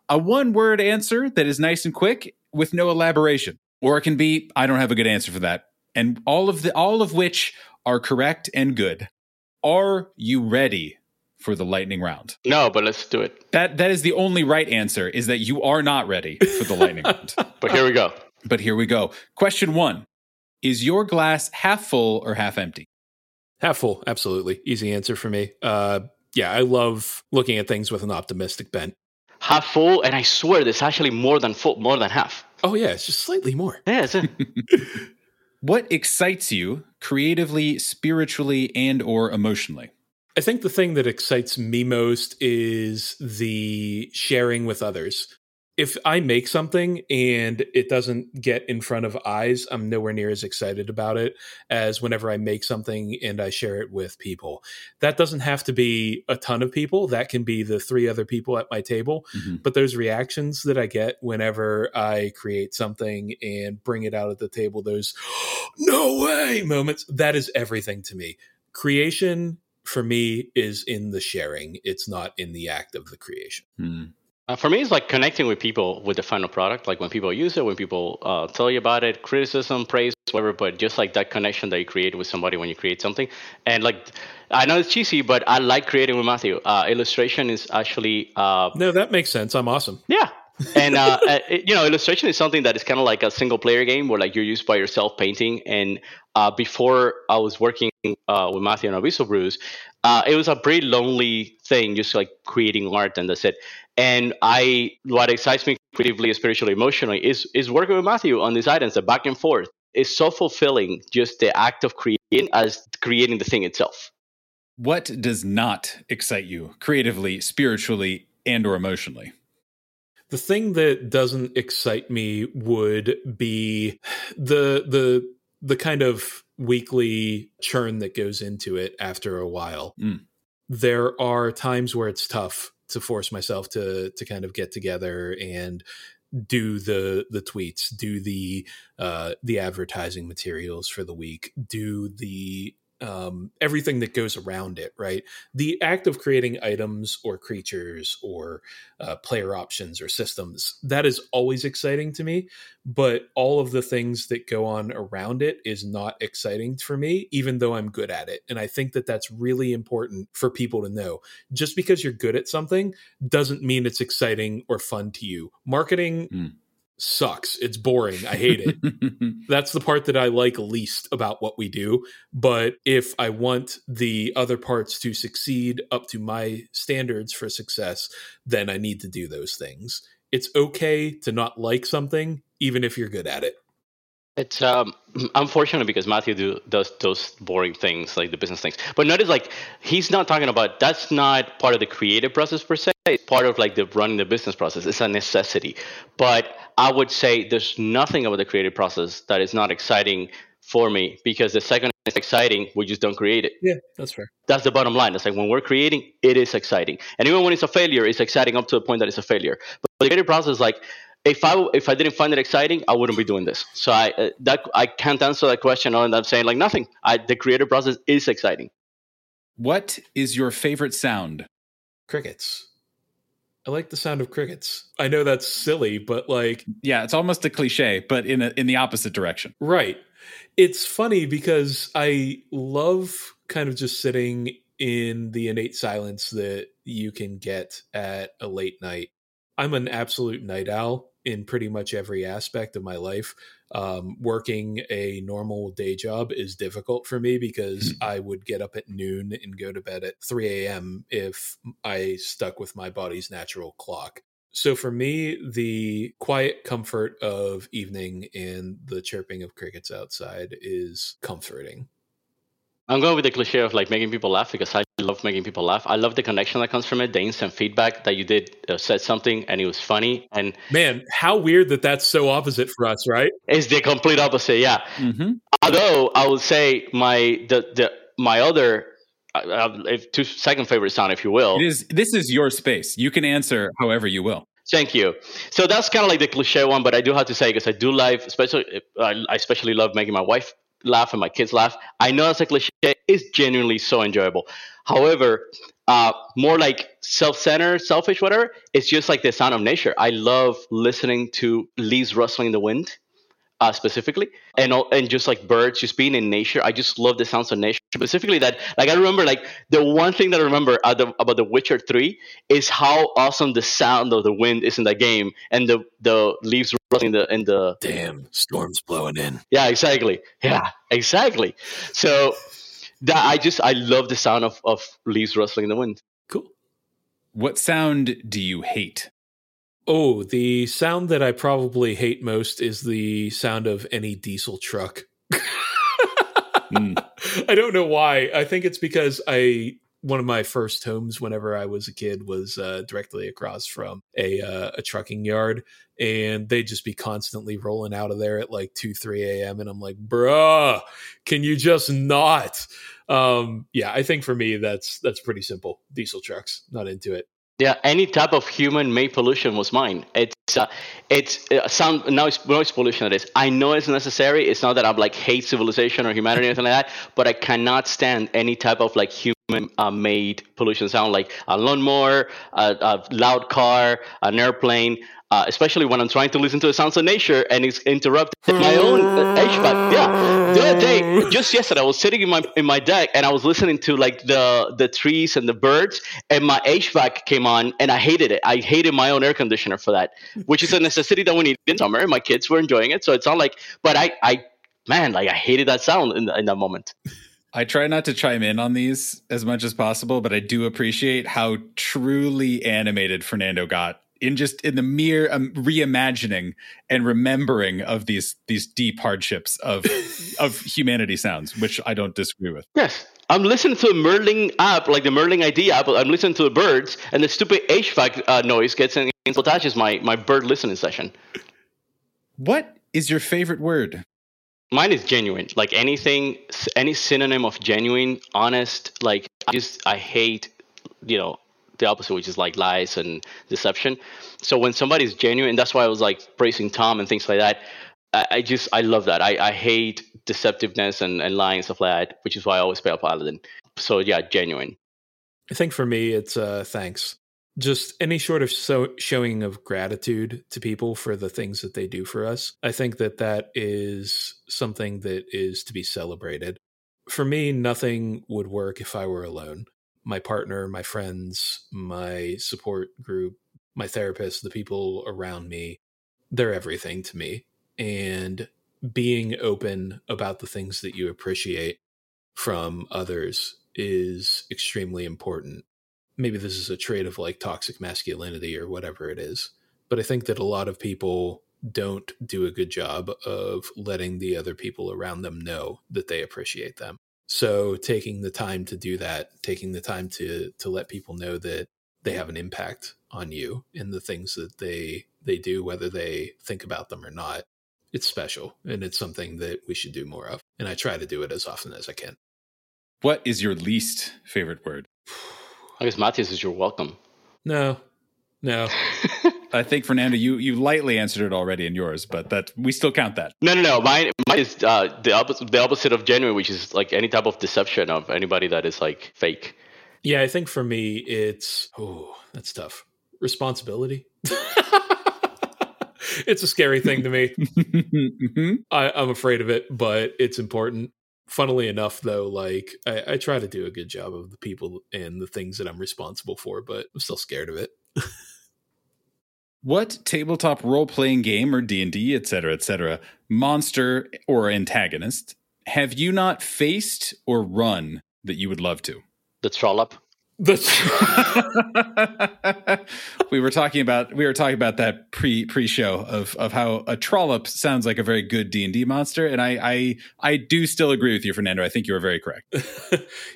a one-word answer that is nice and quick with no elaboration. Or it can be, I don't have a good answer for that. And all of the, all of which are correct and good. Are you ready for the lightning round? No, but let's do it. That That is the only right answer, is that you are not ready for the lightning round. But here we go. But here we go. Question one. Is your glass half full or half empty? Half full, absolutely. Easy answer for me. Uh, yeah, I love looking at things with an optimistic bent. Half full, and I swear it's actually more than full, more than half. Oh yeah, it's just slightly more. Yeah, it's a- What excites you creatively, spiritually, and or emotionally? I think the thing that excites me most is the sharing with others. If I make something and it doesn't get in front of eyes, I'm nowhere near as excited about it as whenever I make something and I share it with people. That doesn't have to be a ton of people. That can be the three other people at my table. Mm-hmm. But those reactions that I get whenever I create something and bring it out at the table, those no way moments, that is everything to me. Creation for me is in the sharing. It's not in the act of the creation. Mm. Uh, for me, it's like connecting with people with the final product, like when people use it, when people uh, tell you about it, criticism, praise, whatever, but just like that connection that you create with somebody when you create something. And like, I know it's cheesy, but I like creating with Matthew. Uh, illustration is actually... Uh, no, that makes sense. I'm awesome. Yeah. And, uh, it, you know, illustration is something that is kind of like a single player game where like you're used by yourself painting. And uh, before I was working uh, with Matthew and Abyssal Brews, uh, it was a pretty lonely thing, just like creating art and that's it. And I, what excites me creatively, spiritually, emotionally is is working with Matthew on these items, the back and forth. It's so fulfilling, just the act of creating as creating the thing itself. What does not excite you creatively, spiritually, and or emotionally? The thing that doesn't excite me would be the the the kind of weekly churn that goes into it after a while. Mm. There are times where it's tough to force myself to to kind of get together and do the the tweets, do the uh, the advertising materials for the week, do the um, everything that goes around it, right? The act of creating items or creatures or uh, player options or systems, that is always exciting to me, but all of the things that go on around it is not exciting for me, even though I'm good at it. And I think that that's really important for people to know. Just because you're good at something doesn't mean it's exciting or fun to you. Marketing mm. sucks. It's boring. I hate it. That's the part that I like least about what we do. But if I want the other parts to succeed up to my standards for success, then I need to do those things. It's okay to not like something, even if you're good at it. It's um, unfortunate because Matthew do, does those boring things, like the business things. But notice, like, he's not talking about, that's not part of the creative process per se. It's part of, like, the running the business process. It's a necessity. But I would say there's nothing about the creative process that is not exciting for me, because the second it's exciting, we just don't create it. Yeah, that's fair. That's the bottom line. It's like when we're creating, it is exciting. And even when it's a failure, it's exciting up to the point that it's a failure. But the creative process, like, If I if I didn't find it exciting, I wouldn't be doing this. So I uh, that I can't answer that question other than saying like nothing. I, the creative process is exciting. What is your favorite sound? Crickets. I like the sound of crickets. I know that's silly, but like yeah, it's almost a cliche, but in a, in the opposite direction. Right. It's funny because I love kind of just sitting in the innate silence that you can get at a late night. I'm an absolute night owl in pretty much every aspect of my life. Um, working a normal day job is difficult for me because I would get up at noon and go to bed at three a.m. if I stuck with my body's natural clock. So for me, the quiet comfort of evening and the chirping of crickets outside is comforting. I'm going with the cliche of like making people laugh because I love making people laugh. I love the connection that comes from it, the instant feedback that you did uh, said something and it was funny. And man, how weird that that's so opposite for us, right? It's the complete opposite, yeah. Mm-hmm. Although I would say my the, the my other uh, if two second favorite sound, if you will. It is, this is your space. You can answer however you will. Thank you. So that's kind of like the cliche one, but I do have to say because I do live, especially I especially love making my wife laugh and my kids laugh. I know it's a cliche. It's genuinely so enjoyable. However, uh, more like self-centered, selfish, whatever. It's just like the sound of nature. I love listening to leaves rustling in the wind, uh, specifically, and and just like birds, just being in nature. I just love the sounds of nature, specifically that. Like I remember, like the one thing that I remember the, about The Witcher three is how awesome the sound of the wind is in that game, and the the leaves. In the in the damn storms blowing in. Yeah, exactly. Yeah, exactly. So that I just I love the sound of, of leaves rustling in the wind. Cool. What sound do you hate? Oh, the sound that I probably hate most is the sound of any diesel truck. mm. I don't know why. I think it's because I one of my first homes whenever I was a kid was uh, directly across from a uh, a trucking yard. And they'd just be constantly rolling out of there at like two, three a.m. And I'm like, bruh, can you just not? Um, yeah, I think for me, that's that's pretty simple. Diesel trucks, not into it. Yeah, any type of human-made pollution was mine. It's uh, it's uh, some noise, noise pollution. It is. I know it's necessary. It's not that I'm like hate civilization or humanity or anything like that, but I cannot stand any type of like human-made uh, pollution sound, like a lawnmower, a, a loud car, an airplane. Uh, especially when I'm trying to listen to the sounds of nature and it's interrupted my own H V A C. Yeah, the other day, just yesterday, I was sitting in my in my deck and I was listening to like the the trees and the birds, and my H V A C came on, and I hated it. I hated my own air conditioner for that, which is a necessity that we need in summer. And my kids were enjoying it, so it's not like. But I, I man, like I hated that sound in, the, in that moment. I try not to chime in on these as much as possible, but I do appreciate how truly animated Fernando got. In just in the mere um, reimagining and remembering of these these deep hardships of of humanity sounds, which I don't disagree with. Yes, I'm listening to the Merlin app, like the Merlin I D app. I'm listening to the birds, and the stupid H V A C uh, noise gets in and sabotages my my bird listening session. What is your favorite word? Mine is genuine. Like anything, any synonym of genuine, honest. Like I just I hate, you know. The opposite, which is like lies and deception. So when somebody's genuine, that's why I was like praising Tom and things like that. I, I just, I love that. I, I hate deceptiveness and, and lying and stuff like that, which is why I always play a paladin. So yeah, genuine. I think for me, it's uh, thanks. Just any sort of so showing of gratitude to people for the things that they do for us. I think that that is something that is to be celebrated. For me, nothing would work if I were alone. My partner, my friends, my support group, my therapist, the people around me, they're everything to me. And being open about the things that you appreciate from others is extremely important. Maybe this is a trait of like toxic masculinity or whatever it is, but I think that a lot of people don't do a good job of letting the other people around them know that they appreciate them. So taking the time to do that, taking the time to to let people know that they have an impact on you in the things that they they do, whether they think about them or not, it's special. And it's something that we should do more of. And I try to do it as often as I can. What is your least favorite word? I guess Matthias is your welcome. No, no. I think, Fernando, you, you lightly answered it already in yours, but that we still count that. No, no, no. Mine, mine is uh, the, opposite, the opposite of genuine, which is like any type of deception of anybody that is like fake. Yeah, I think for me, it's, oh, that's tough. Responsibility. It's a scary thing to me. mm-hmm. I, I'm afraid of it, but it's important. Funnily enough, though, like I, I try to do a good job of the people and the things that I'm responsible for, but I'm still scared of it. What tabletop role-playing game or D and D, et cetera, et cetera, monster or antagonist have you not faced or run that you would love to? The trollop. The we were talking about we were talking about that pre pre show of of how a trollop sounds like a very good D and D monster, and I I I do still agree with you, Fernando. I think you were very correct.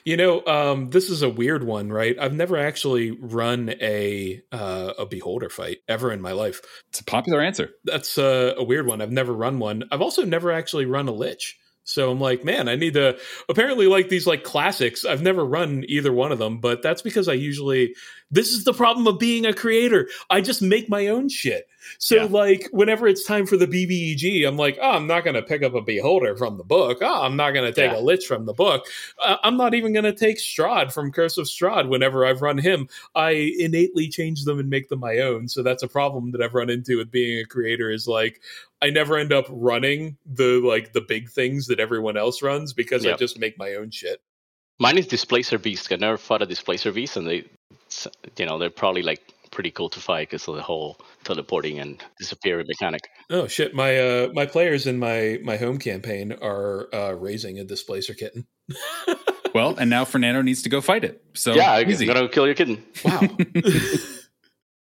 You know, um, this is a weird one, right? I've never actually run a uh, a beholder fight ever in my life. It's a popular answer. That's uh, a weird one. I've never run one. I've also never actually run a lich. So I'm like, man, I need to apparently like these like classics. I've never run either one of them, but that's because I usually, this is the problem of being a creator. I just make my own shit. So yeah. Like whenever it's time for the B B E G, I'm like, oh, I'm not going to pick up a beholder from the book. Oh, I'm not going to take yeah. a lich from the book. Uh, I'm not even going to take Strahd from Curse of Strahd. Whenever I've run him, I innately change them and make them my own. So that's a problem that I've run into with being a creator is like, I never end up running the like the big things that everyone else runs because yep. I just make my own shit. Mine is Displacer Beast. I never fought a Displacer Beast, and they, you know, they're probably like pretty cool to fight because of the whole teleporting and disappearing mechanic. Oh shit! My uh, my players in my my home campaign are uh, raising a Displacer kitten. Well, and now Fernando needs to go fight it. So yeah, easy. I'm gonna kill your kitten. Wow.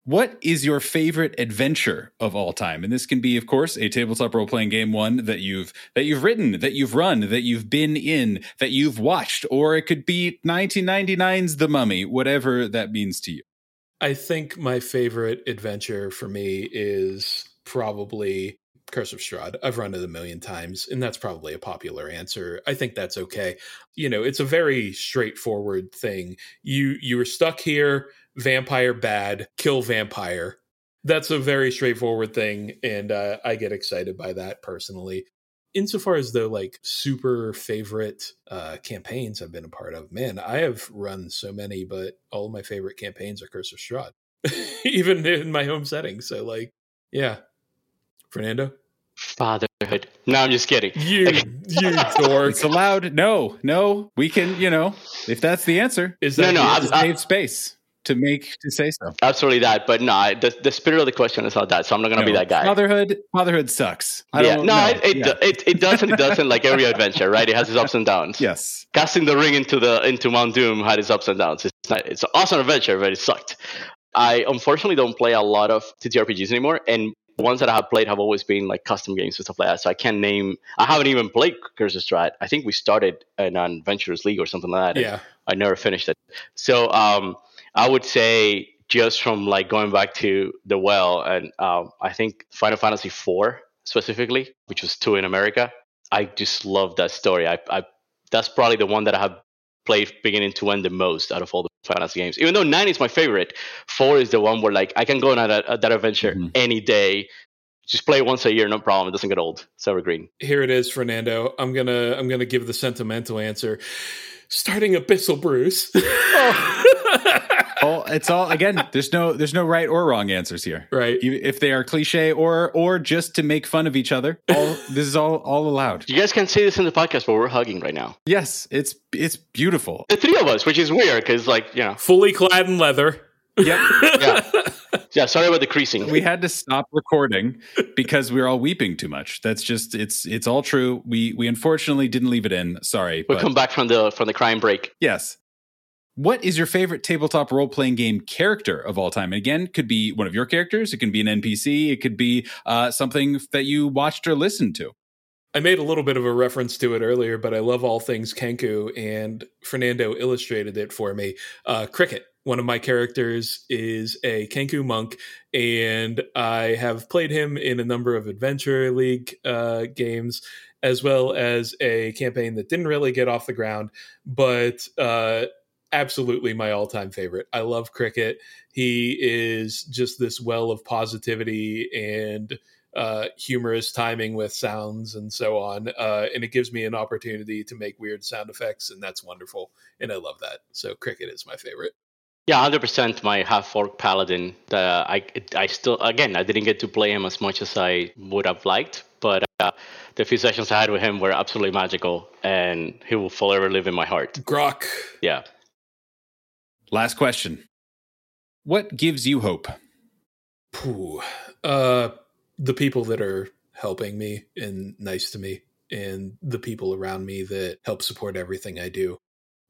What is your favorite adventure of all time? And this can be, of course, a tabletop role-playing game, one that you've that you've written, that you've run, that you've been in, that you've watched, or it could be nineteen ninety-nine's The Mummy, whatever that means to you. I think my favorite adventure for me is probably Curse of Strahd. I've run it a million times, and that's probably a popular answer. I think that's okay. You know, it's a very straightforward thing. You you were stuck here. Vampire bad, kill vampire. That's a very straightforward thing, and uh, I get excited by that personally. Insofar as though, like super favorite uh, campaigns I've been a part of, man, I have run so many, but all of my favorite campaigns are Curse of Strahd, even in my home setting. So, like, yeah, Fernando. Fatherhood. No, I'm just kidding. You, you dork. It's allowed. No, no, we can. You know, if that's the answer, is that no, no, I've saved space. To make to say so, absolutely that, but no, the, the spirit of the question is not that, so I'm not going to no. be that guy. Motherhood, motherhood sucks. I yeah, don't, no, no, it it, yeah. it it doesn't it doesn't like every adventure, right? It has its ups and downs. Yes, casting the ring into the into Mount Doom had its ups and downs. It's not, it's an awesome adventure, but it sucked. I unfortunately don't play a lot of T T R P Gs anymore, and the ones that I have played have always been like custom games and stuff like that. So I can't name. I haven't even played Curse of Strahd. I think we started an Adventurers League or something like that. Yeah, I never finished it. So um. I would say just from like going back to the well, and um, I think Final Fantasy four specifically, which was two in America. I just love that story. I, I that's probably the one that I have played beginning to end the most out of all the fantasy games. Even though nine is my favorite, four is the one where like I can go on that, that adventure mm-hmm. any day. Just play it once a year, no problem. It doesn't get old. It's evergreen. Here it is, Fernando. I'm gonna I'm gonna give the sentimental answer. Starting Abyssal Brews. Oh. Well, it's all again. There's no, there's no right or wrong answers here, right? You, if they are cliche or or just to make fun of each other, all this is all all allowed. You guys can see this in the podcast, but we're hugging right now. Yes, it's it's beautiful. The three of us, which is weird, because like you know, fully clad in leather. Yep. Yeah. Yeah. Sorry about the creasing. We had to stop recording because we were all weeping too much. That's just it's it's all true. We we unfortunately didn't leave it in. Sorry. We'll but, come back from the from the crime break. Yes. What is your favorite tabletop role-playing game character of all time? And again, could be one of your characters. It can be an N P C. It could be uh, something that you watched or listened to. I made a little bit of a reference to it earlier, but I love all things Kenku, and Fernando illustrated it for me. Uh, Cricket, one of my characters, is a Kenku monk, and I have played him in a number of Adventure League uh, games, as well as a campaign that didn't really get off the ground, but... Uh, absolutely my all-time favorite. I love Cricket. He is just this well of positivity and uh, humorous timing with sounds and so on. Uh, and it gives me an opportunity to make weird sound effects, and that's wonderful. And I love that. So Cricket is my favorite. Yeah, one hundred percent my half-orc paladin. Uh, I, I still, again, I didn't get to play him as much as I would have liked, but uh, the few sessions I had with him were absolutely magical, and he will forever live in my heart. Grok. Yeah. Last question. What gives you hope? Pooh, uh, the people that are helping me and nice to me, and the people around me that help support everything I do.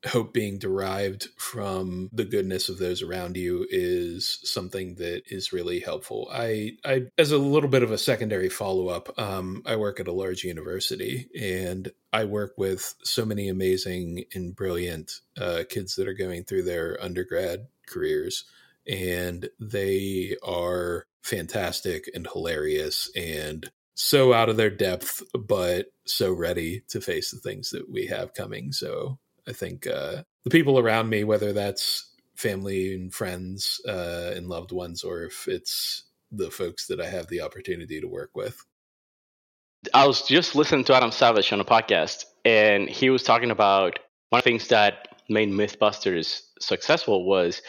hope being derived from the goodness of those around you is something that is really helpful. I, I as a little bit of a secondary follow-up, um, I work at a large university, and I work with so many amazing and brilliant uh, kids that are going through their undergrad careers, and they are fantastic and hilarious and so out of their depth, but so ready to face the things that we have coming. So I think uh, the people around me, whether that's family and friends uh, and loved ones, or if it's the folks that I have the opportunity to work with. I was just listening to Adam Savage on a podcast, and he was talking about one of the things that made Mythbusters successful was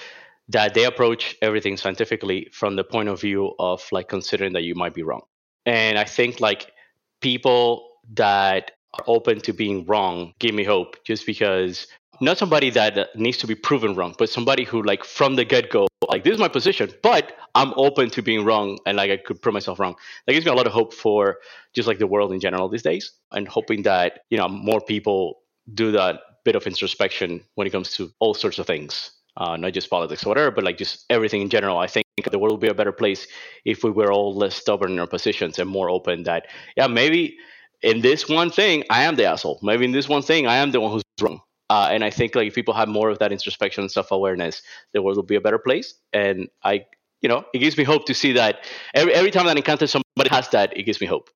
that they approach everything scientifically from the point of view of like considering that you might be wrong. And I think like people that are open to being wrong give me hope, just because not somebody that needs to be proven wrong, but somebody who like from the get-go, like this is my position, but I'm open to being wrong and like I could prove myself wrong. That gives me a lot of hope for just like the world in general these days, and hoping that, you know, more people do that bit of introspection when it comes to all sorts of things, uh, not just politics or whatever, but like just everything in general. I think the world would be a better place if we were all less stubborn in our positions and more open that, yeah, maybe in this one thing, I am the asshole. Maybe in this one thing, I am the one who's wrong. Uh, and I think like if people have more of that introspection and self-awareness, the world will be a better place. And I, you know, it gives me hope to see that every every time that I encounter somebody has that, it gives me hope.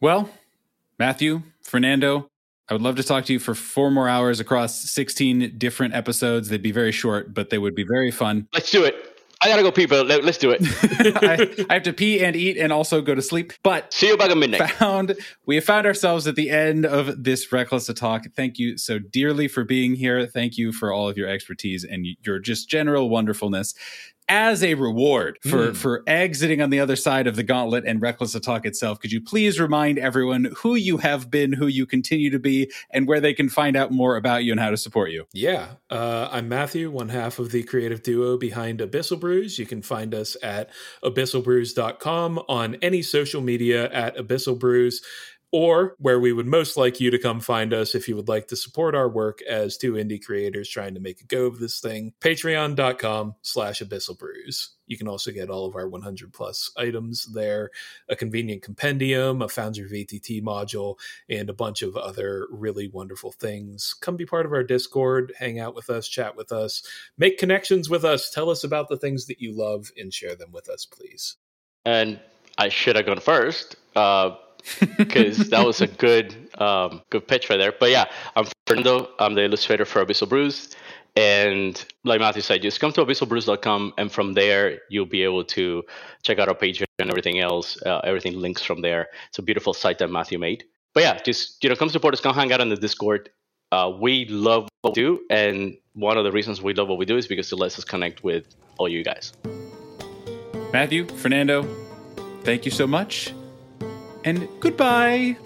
Well, Matthew, Fernando, I would love to talk to you for four more hours across sixteen different episodes. They'd be very short, but they would be very fun. Let's do it. I gotta go pee, but let's do it. I, I have to pee and eat and also go to sleep. But see you back at midnight. Found, we have found ourselves at the end of this Reckless Attack. Thank you so dearly for being here. Thank you for all of your expertise and your just general wonderfulness. As a reward for, mm. for exiting on the other side of the gauntlet and Reckless Attack itself, could you please remind everyone who you have been, who you continue to be, and where they can find out more about you and how to support you? Yeah. Uh, I'm Matthew, one half of the creative duo behind Abyssal Brews. You can find us at abyssal brews dot com, on any social media at Abyssal Brews, or where we would most like you to come find us if you would like to support our work as two indie creators trying to make a go of this thing, patreon.com slash Abyssal Brews. You can also get all of our one hundred plus items there, a convenient compendium, a Foundry V T T module, and a bunch of other really wonderful things. Come be part of our Discord, hang out with us, chat with us, make connections with us, tell us about the things that you love, and share them with us, please. And I should have gone first, uh, because that was a good um, good pitch right there. But yeah, I'm Fernando. I'm the illustrator for Abyssal Brews. And like Matthew said, just come to abyssal brews dot com, and from there, you'll be able to check out our Patreon and everything else. Uh, everything links from there. It's a beautiful site that Matthew made. But yeah, just, you know, come support us. Come hang out on the Discord. Uh, we love what we do. And one of the reasons we love what we do is because it lets us connect with all you guys. Matthew, Fernando, thank you so much. And goodbye.